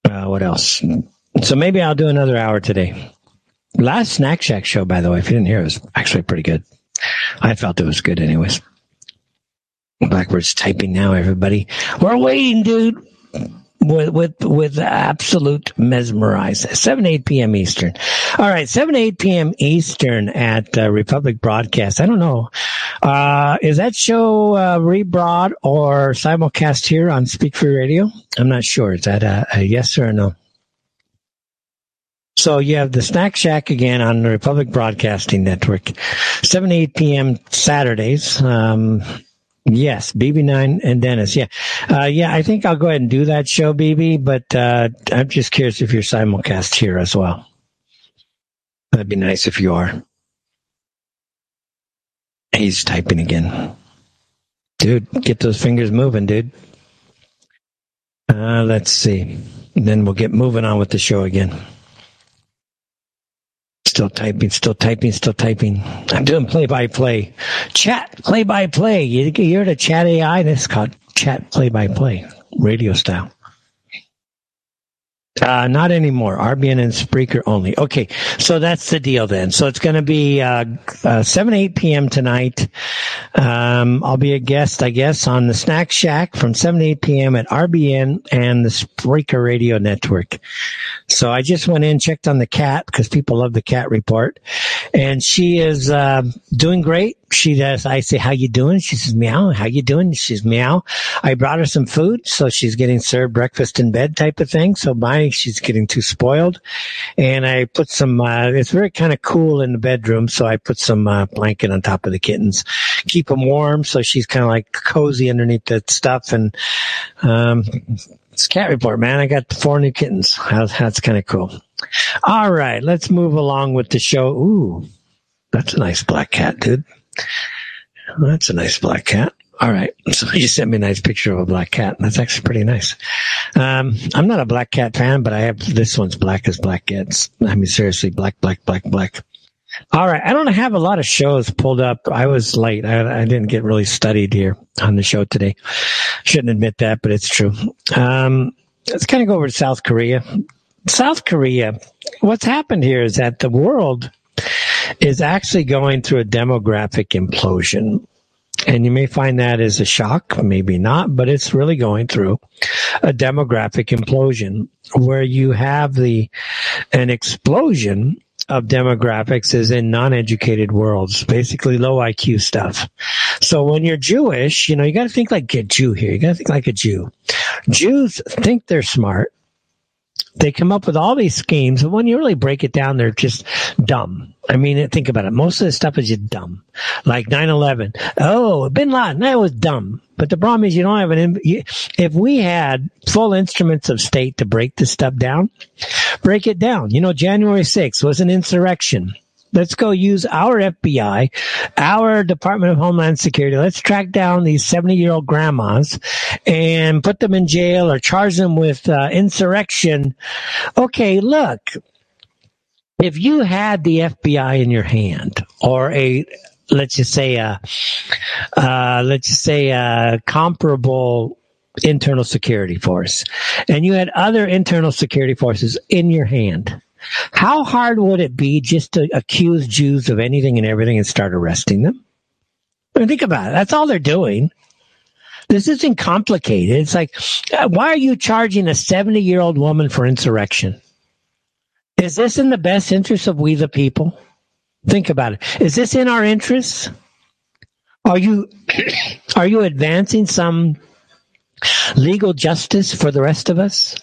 Uh, what else? So maybe I'll do another hour today. Last Snack Shack show, by the way, if you didn't hear, it was actually pretty good. I felt it was good anyways. Blackbird's typing now, everybody. We're waiting, dude. With with with absolute mesmerize. seven, eight p.m. Eastern. All right, seven, eight p.m. Eastern at uh, Republic Broadcast. I don't know. Uh, is that show uh, rebroad or simulcast here on Speak Free Radio? I'm not sure. Is that a, a yes or a no? So you have the Snack Shack again on the Republic Broadcasting Network. seven, eight p.m. Saturdays. Um Yes, B B nine and Dennis. Yeah. Uh, yeah, I think I'll go ahead and do that show, B B, but uh, I'm just curious if you're simulcast here as well. That'd be nice if you are. He's typing again. Dude, get those fingers moving, dude. Uh, let's see. And then we'll get moving on with the show again. Still typing, still typing, still typing. I'm doing play-by-play. Chat, play-by-play. You, you're the chat A I. This is called chat play-by-play, radio style. Uh, not anymore. R B N and Spreaker only. Okay, so that's the deal then. So it's going to be uh, uh, seven, eight p.m. tonight. Um, I'll be a guest, I guess, on the Snack Shack from seven to eight p.m. at R B N and the Spreaker Radio Network. So I just went in, checked on the cat, because people love the cat report. And she is uh, doing great. She does. I say, how you doing? She says, meow. How you doing? She says, meow. I brought her some food, so she's getting served breakfast in bed type of thing. So my, she's getting too spoiled. And I put some, uh, it's very kind of cool in the bedroom, so I put some uh, blanket on top of the kittens. Keep them warm, so she's kind of like cozy underneath that stuff. And um, it's cat report, man. I got four new kittens. That's kind of cool. All right, let's move along with the show. Ooh, that's a nice black cat, dude. Well, that's a nice black cat. All right. Somebody just sent me a nice picture of a black cat. That's actually pretty nice. Um, I'm not a black cat fan, but I have this one's black as black gets. I mean, seriously, black, black, black, black. All right. I don't have a lot of shows pulled up. I was late. I, I didn't get really studied here on the show today. Shouldn't admit that, but it's true. Um, let's kind of go over to South Korea. South Korea, what's happened here is that the world is actually going through a demographic implosion. And you may find that as a shock, maybe not, but it's really going through a demographic implosion where you have the an explosion of demographics is in non-educated worlds, basically low I Q stuff. So when you're Jewish, you know, you got to think like a Jew here. You got to think like a Jew. Jews think they're smart. They come up with all these schemes, and when you really break it down, they're just dumb. I mean, think about it. Most of this stuff is just dumb. Like nine eleven. Oh, Bin Laden, that was dumb. But the problem is you don't have an – if we had full instruments of state to break this stuff down, break it down. You know, January sixth was an insurrection. Let's go use our F B I, our Department of Homeland Security. Let's track down these seventy-year-old grandmas and put them in jail or charge them with uh, insurrection. Okay, look, if you had the F B I in your hand or a, let's just say, a, uh, let's just say a comparable internal security force, and you had other internal security forces in your hand, how hard would it be just to accuse Jews of anything and everything and start arresting them? I mean, think about it. That's all they're doing. This isn't complicated. It's like, why are you charging a seventy-year-old woman for insurrection? Is this in the best interest of we the people? Think about it. Is this in our interests? Are you, are you advancing some legal justice for the rest of us,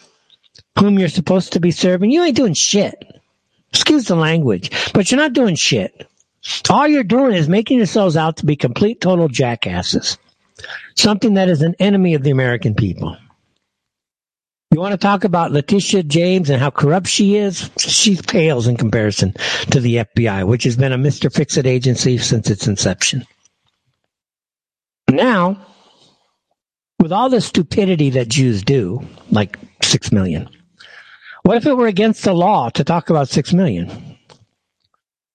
whom you're supposed to be serving? You ain't doing shit. Excuse the language, but you're not doing shit. All you're doing is making yourselves out to be complete, total jackasses, something that is an enemy of the American people. You want to talk about Letitia James and how corrupt she is? She pales in comparison to the F B I, which has been a Mister Fix-It agency since its inception. Now, with all the stupidity that Jews do, like six million, what if it were against the law to talk about six million?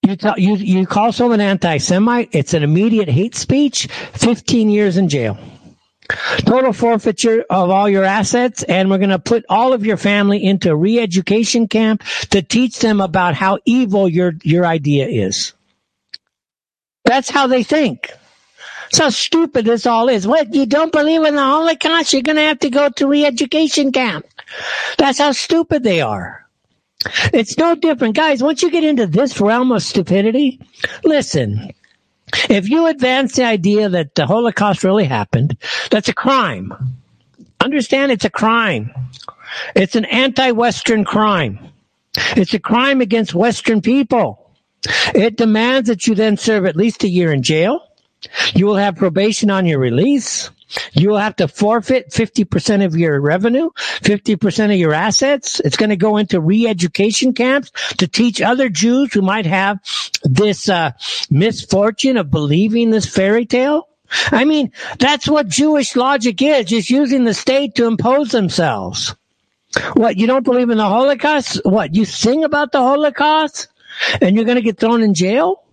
You, tell, you, you call someone anti-Semite, it's an immediate hate speech, fifteen years in jail. Total forfeiture of all your assets, and we're going to put all of your family into a re-education camp to teach them about how evil your, your idea is. That's how they think. That's how stupid this all is. What, you don't believe in the Holocaust? You're going to have to go to re-education camp. That's how stupid they are. It's no different. Guys, once you get into this realm of stupidity, listen, if you advance the idea that the Holocaust really happened, that's a crime. Understand, it's a crime. It's an anti-Western crime. It's a crime against Western people. It demands that you then serve at least a year in jail. You will have probation on your release. You will have to forfeit fifty percent of your revenue, fifty percent of your assets. It's going to go into re-education camps to teach other Jews who might have this uh, misfortune of believing this fairy tale. I mean, that's what Jewish logic is, just using the state to impose themselves. What, you don't believe in the Holocaust? What, you sing about the Holocaust and you're going to get thrown in jail?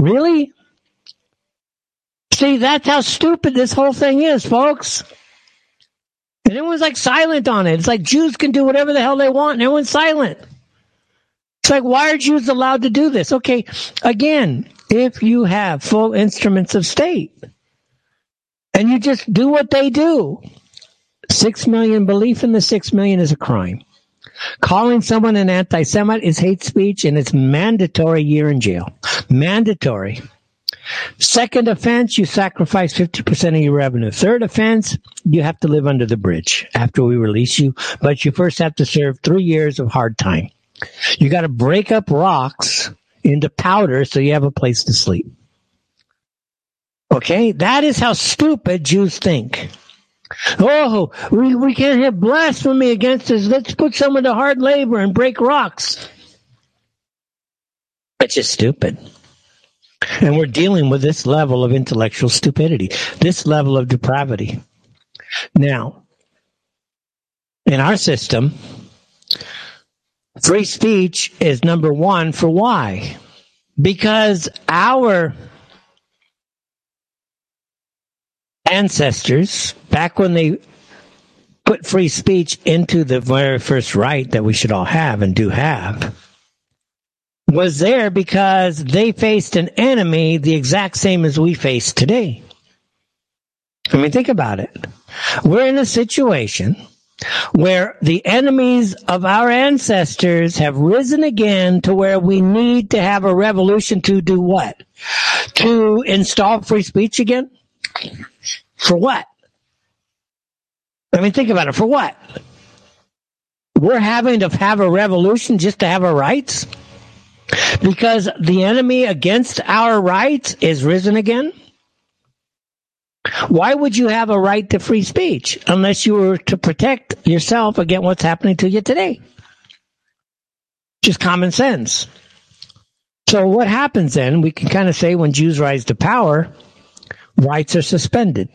Really? See, that's how stupid this whole thing is, folks. And everyone's like silent on it. It's like Jews can do whatever the hell they want, and everyone's silent. It's like, why are Jews allowed to do this? Okay, again, if you have full instruments of state, and you just do what they do, six million, belief in the six million is a crime. Calling someone an anti-Semite is hate speech, and it's mandatory year in jail. Mandatory. Second offense, you sacrifice fifty percent of your revenue. Third offense, you have to live under the bridge after we release you, but you first have to serve three years of hard time. You got to break up rocks into powder so you have a place to sleep. Okay, that is how stupid Jews think. Oh, we, we can't have blasphemy against us. Let's put someone to hard labor and break rocks. That's just stupid. And we're dealing with this level of intellectual stupidity, this level of depravity. Now, in our system, free speech is number one for why? Because our ancestors, back when they put free speech into the very first right that we should all have and do have, was there because they faced an enemy the exact same as we face today. I mean, think about it. We're in a situation where the enemies of our ancestors have risen again to where we need to have a revolution to do what? To install free speech again? For what? I mean, think about it. For what? We're having to have a revolution just to have our rights? Because the enemy against our rights is risen again? Why would you have a right to free speech unless you were to protect yourself against what's happening to you today? Just common sense. So what happens then? We can kind of say when Jews rise to power, rights are suspended.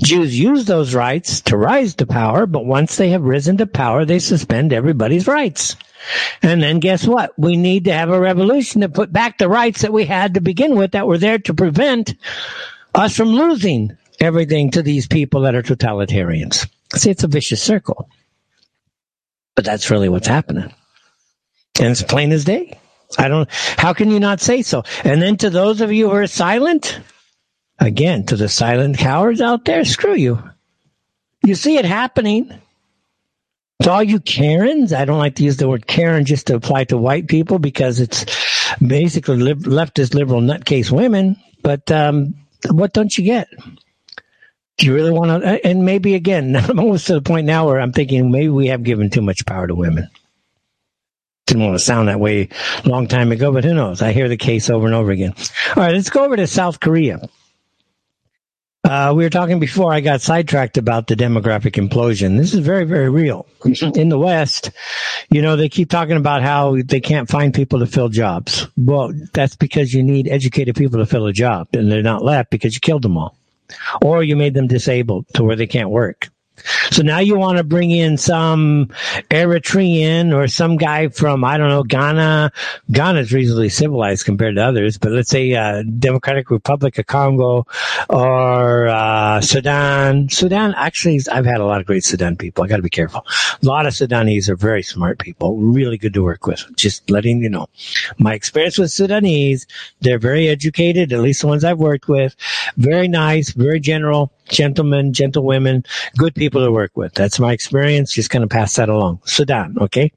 Jews use those rights to rise to power, but once they have risen to power, they suspend everybody's rights. And then guess what? We need to have a revolution to put back the rights that we had to begin with that were there to prevent us from losing everything to these people that are totalitarians. See, it's a vicious circle. But that's really what's happening. And it's plain as day. I don't, how can you not say so? And then to those of you who are silent, again, to the silent cowards out there, screw you. You see it happening. To all you Karens, I don't like to use the word Karen just to apply to white people because it's basically lib- leftist liberal nutcase women, but um, what don't you get? Do you really want to? And maybe, again, I'm almost to the point now where I'm thinking maybe we have given too much power to women. didn't want to sound that way a long time ago, but who knows? I hear the case over and over again. All right, let's go over to South Korea. Uh, we were talking before I got sidetracked about the demographic implosion. This is very, very real. In the West, you know, they keep talking about how they can't find people to fill jobs. Well, that's because you need educated people to fill a job, and they're not left because you killed them all. Or you made them disabled to where they can't work. So now you want to bring in some Eritrean or some guy from, I don't know, Ghana. Ghana is reasonably civilized compared to others, but let's say uh, Democratic Republic of Congo or uh, Sudan. Sudan, actually, I've had a lot of great Sudan people. I got to be careful. A lot of Sudanese are very smart people, really good to work with. Just letting you know. My experience with Sudanese, they're very educated, at least the ones I've worked with. Very nice, very general. Gentlemen, gentlewomen, good people to work with. That's my experience. Just going to pass that along. Sudan, okay?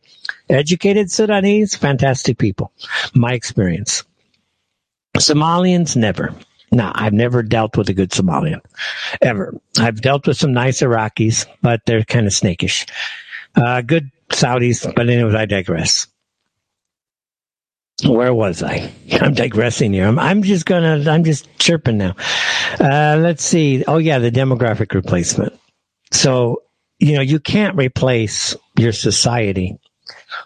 Educated Sudanese, fantastic people. My experience. Somalians, never. No, I've never dealt with a good Somalian, ever. I've dealt with some nice Iraqis, but they're kind of snakish. Uh, good Saudis, but anyways, I digress. Where was I? I'm digressing here. I'm, I'm just gonna, I'm just chirping now. Uh, let's see. Oh yeah, the demographic replacement. So, you know, you can't replace your society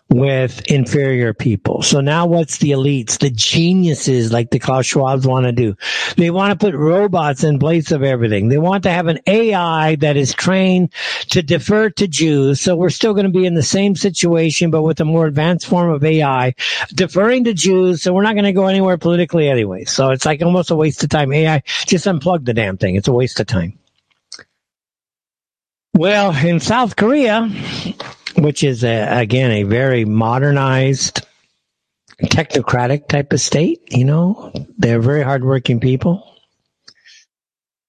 with inferior people. So now what's the elites, the geniuses like the Klaus Schwabs want to do? They want to put robots in place of everything. They want to have an A I that is trained to defer to Jews. So we're still going to be in the same situation, but with a more advanced form of A I, deferring to Jews. So we're not going to go anywhere politically anyway. So it's like almost a waste of time. A I, just unplug the damn thing. It's a waste of time. Well, in South Korea, which is, a, again, a very modernized, technocratic type of state. You know, they're very hardworking people.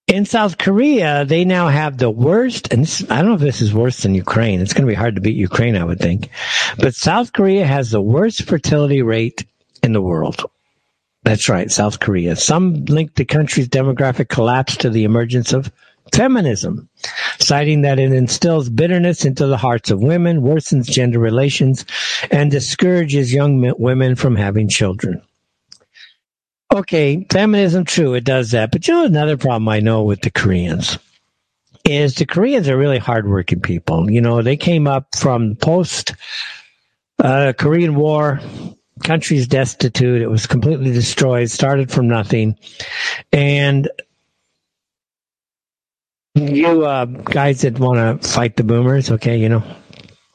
In South Korea, they now have the worst, and this, I don't know if this is worse than Ukraine. It's going to be hard to beat Ukraine, I would think. But South Korea has the worst fertility rate in the world. That's right, South Korea. Some link the country's demographic collapse to the emergence of feminism, citing that it instills bitterness into the hearts of women, worsens gender relations, and discourages young women from having children. Okay, feminism, true, it does that. But you know another problem I know with the Koreans is the Koreans are really hardworking people. You know, they came up from post uh, Korean War. Country's destitute. It was completely destroyed, started from nothing. And you uh, guys that want to fight the boomers, okay, you know,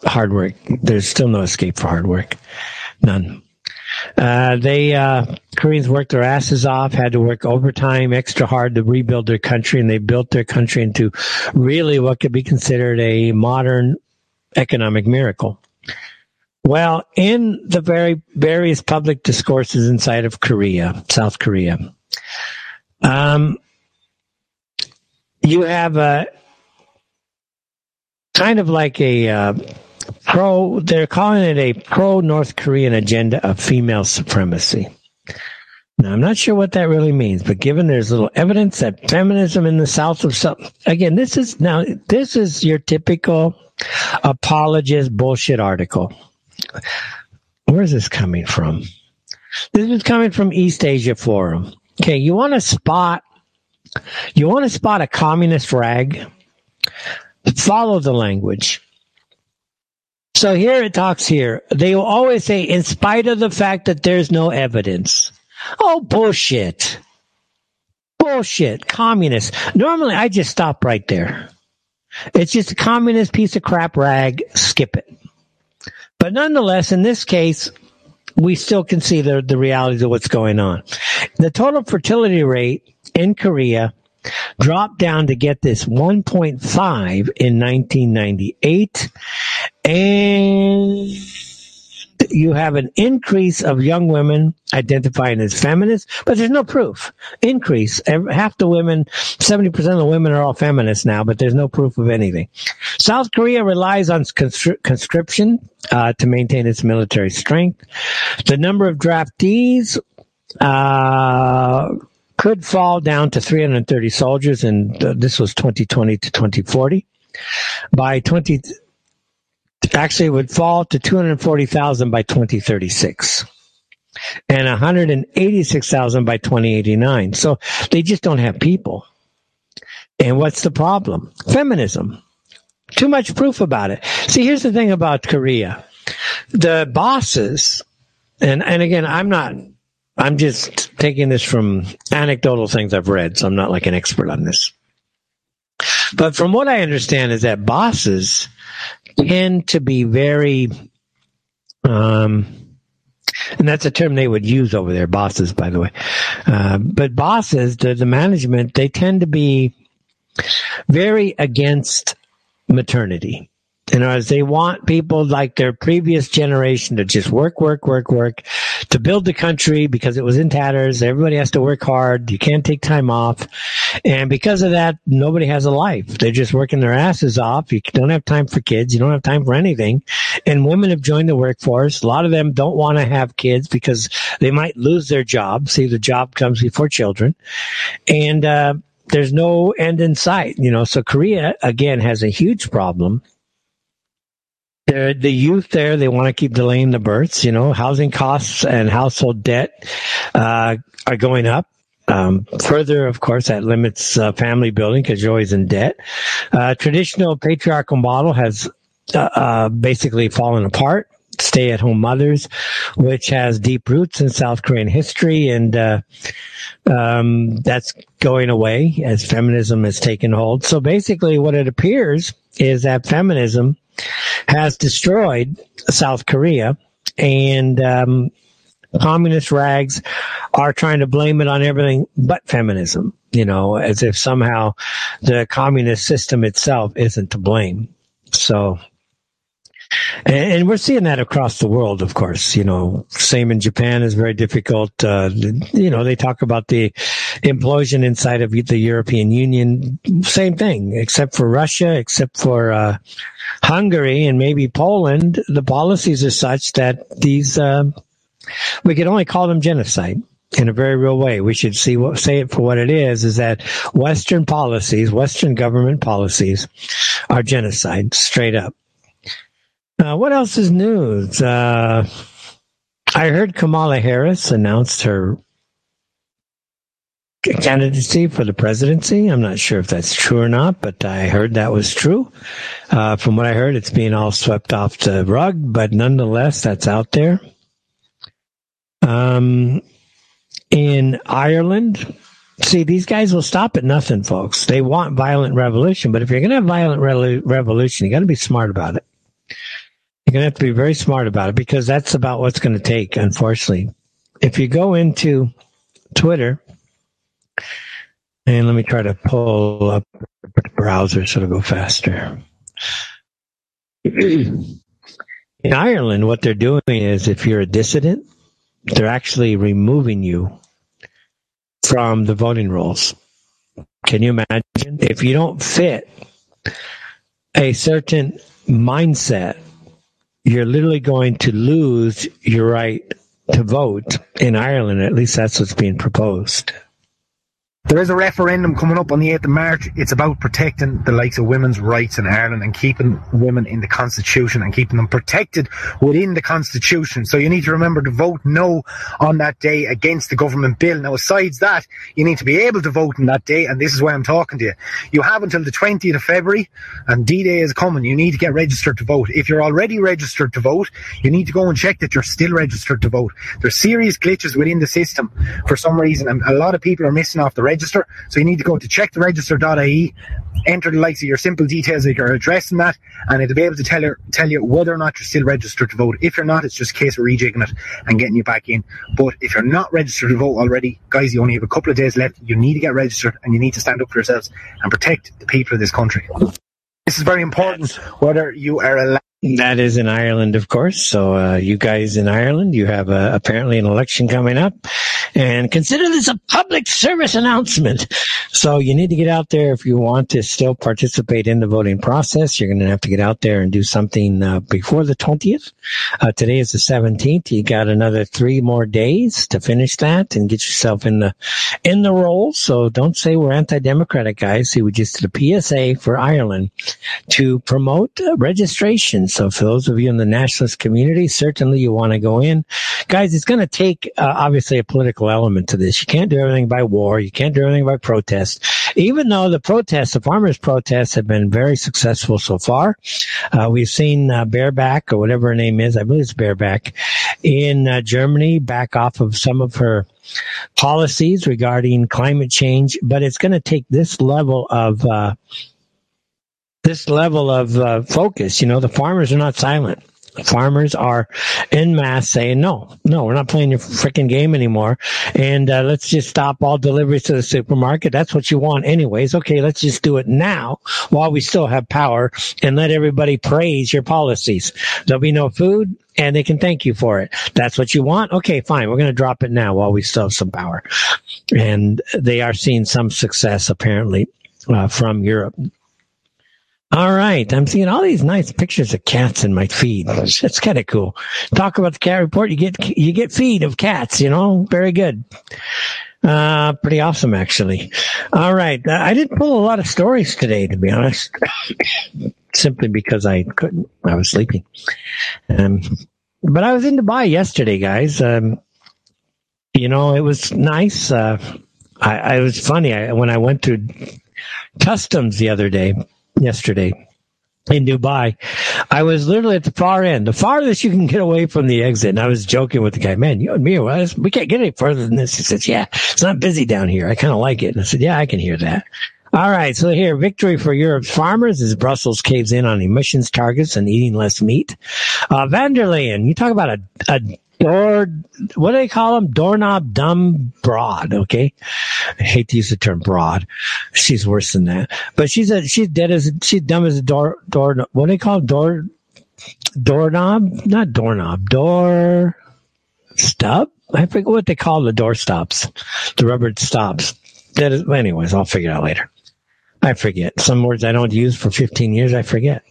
hard work. There's still no escape for hard work. None. Uh, they, uh, Koreans worked their asses off, had to work overtime, extra hard to rebuild their country, and they built their country into really what could be considered a modern economic miracle. Well, in the very various public discourses inside of Korea, South Korea, um, you have a kind of like a uh, pro, they're calling it a pro-North Korean agenda of female supremacy. Now, I'm not sure what that really means, but given there's little evidence that feminism in the South of South, again, this is now, this is your typical apologist bullshit article. Where is this coming from? This is coming from East Asia Forum. Okay, you want to spot You want to spot a communist rag? Follow the language. So here it talks here. They will always say, in spite of the fact that there's no evidence. Oh, bullshit. Bullshit. Communist. Normally, I just stop right there. It's just a communist piece of crap rag. Skip it. But nonetheless, in this case, we still can see the, the realities of what's going on. The total fertility rate in Korea dropped down to, get this, one point five in nineteen ninety-eight, and you have an increase of young women identifying as feminists, but there's no proof. Increase. Half the women, seventy percent of the women are all feminists now, but there's no proof of anything. South Korea relies on conscription uh, to maintain its military strength. The number of draftees uh could fall down to three hundred thirty soldiers, and uh, this was twenty twenty to twenty forty. By 20, Actually, it would fall to two hundred forty thousand by twenty thirty-six and one hundred eighty-six thousand by twenty eighty-nine. So they just don't have people. And what's the problem? Feminism. Too much proof about it. See, here's the thing about Korea. The bosses, and, and again, I'm not, I'm just taking this from anecdotal things I've read, so I'm not like an expert on this. But from what I understand is that bosses tend to be very, um, and that's a term they would use over there, bosses, by the way. Uh, but bosses, the, the management, they tend to be very against maternity. In other words, they want people like their previous generation to just work, work, work, work, to build the country because it was in tatters. Everybody has to work hard. You can't take time off. And because of that, nobody has a life. They're just working their asses off. You don't have time for kids. You don't have time for anything. And women have joined the workforce. A lot of them don't want to have kids because they might lose their job. See, the job comes before children. And uh, there's no end in sight. You know, so Korea, again, has a huge problem. The, the youth there, they want to keep delaying the births. You know, housing costs and household debt uh, are going up. Um, further, of course, that limits uh, family building because you're always in debt. Uh, traditional patriarchal model has uh, uh, basically fallen apart. Stay-at-home mothers, which has deep roots in South Korean history, and uh, um, that's going away as feminism has taken hold. So basically what it appears is that feminism has destroyed South Korea, and um, communist rags are trying to blame it on everything but feminism, you know, as if somehow the communist system itself isn't to blame. So, and, and we're seeing that across the world, of course, you know, same in Japan is very difficult. Uh, you know, they talk about the implosion inside of the European Union, same thing, except for Russia, except for uh, Hungary and maybe Poland. The policies are such that these, uh, we could only call them genocide in a very real way. We should see what, say it for what it is, is that Western policies, Western government policies are genocide, straight up. Uh, what else is news? Uh, I heard Kamala Harris announced her candidacy for the presidency. I'm not sure if that's true or not, but I heard that was true. Uh, from what I heard, it's being all swept off the rug, but nonetheless, that's out there. Um, in Ireland, see, these guys will stop at nothing, folks. They want violent revolution, but if you're going to have violent re- revolution, you got to be smart about it. You're going to have to be very smart about it because that's about what's going to take, unfortunately. If you go into Twitter, and let me try to pull up the browser so it'll go faster. In Ireland, what they're doing is if you're a dissident, they're actually removing you from the voting rolls. Can you imagine? If you don't fit a certain mindset, you're literally going to lose your right to vote in Ireland. At least that's what's being proposed. There is a referendum coming up on the eighth of March. It's about protecting the likes of women's rights in Ireland and keeping women in the Constitution and keeping them protected within the Constitution. So you need to remember to vote no on that day against the government bill. Now, besides that, you need to be able to vote on that day, and this is why I'm talking to you. You have until the twentieth of February, and D-Day is coming. You need to get registered to vote. If you're already registered to vote, you need to go and check that you're still registered to vote. There's serious glitches within the system for some reason, and a lot of people are missing off the register. Register, so you need to go to check the register dot I E, enter the likes of your simple details like your address and that, and it'll be able to tell you, tell you whether or not you're still registered to vote. If you're not, it's just a case of rejigging it and getting you back in. But if you're not registered to vote already, guys, you only have a couple of days left. You need to get registered and you need to stand up for yourselves and protect the people of this country. This is very important, whether you are allowed. That is in Ireland, of course. So uh, you guys in Ireland, you have uh, apparently an election coming up. And consider this a public service announcement. So you need to get out there if you want to still participate in the voting process. You're going to have to get out there and do something uh, before the twentieth. Uh, today is the seventeenth. You got another three more days to finish that and get yourself in the in the roll. So don't say we're anti-democratic, guys. See, we just did a P S A for Ireland to promote uh, registration. So for those of you in the nationalist community, certainly you want to go in, guys. It's going to take uh, obviously a political element to this. You can't do everything by war. You can't do everything by protest. Even though the protests, the farmers' protests, have been very successful so far, uh, we've seen uh, Baerbock, or whatever her name is, I believe it's Baerbock, in uh, Germany, back off of some of her policies regarding climate change. But it's going to take this level of uh, this level of uh, focus. You know, the farmers are not silent. Farmers are en masse saying, no, no, we're not playing your freaking game anymore. And uh, let's just stop all deliveries to the supermarket. That's what you want anyways. Okay, let's just do it now while we still have power and let everybody praise your policies. There'll be no food, and they can thank you for it. That's what you want? Okay, fine. We're going to drop it now while we still have some power. And they are seeing some success, apparently, uh, from Europe. All right. I'm seeing all these nice pictures of cats in my feed. That's kind of cool. Talk about the cat report. You get, you get feed of cats, you know, very good. Uh, pretty awesome, actually. All right. I didn't pull a lot of stories today, to be honest, simply because I couldn't. I was sleeping. Um, but I was in Dubai yesterday, guys. Um, you know, it was nice. Uh, I, I was funny. I, when I went through customs the other day, yesterday in Dubai, I was literally at the far end, the farthest you can get away from the exit. And I was joking with the guy, man, you and me, we can't get any further than this. He says, yeah, it's not busy down here. I kind of like it. And I said, yeah, I can hear that. All right. So here, victory for Europe's farmers as Brussels caves in on emissions targets and eating less meat. Uh, Van der Leyen, you talk about a, a door, what do they call him? Doorknob, dumb broad. Okay. I hate to use the term broad. She's worse than that. But she's a, she's dead as, she's dumb as a door, door, what do they call it? Door, doorknob? Not doorknob, door stub? I forget what they call the door stops, the rubber stops. That is, anyways, I'll figure it out later. I forget. Some words I don't use for fifteen years, I forget.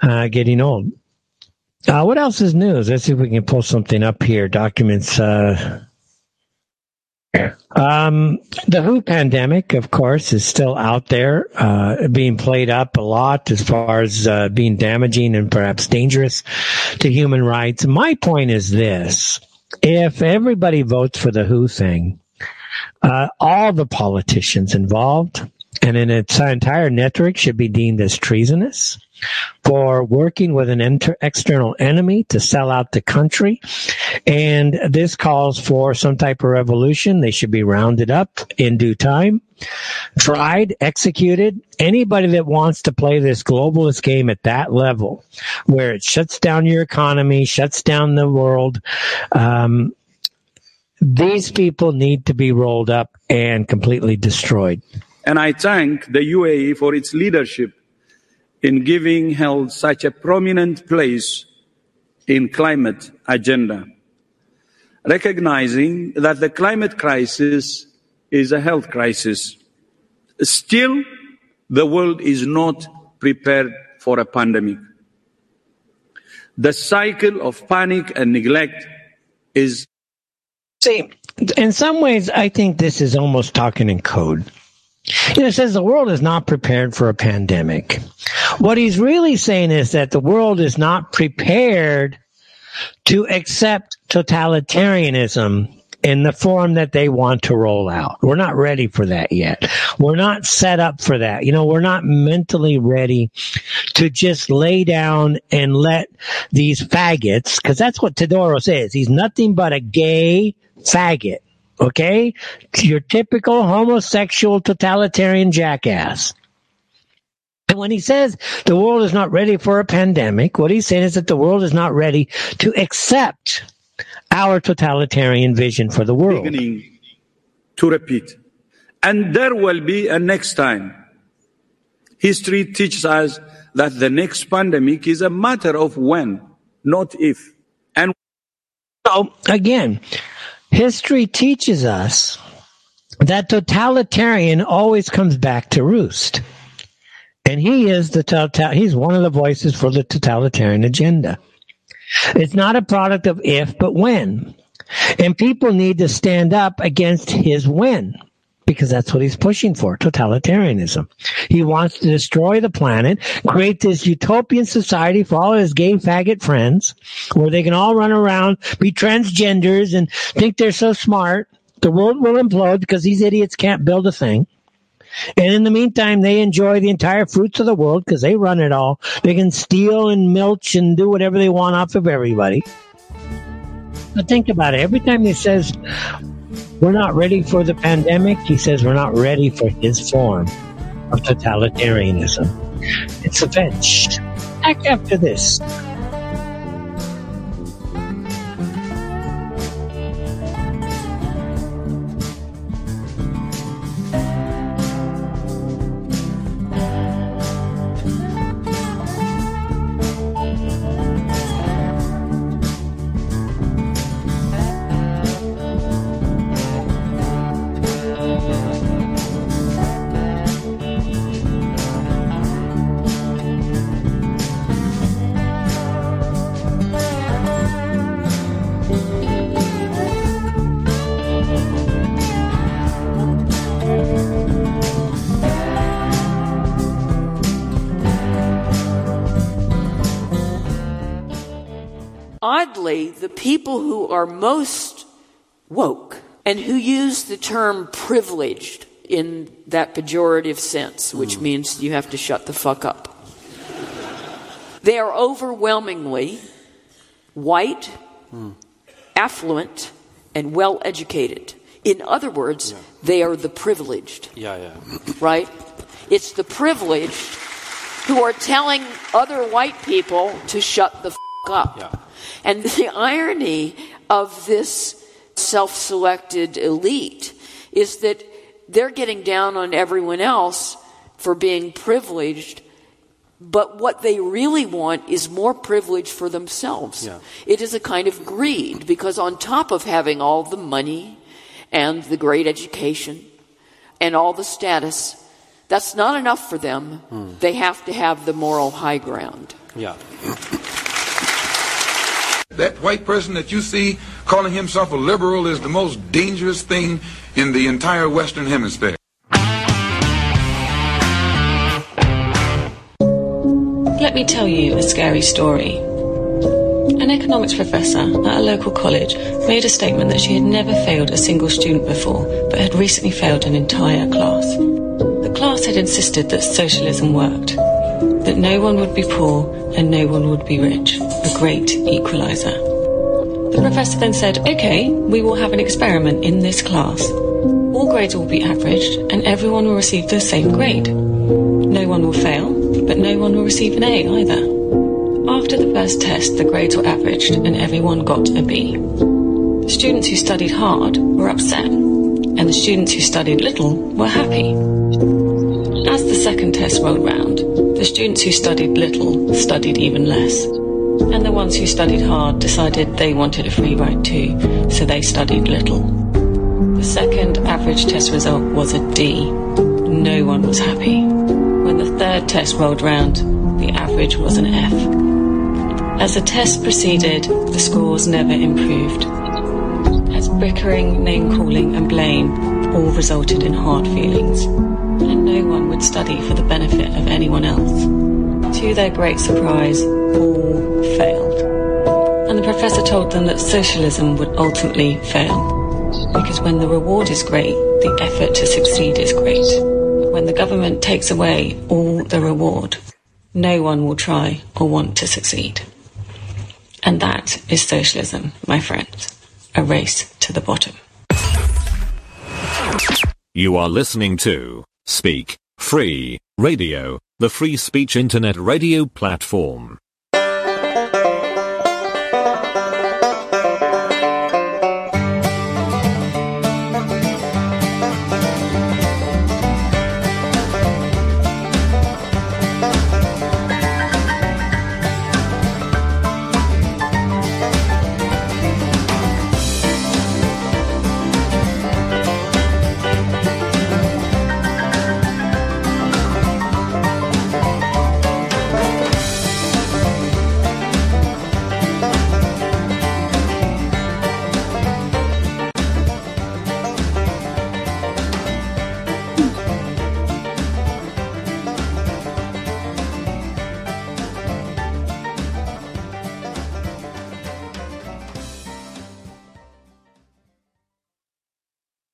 Uh, getting old. Uh, what else is news? Let's see if we can pull something up here. Documents. Uh, um, the W H O pandemic, of course, is still out there, uh, being played up a lot as far as uh, being damaging and perhaps dangerous to human rights. My point is this. If everybody votes for the W H O thing, uh, all the politicians involved and in its entire network should be deemed as treasonous for working with an inter- external enemy to sell out the country. And this calls for some type of revolution. They should be rounded up in due time, tried, executed. Anybody that wants to play this globalist game at that level, where it shuts down your economy, shuts down the world, um, these people need to be rolled up and completely destroyed. And I thank the U A E for its leadership in giving health such a prominent place in climate agenda, recognizing that the climate crisis is a health crisis. Still, the world is not prepared for a pandemic. The cycle of panic and neglect is... See, in some ways, I think this is almost talking in code. You know, it says the world is not prepared for a pandemic. What he's really saying is that the world is not prepared to accept totalitarianism in the form that they want to roll out. We're not ready for that yet. We're not set up for that. You know, we're not mentally ready to just lay down and let these faggots, because that's what Todorov says. He's nothing but a gay faggot. Okay, your typical homosexual totalitarian jackass. And when he says the world is not ready for a pandemic, what he's saying is that the world is not ready to accept our totalitarian vision for the world. Beginning to repeat. And there will be a next time. History teaches us that the next pandemic is a matter of when, not if. And so, again... History teaches us that totalitarian always comes back to roost. And he is the total, he's one of the voices for the totalitarian agenda. It's not a product of if, but when. And people need to stand up against his when, because that's what he's pushing for, totalitarianism. He wants to destroy the planet, create this utopian society for all his gay faggot friends, where they can all run around, be transgenders, and think they're so smart. The world will implode because these idiots can't build a thing. And in the meantime, they enjoy the entire fruits of the world because they run it all. They can steal and milch and do whatever they want off of everybody. But think about it. Every time he says, we're not ready for the pandemic, he says, we're not ready for his form of totalitarianism. It's a bench. Back after this. The people who are most woke and who use the term privileged in that pejorative sense, which mm. means you have to shut the fuck up. They are overwhelmingly white, mm. affluent, and well-educated. In other words, yeah. they are the privileged. Yeah, yeah. Right? It's the privileged who are telling other white people to shut the fuck up. Yeah. And the irony of this self-selected elite is that they're getting down on everyone else for being privileged, but what they really want is more privilege for themselves. Yeah. It is a kind of greed, because on top of having all the money and the great education and all the status, that's not enough for them. Mm. They have to have the moral high ground. Yeah. That white person that you see calling himself a liberal is the most dangerous thing in the entire Western Hemisphere. Let me tell you a scary story. An economics professor at a local college made a statement that she had never failed a single student before, but had recently failed an entire class. The class had insisted that socialism worked, that no one would be poor and no one would be rich, a great equalizer. The professor then said, okay, we will have an experiment in this class. All grades will be averaged and everyone will receive the same grade. No one will fail, but no one will receive an A either. After the first test, the grades were averaged and everyone got a B. The students who studied hard were upset, and the students who studied little were happy. As the second test rolled round, the students who studied little studied even less, and the ones who studied hard decided they wanted a free ride too, so they studied little. The second average test result was a D. No one was happy. When the third test rolled round, the average was an F. As the test proceeded, the scores never improved, as bickering, name-calling and blame all resulted in hard feelings, and no one would study for the benefit of anyone else. To their great surprise, all failed. And the professor told them that socialism would ultimately fail, because when the reward is great, the effort to succeed is great. When the government takes away all the reward, no one will try or want to succeed. And that is socialism, my friends. A race to the bottom. You are listening to Speak Free Radio, the free speech internet radio platform.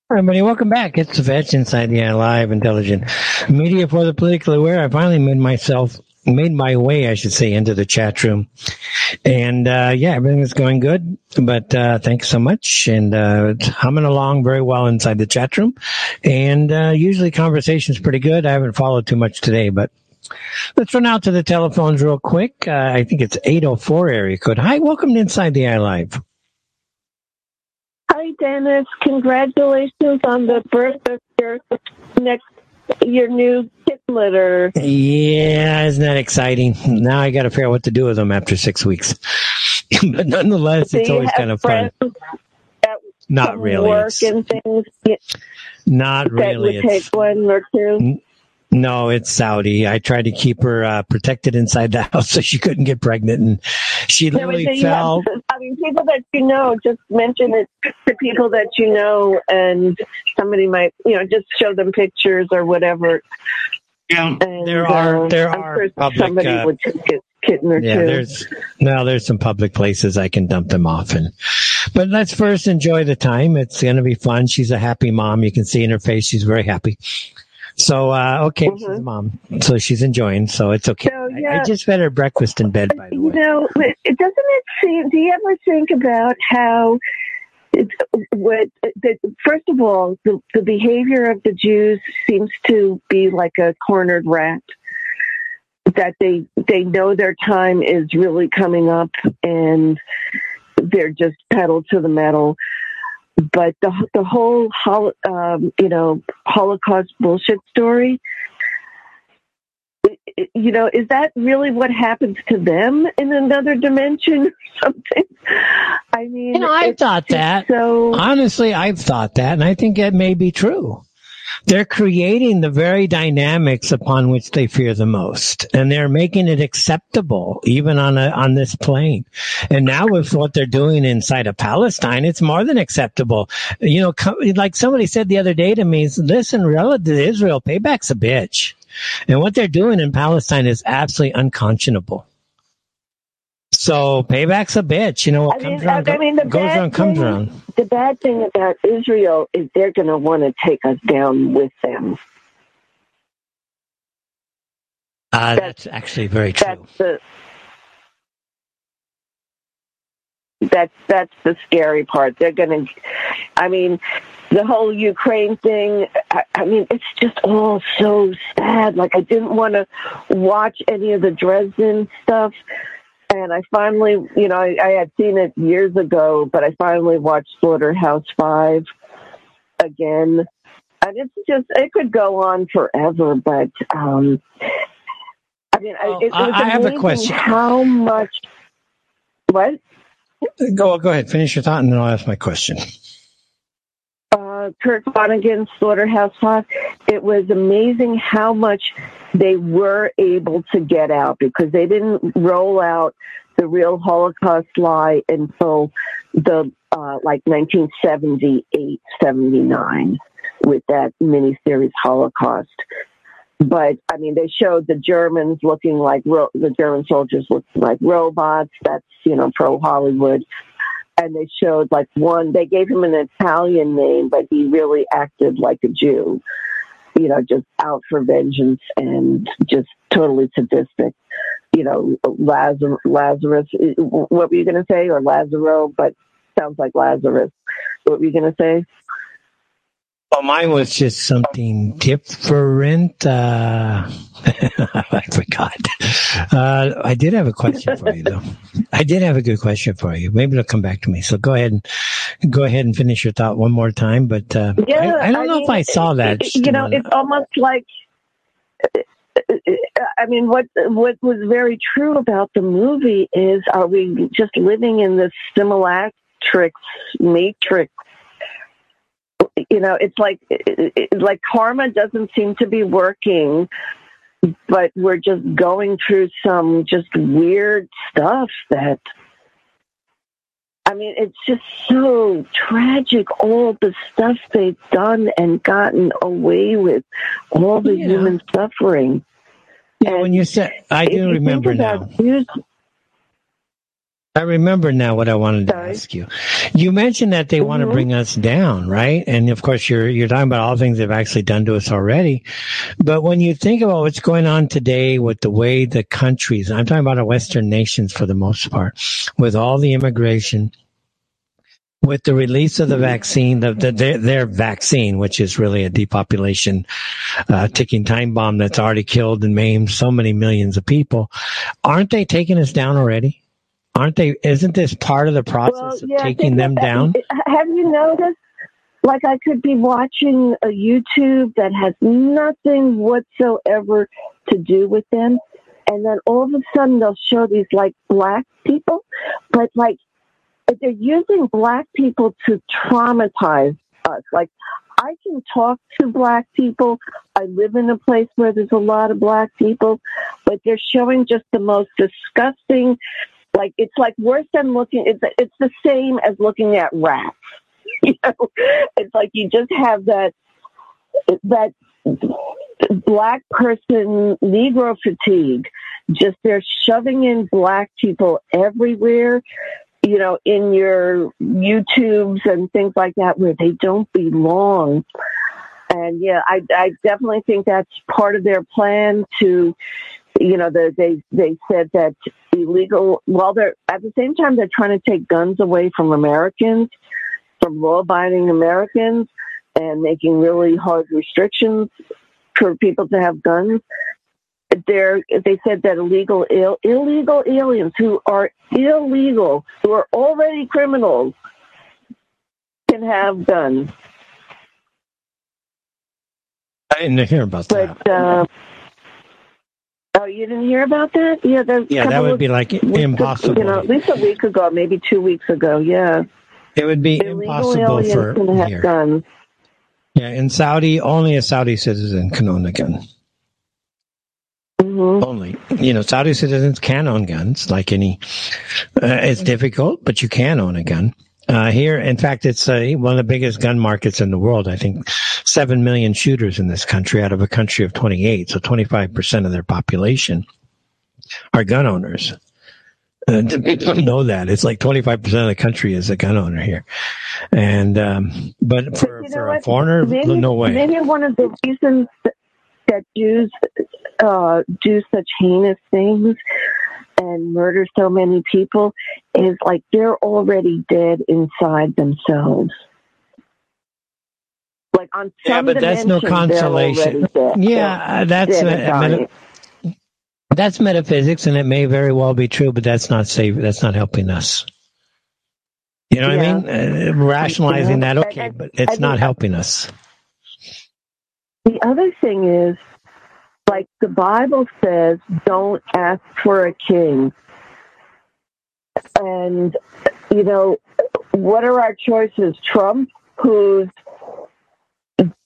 Hello, everybody. Welcome back. It's Vetch Inside the Eye Live, intelligent media for the politically aware. I finally made myself, made my way, I should say, into the chat room. And, uh, yeah, everything is going good. But, uh, thanks so much. And, uh, it's humming along very well inside the chat room. And, uh, usually conversation's pretty good. I haven't followed too much today, but let's run out to the telephones real quick. Uh, I think it's eight oh four area code. Hi, welcome to Inside the Eye Live. Hi, Dennis. Congratulations on the birth of your next your new kid litter. Yeah, isn't that exciting? Now I got to figure out what to do with them after six weeks. But nonetheless, so it's always kind of fun. Not really. Work and things. Not really. That would take one or two. No, it's Saudi. I tried to keep her uh, protected inside the house so she couldn't get pregnant, and she literally fell. Have, I mean, people that you know, just mention it to people that you know, and somebody might, you know, just show them pictures or whatever. Yeah, and, there are there uh, are public, somebody uh, would take it. Kitten or yeah, two. there's now there's some public places I can dump them off in. But let's first enjoy the time. It's going to be fun. She's a happy mom. You can see in her face she's very happy. So, uh, okay, mm-hmm. She's a mom, so she's enjoying, so it's okay. So, yeah. I, I just fed her breakfast in bed, by the way. You know, doesn't it seem, do you ever think about how, it, what, the, first of all, the, the behavior of the Jews seems to be like a cornered rat, that they, they know their time is really coming up, and they're just pedal to the metal. But the the whole hol- um, you know Holocaust bullshit story, it, it, you know, is that really what happens to them in another dimension or something? I mean, you know, I've thought that. So honestly, I've thought that, and I think that may be true. They're creating the very dynamics upon which they fear the most, and they're making it acceptable even on a, on this plane. And now with what they're doing inside of Palestine, it's more than acceptable. You know, com- like somebody said the other day to me, listen, relative to Israel, payback's a bitch. And what they're doing in Palestine is absolutely unconscionable. So payback's a bitch, you know. What I comes mean, around, I mean, the goes bad around, comes thing, around. The bad thing about Israel is they're going to want to take us down with them. Uh, that's, that's actually very true. That's the, that, that's the scary part. They're going to, I mean, the whole Ukraine thing, I, I mean, it's just all so sad. Like, I didn't want to watch any of the Dresden stuff. And I finally, you know, I, I had seen it years ago, but I finally watched Slaughterhouse Five again. And it's just, it could go on forever, but, um, I mean, well, I, it, it was I have a question. How much, what? Go, go ahead, finish your thought, and then I'll ask my question. Uh, Kurt Vonnegut's Slaughterhouse Five, it was amazing how much they were able to get out, because they didn't roll out the real Holocaust lie until the uh, like nineteen seventy-eight, seventy-nine with that miniseries Holocaust. But I mean, they showed the Germans looking like ro- the German soldiers looked like robots. That's, you know, pro Hollywood. And they showed like one. They gave him an Italian name, but he really acted like a Jew. You know, just out for vengeance and just totally sadistic. You know, Lazar, Lazarus, what were you going to say? Or Lazaro, but sounds like Lazarus. What were you going to say? Well, mine was just something different. Uh, I forgot. Uh, I did have a question for you, though. I did have a good question for you. Maybe it'll come back to me. So go ahead and go ahead and finish your thought one more time. But uh, yeah, I, I don't I know mean, if I saw that. It, you know, it's almost like, I mean, what what was very true about the movie is, are we just living in this simulatrix matrix? You know, it's like it's like karma doesn't seem to be working, but we're just going through some just weird stuff that, I mean, it's just so tragic, all the stuff they've done and gotten away with, all the yeah. human suffering. Yeah, and when you said, I do remember now. I remember now what I wanted Sorry. to ask you. You mentioned that they mm-hmm. want to bring us down, right? And of course, you're you're talking about all the things they've actually done to us already. But when you think about what's going on today with the way the countries, I'm talking about our Western nations for the most part, with all the immigration, with the release of the vaccine, the, the, their, their vaccine, which is really a depopulation uh, ticking time bomb that's already killed and maimed so many millions of people, aren't they taking us down already? Aren't they? Isn't this part of the process well, yeah, of taking them that, down? Have you noticed? Like, I could be watching a YouTube that has nothing whatsoever to do with them, and then all of a sudden they'll show these like black people, but like they're using black people to traumatize us. Like, I can talk to black people. I live in a place where there's a lot of black people, but they're showing just the most disgusting. Like, it's like worse than looking, it's, it's the same as looking at rats. You know, it's like you just have that, that black person, Negro fatigue. Just they're shoving in black people everywhere, you know, in your YouTubes and things like that where they don't belong. And yeah, I, I definitely think that's part of their plan to, you know, the, they, they said that illegal, well, they're, at the same time, they're trying to take guns away from Americans, from law-abiding Americans, and making really hard restrictions for people to have guns. They're, they said that illegal, Ill, illegal aliens who are illegal, who are already criminals, can have guns. I didn't hear about but, that. Uh, Oh, you didn't hear about that? Yeah, yeah that would of, be like impossible. Weeks, you know, at least a week ago, maybe two weeks ago, yeah. It would be illegal impossible for to have guns. Yeah, in Saudi, only a Saudi citizen can own a gun. Mm-hmm. Only. You know, Saudi citizens can own guns, like any. Uh, it's difficult, but you can own a gun. Uh, here, in fact, it's uh, one of the biggest gun markets in the world. I think seven million shooters in this country out of a country of twenty-eight. So twenty-five percent of their population are gun owners. Uh, people know that. It's like twenty-five percent of the country is a gun owner here. And, um, but for, you know for a foreigner, maybe, no way. Maybe one of the reasons that Jews, uh, do such heinous things and murder so many people is like they're already dead inside themselves. Like on some yeah, but that's no consolation. Yeah, that's meta- that's metaphysics, and it may very well be true, but that's not safe. That's not helping us. You know yeah. what I mean? Uh, rationalizing yeah. that, okay, I, I, but it's I, not I, helping us. The other thing is, like the Bible says, don't ask for a king. And, you know, what are our choices? Trump, who's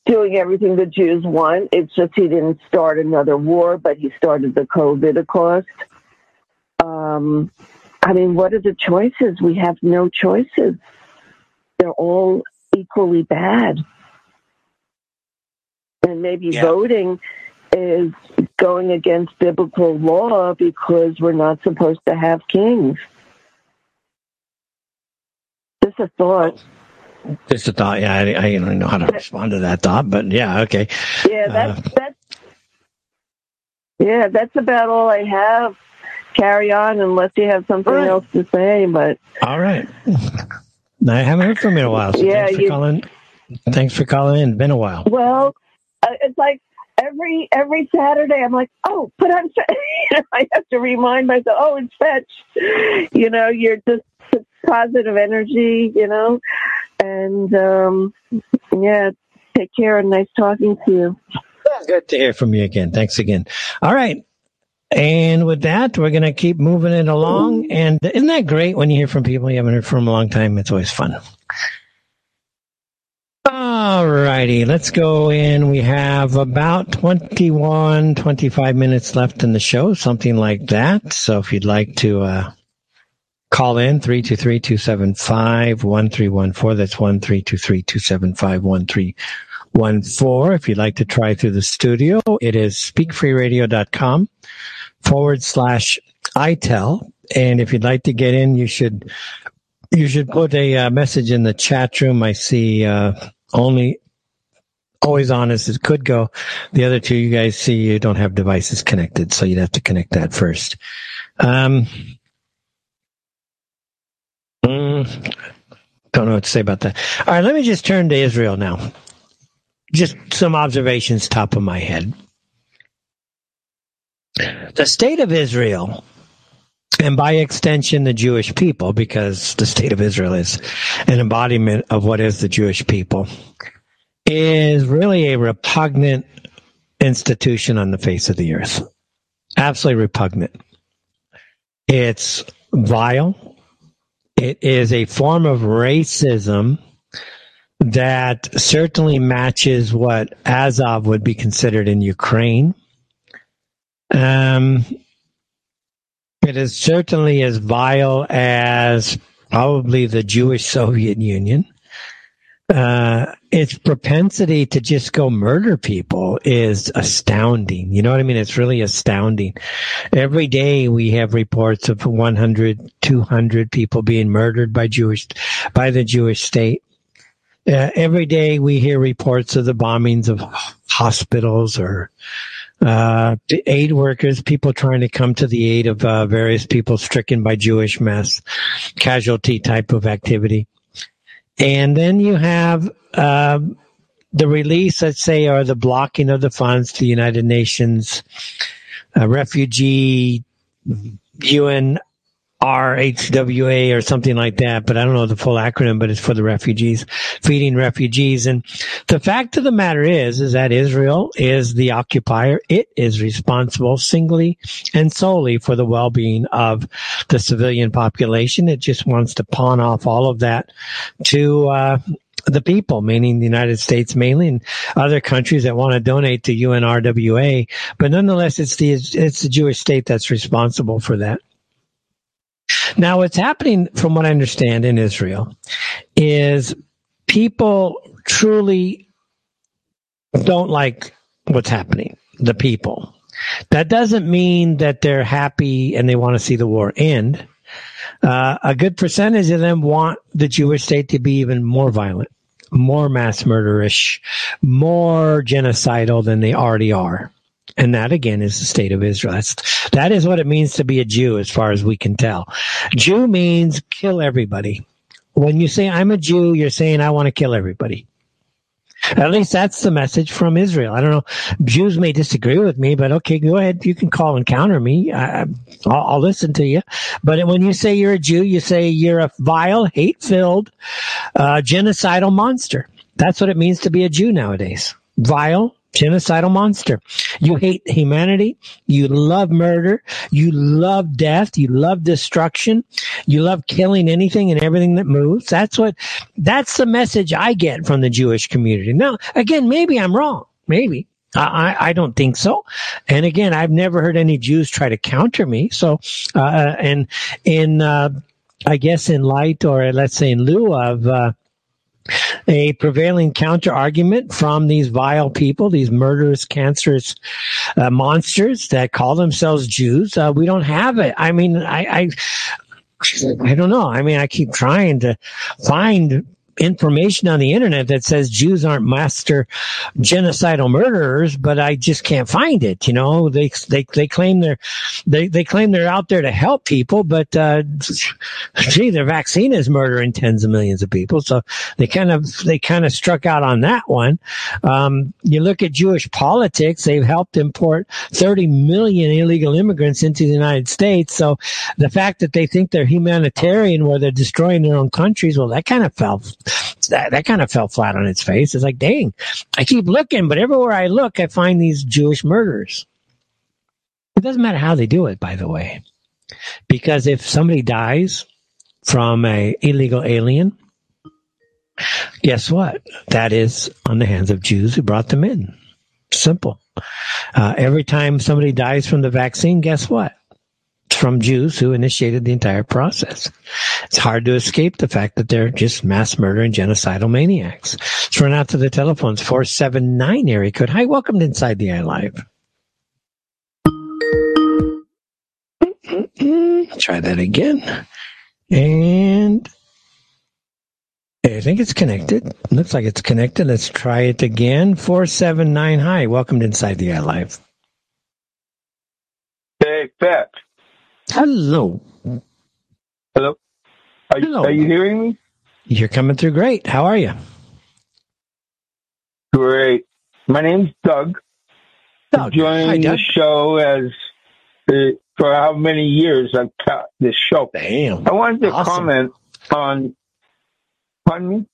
doing everything the Jews want. It's just he didn't start another war, but he started the COVIDocaust. Um, I mean, what are the choices? We have no choices. They're all equally bad. And maybe yeah. voting is going against biblical law because we're not supposed to have kings. Just a thought. Just a thought. Yeah, I, I don't know how to respond to that thought, but yeah, okay. Yeah, that's uh, that's. Yeah, that's about all I have. Carry on, unless you have something right. else to say. But all right, I haven't heard from you in a while. So yeah, thanks for you, calling. Thanks for calling in. Been a while. Well, uh, it's like. Every every Saturday, I'm like, oh, but I'm, you know, I have to remind myself, oh, it's Fetch. You know, you're just positive energy, you know, and um, yeah, take care and nice talking to you. Good to hear from you again. Thanks again. All right. And with that, we're going to keep moving it along. And isn't that great when you hear from people you haven't heard from in a long time? It's always fun. All righty, let's go in. We have about twenty-one, twenty-five minutes left in the show, something like that. So if you'd like to uh, call in, three two three, two seven five, one three one four. That's one three two three, two seven five, one three one four. If you'd like to try through the studio, it is speak free radio dot com forward slash I T E L. And if you'd like to get in, you should you should put a uh, message in the chat room. I see uh, only Always Honest it could go. The other two, you guys see, you don't have devices connected, so you'd have to connect that first. Um, mm, don't know what to say about that. All right, let me just turn to Israel now. Just some observations top of my head. The state of Israel, and by extension the Jewish people, because the state of Israel is an embodiment of what is the Jewish people, is really a repugnant institution on the face of the earth. Absolutely repugnant. It's vile. It is a form of racism that certainly matches what Azov would be considered in Ukraine. Um, it is certainly as vile as probably the Jewish Soviet Union. Uh, its propensity to just go murder people is astounding. You know what I mean? It's really astounding. Every day we have reports of one hundred, two hundred people being murdered by Jewish, by the Jewish state. Uh, every day we hear reports of the bombings of hospitals or Uh, aid workers, people trying to come to the aid of uh, various people stricken by Jewish mass casualty type of activity. And then you have uh, the release, let's say, or the blocking of the funds to the United Nations uh, refugee U N R H W A or something like that, but I don't know the full acronym, but it's for the refugees, feeding refugees. And the fact of the matter is, is that Israel is the occupier. It is responsible singly and solely for the well-being of the civilian population. It just wants to pawn off all of that to uh the people, meaning the United States mainly, and other countries that want to donate to U N R W A. But nonetheless, it's the it's the Jewish state that's responsible for that. Now, what's happening, from what I understand, in Israel is people truly don't like what's happening, the people. That doesn't mean that they're happy and they want to see the war end. Uh, a good percentage of them want the Jewish state to be even more violent, more mass murderish, more genocidal than they already are. And that, again, is the state of Israel. That's, that is what it means to be a Jew, as far as we can tell. Jew means kill everybody. When you say, I'm a Jew, you're saying, I want to kill everybody. At least that's the message from Israel. I don't know. Jews may disagree with me, but okay, go ahead. You can call and counter me. I, I'll, I'll listen to you. But when you say you're a Jew, you say you're a vile, hate-filled, uh, genocidal monster. That's what it means to be a Jew nowadays. Vile, genocidal monster. You hate humanity. You love murder. You love death. You love destruction. You love killing anything and everything that moves. That's what, that's the message I get from the Jewish community. Now, again, maybe I'm wrong. Maybe. I, I don't think so. And again, I've never heard any Jews try to counter me. So, uh, and in, uh, I guess in light, or let's say in lieu of, uh, a prevailing counter-argument from these vile people, these murderous, cancerous uh, monsters that call themselves Jews. Uh, we don't have it. I mean, I, I, I don't know. I mean, I keep trying to find information on the internet that says Jews aren't master genocidal murderers, but I just can't find it. You know, they they they claim they're they they claim they're out there to help people, but uh, gee, their vaccine is murdering tens of millions of people, so they kind of they kind of struck out on that one. Um, you look at Jewish politics; they've helped import thirty million illegal immigrants into the United States. So the fact that they think they're humanitarian, where they're destroying their own countries, well, that kind of fell. That, that kind of fell flat on its face. It's like, dang, I keep looking, but everywhere I look, I find these Jewish murders. It doesn't matter how they do it, by the way, because if somebody dies from an illegal alien, guess what? That is on the hands of Jews who brought them in. Simple. Uh, every time somebody dies from the vaccine, guess what? From Jews who initiated the entire process. It's hard to escape the fact that they're just mass murder and genocidal maniacs. Let's run out to the telephones. four seven nine area code. Hi, welcome to Inside the Eye Live. Try that again. And I think it's connected. Looks like it's connected. Let's try it again. four seven nine. Hi. Welcome to Inside the Eye Live. Hey, Pat. Hello. Hello. Are, Hello. Are you hearing me? You're coming through great. How are you? Great. My name's Doug. Doug. I'm joining Hi, Doug. the show as uh, for how many years I've taught this show. Damn. I wanted to awesome. comment on. Pardon me?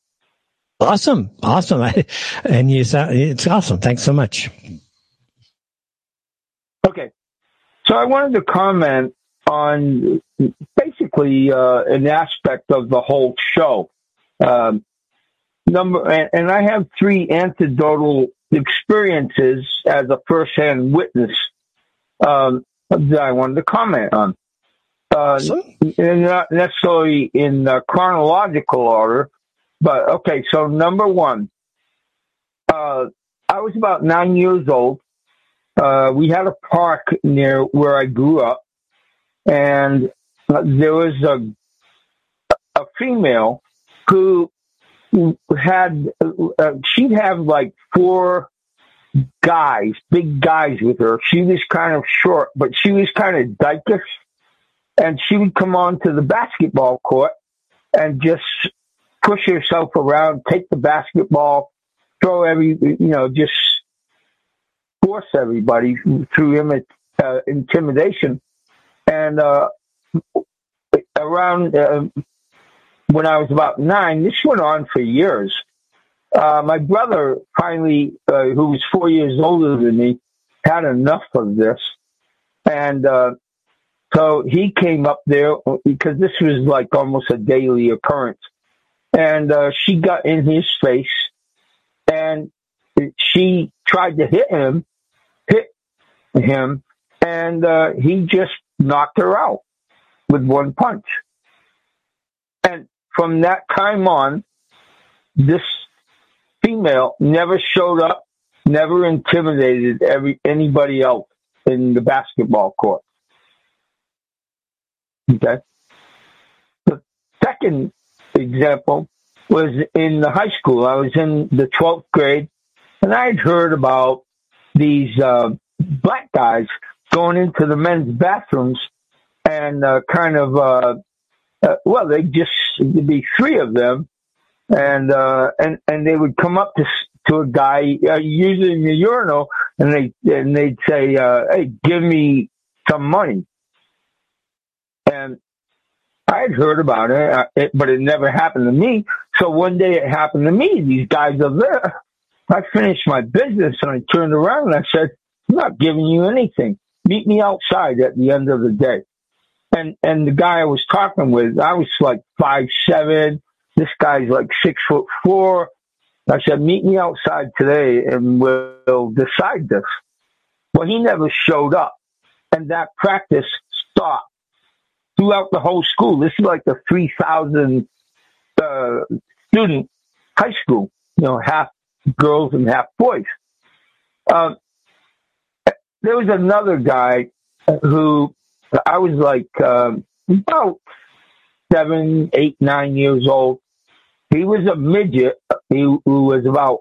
Awesome. Awesome. And you sound, it's awesome. Thanks so much. Okay. So I wanted to comment on basically uh, an aspect of the whole show. Um, number, and, and I have three anecdotal experiences as a first-hand witness um, that I wanted to comment on. Uh, and not necessarily in uh, chronological order, but okay, so number one, uh, I was about nine years old. Uh, we had a park near where I grew up, and uh, there was a, a female who had, uh, she'd have like four guys, big guys with her. She was kind of short, but she was kind of dykish. And she would come on to the basketball court and just push herself around, take the basketball, throw every, you know, just force everybody through imi- uh, intimidation. And uh, around uh, when I was about nine, this went on for years. Uh, my brother finally, uh, who was four years older than me, had enough of this. And uh So he came up there because this was like almost a daily occurrence. And uh, she got in his face and she tried to hit him, hit him, and uh, he just knocked her out with one punch. And from that time on, this female never showed up, never intimidated every anybody else in the basketball court. Okay. The second example was in the high school. I was in the twelfth grade, and I had heard about these uh, black guys going into the men's bathrooms and uh, kind of, uh, uh, well, they just, there'd be three of them, and uh, and and they would come up to to a guy uh, using the urinal, and they and they'd say, uh, "Hey, give me some money." And I had heard about it, but it never happened to me. So one day it happened to me. These guys are there. I finished my business, and I turned around, and I said, "I'm not giving you anything. Meet me outside at the end of the day." And and the guy I was talking with, I was like five seven. This guy's like six foot four. I said, "Meet me outside today, and we'll decide this." Well, he never showed up, and that practice stopped. Throughout the whole school, this is like the three thousand uh, student high school, you know, half girls and half boys. Um, there was another guy who I was like um, about seven, eight, nine years old. He was a midget he, who was about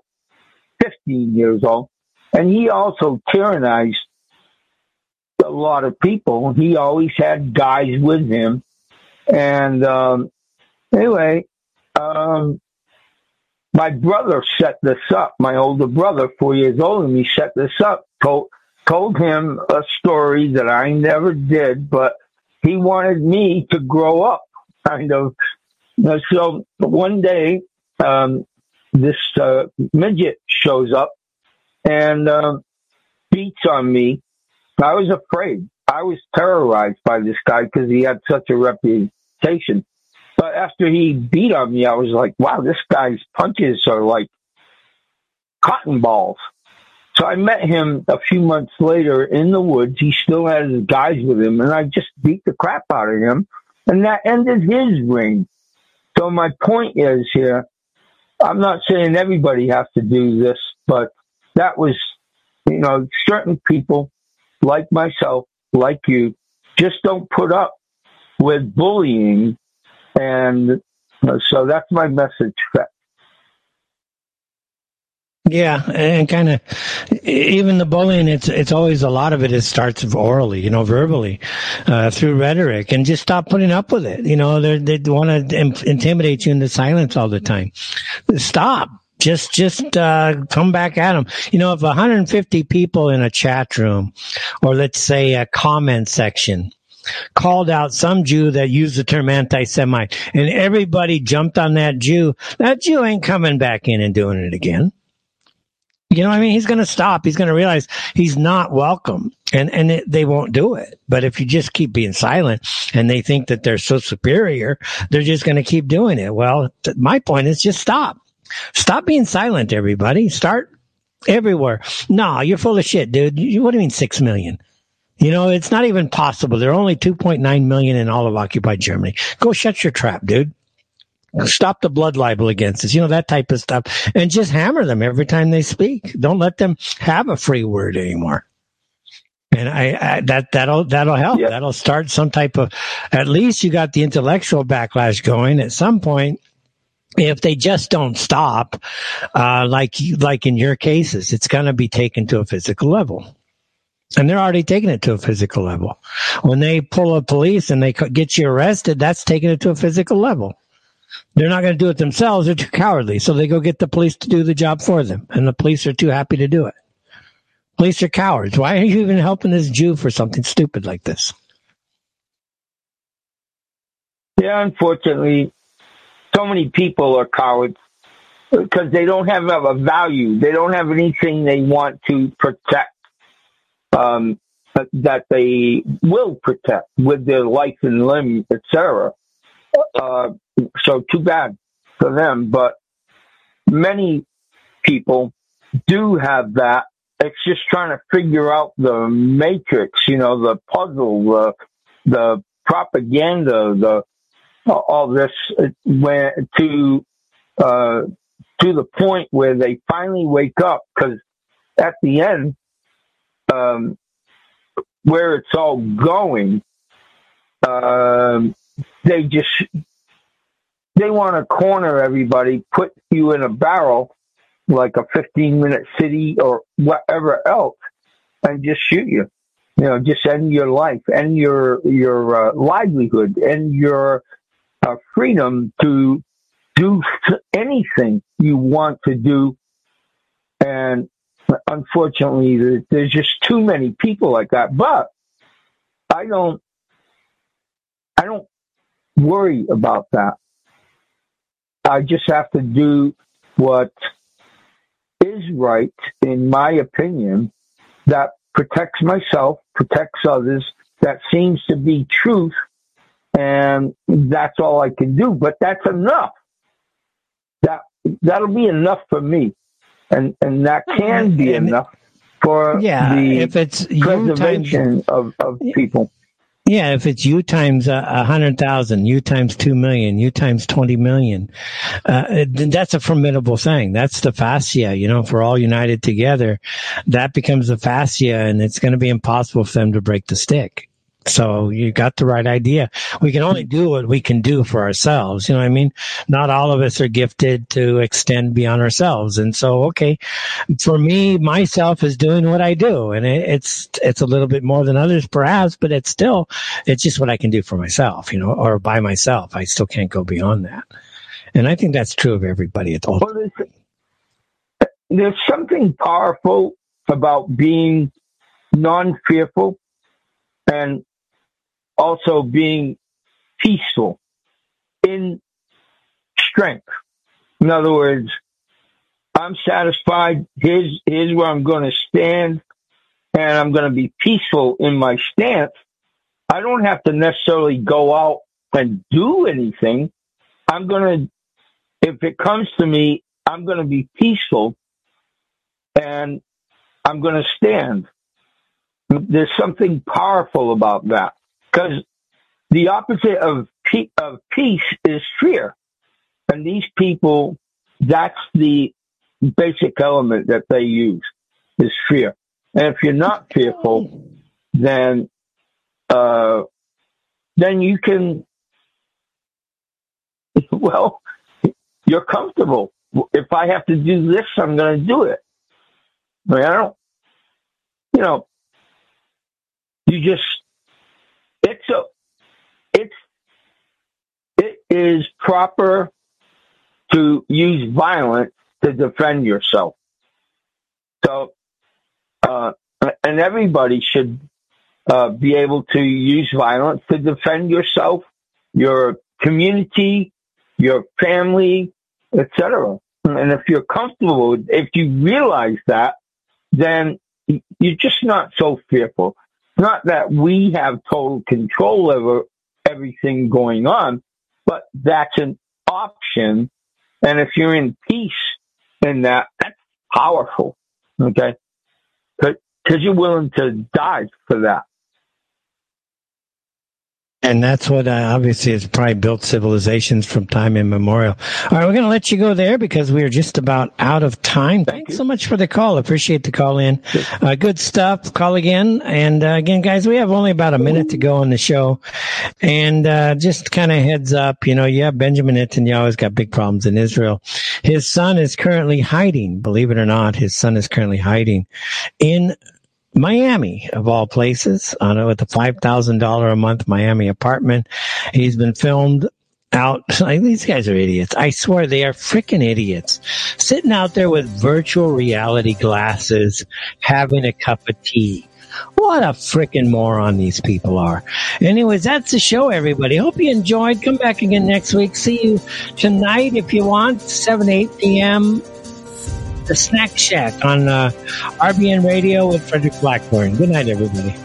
fifteen years old, and he also tyrannized a lot of people. He always had guys with him, and um, anyway, um, my brother set this up. My older brother, four years older than me, set this up. Told told him a story that I never did, but he wanted me to grow up, kind of. So one day, um, this uh, midget shows up and uh, beats on me. I was afraid. I was terrorized by this guy because he had such a reputation. But after he beat on me, I was like, wow, this guy's punches are like cotton balls. So I met him a few months later in the woods. He still had his guys with him, and I just beat the crap out of him. And that ended his reign. So my point is here, I'm not saying everybody has to do this, but that was, you know, certain people, like myself, like you, just don't put up with bullying. And uh, so that's my message. Yeah, and kind of even the bullying, it's it's always a lot of it. It starts orally, you know, verbally, uh, through rhetoric, and just stop putting up with it. You know, they they want to in- intimidate you into silence all the time. Stop. Just, just uh, come back at them. You know, if one hundred fifty people in a chat room, or let's say a comment section, called out some Jew that used the term anti-Semite, and everybody jumped on that Jew, that Jew ain't coming back in and doing it again. You know what I mean? He's going to stop. He's going to realize he's not welcome, and, and it, they won't do it. But if you just keep being silent and they think that they're so superior, they're just going to keep doing it. Well, th- my point is just stop. Stop being silent, everybody. Start everywhere. No, you're full of shit, dude. You, what do you mean six million? You know, it's not even possible. There are only two point nine million in all of occupied Germany. Go shut your trap, dude. Stop the blood libel against us, you know, that type of stuff. And just hammer them every time they speak. Don't let them have a free word anymore. And I, I that that'll that'll help. Yeah. That'll start some type of, at least you got the intellectual backlash going at some point. If they just don't stop, uh, like like in your cases, it's going to be taken to a physical level. And they're already taking it to a physical level. When they pull a police and they get you arrested, that's taking it to a physical level. They're not going to do it themselves. They're too cowardly. So they go get the police to do the job for them. And the police are too happy to do it. Police are cowards. Why are you even helping this Jew for something stupid like this? Yeah, unfortunately, so many people are cowards because they don't have a value. They don't have anything they want to protect, um, that they will protect with their life and limb, et cetera. Uh, so too bad for them, but many people do have that. It's just trying to figure out the matrix, you know, the puzzle, the, the propaganda, the all this went to uh, to the point where they finally wake up. Because at the end, um, where it's all going, um, they just they want to corner everybody, put you in a barrel like a fifteen minute city or whatever else, and just shoot you. You know, just end your life, end your your uh, livelihood, end your Uh, freedom to do anything you want to do. And unfortunately, there's just too many people like that. But I don't, I don't worry about that. I just have to do what is right, in my opinion, that protects myself, protects others, that seems to be truth. And that's all I can do, but that's enough. That that'll be enough for me, and and that can be and enough for yeah, the if it's preservation times, of, of people. Yeah, if it's you times a uh, hundred thousand, you times two million, you times twenty million, uh, that's a formidable thing. That's the fascia, you know. If we're all united together, that becomes the fascia, and it's going to be impossible for them to break the stick. So you got the right idea. We can only do what we can do for ourselves. You know what I mean? Not all of us are gifted to extend beyond ourselves. And so, okay, for me, myself is doing what I do. And it's, it's a little bit more than others perhaps, but it's still, it's just what I can do for myself, you know, or by myself. I still can't go beyond that. And I think that's true of everybody at all. Well, there's, there's something powerful about being non-fearful and also being peaceful in strength. In other words, I'm satisfied. Here's, here's where I'm going to stand, and I'm going to be peaceful in my stance. I don't have to necessarily go out and do anything. I'm going to, if it comes to me, I'm going to be peaceful, and I'm going to stand. There's something powerful about that, because the opposite of pe- of peace is fear. And these people, that's the basic element that they use, is fear. And if you're not fearful, then uh, then you can, well, you're comfortable. If I have to do this, I'm going to do it. I mean, I don't, you know, you just, it's a, it's, it is proper to use violence to defend yourself. So, uh, and everybody should uh, be able to use violence to defend yourself, your community, your family, et cetera. And if you're comfortable, if you realize that, then you're just not so fearful. It's not that we have total control over everything going on, but that's an option. And if you're in peace in that, that's powerful, okay? Because you're willing to die for that. And that's what uh, obviously has probably built civilizations from time immemorial. All right, we're going to let you go there because we are just about out of time. Thank Thanks you. so much for the call. Appreciate the call in. Uh, good stuff. Call again. And uh, again, guys, we have only about a minute to go on the show. And uh, just kind of heads up, you know, yeah, Benjamin Netanyahu's got big problems in Israel. His son is currently hiding, believe it or not, his son is currently hiding in Miami, of all places, on a, with a five thousand dollars a month Miami apartment. He's been filmed out. Like, these guys are idiots. I swear they are freaking idiots. Sitting out there with virtual reality glasses, having a cup of tea. What a freaking moron these people are. Anyways, that's the show, everybody. Hope you enjoyed. Come back again next week. See you tonight if you want, seven, eight p.m. The Snack Shack on uh, R B N Radio with Frederick Blackburn. Good night, everybody.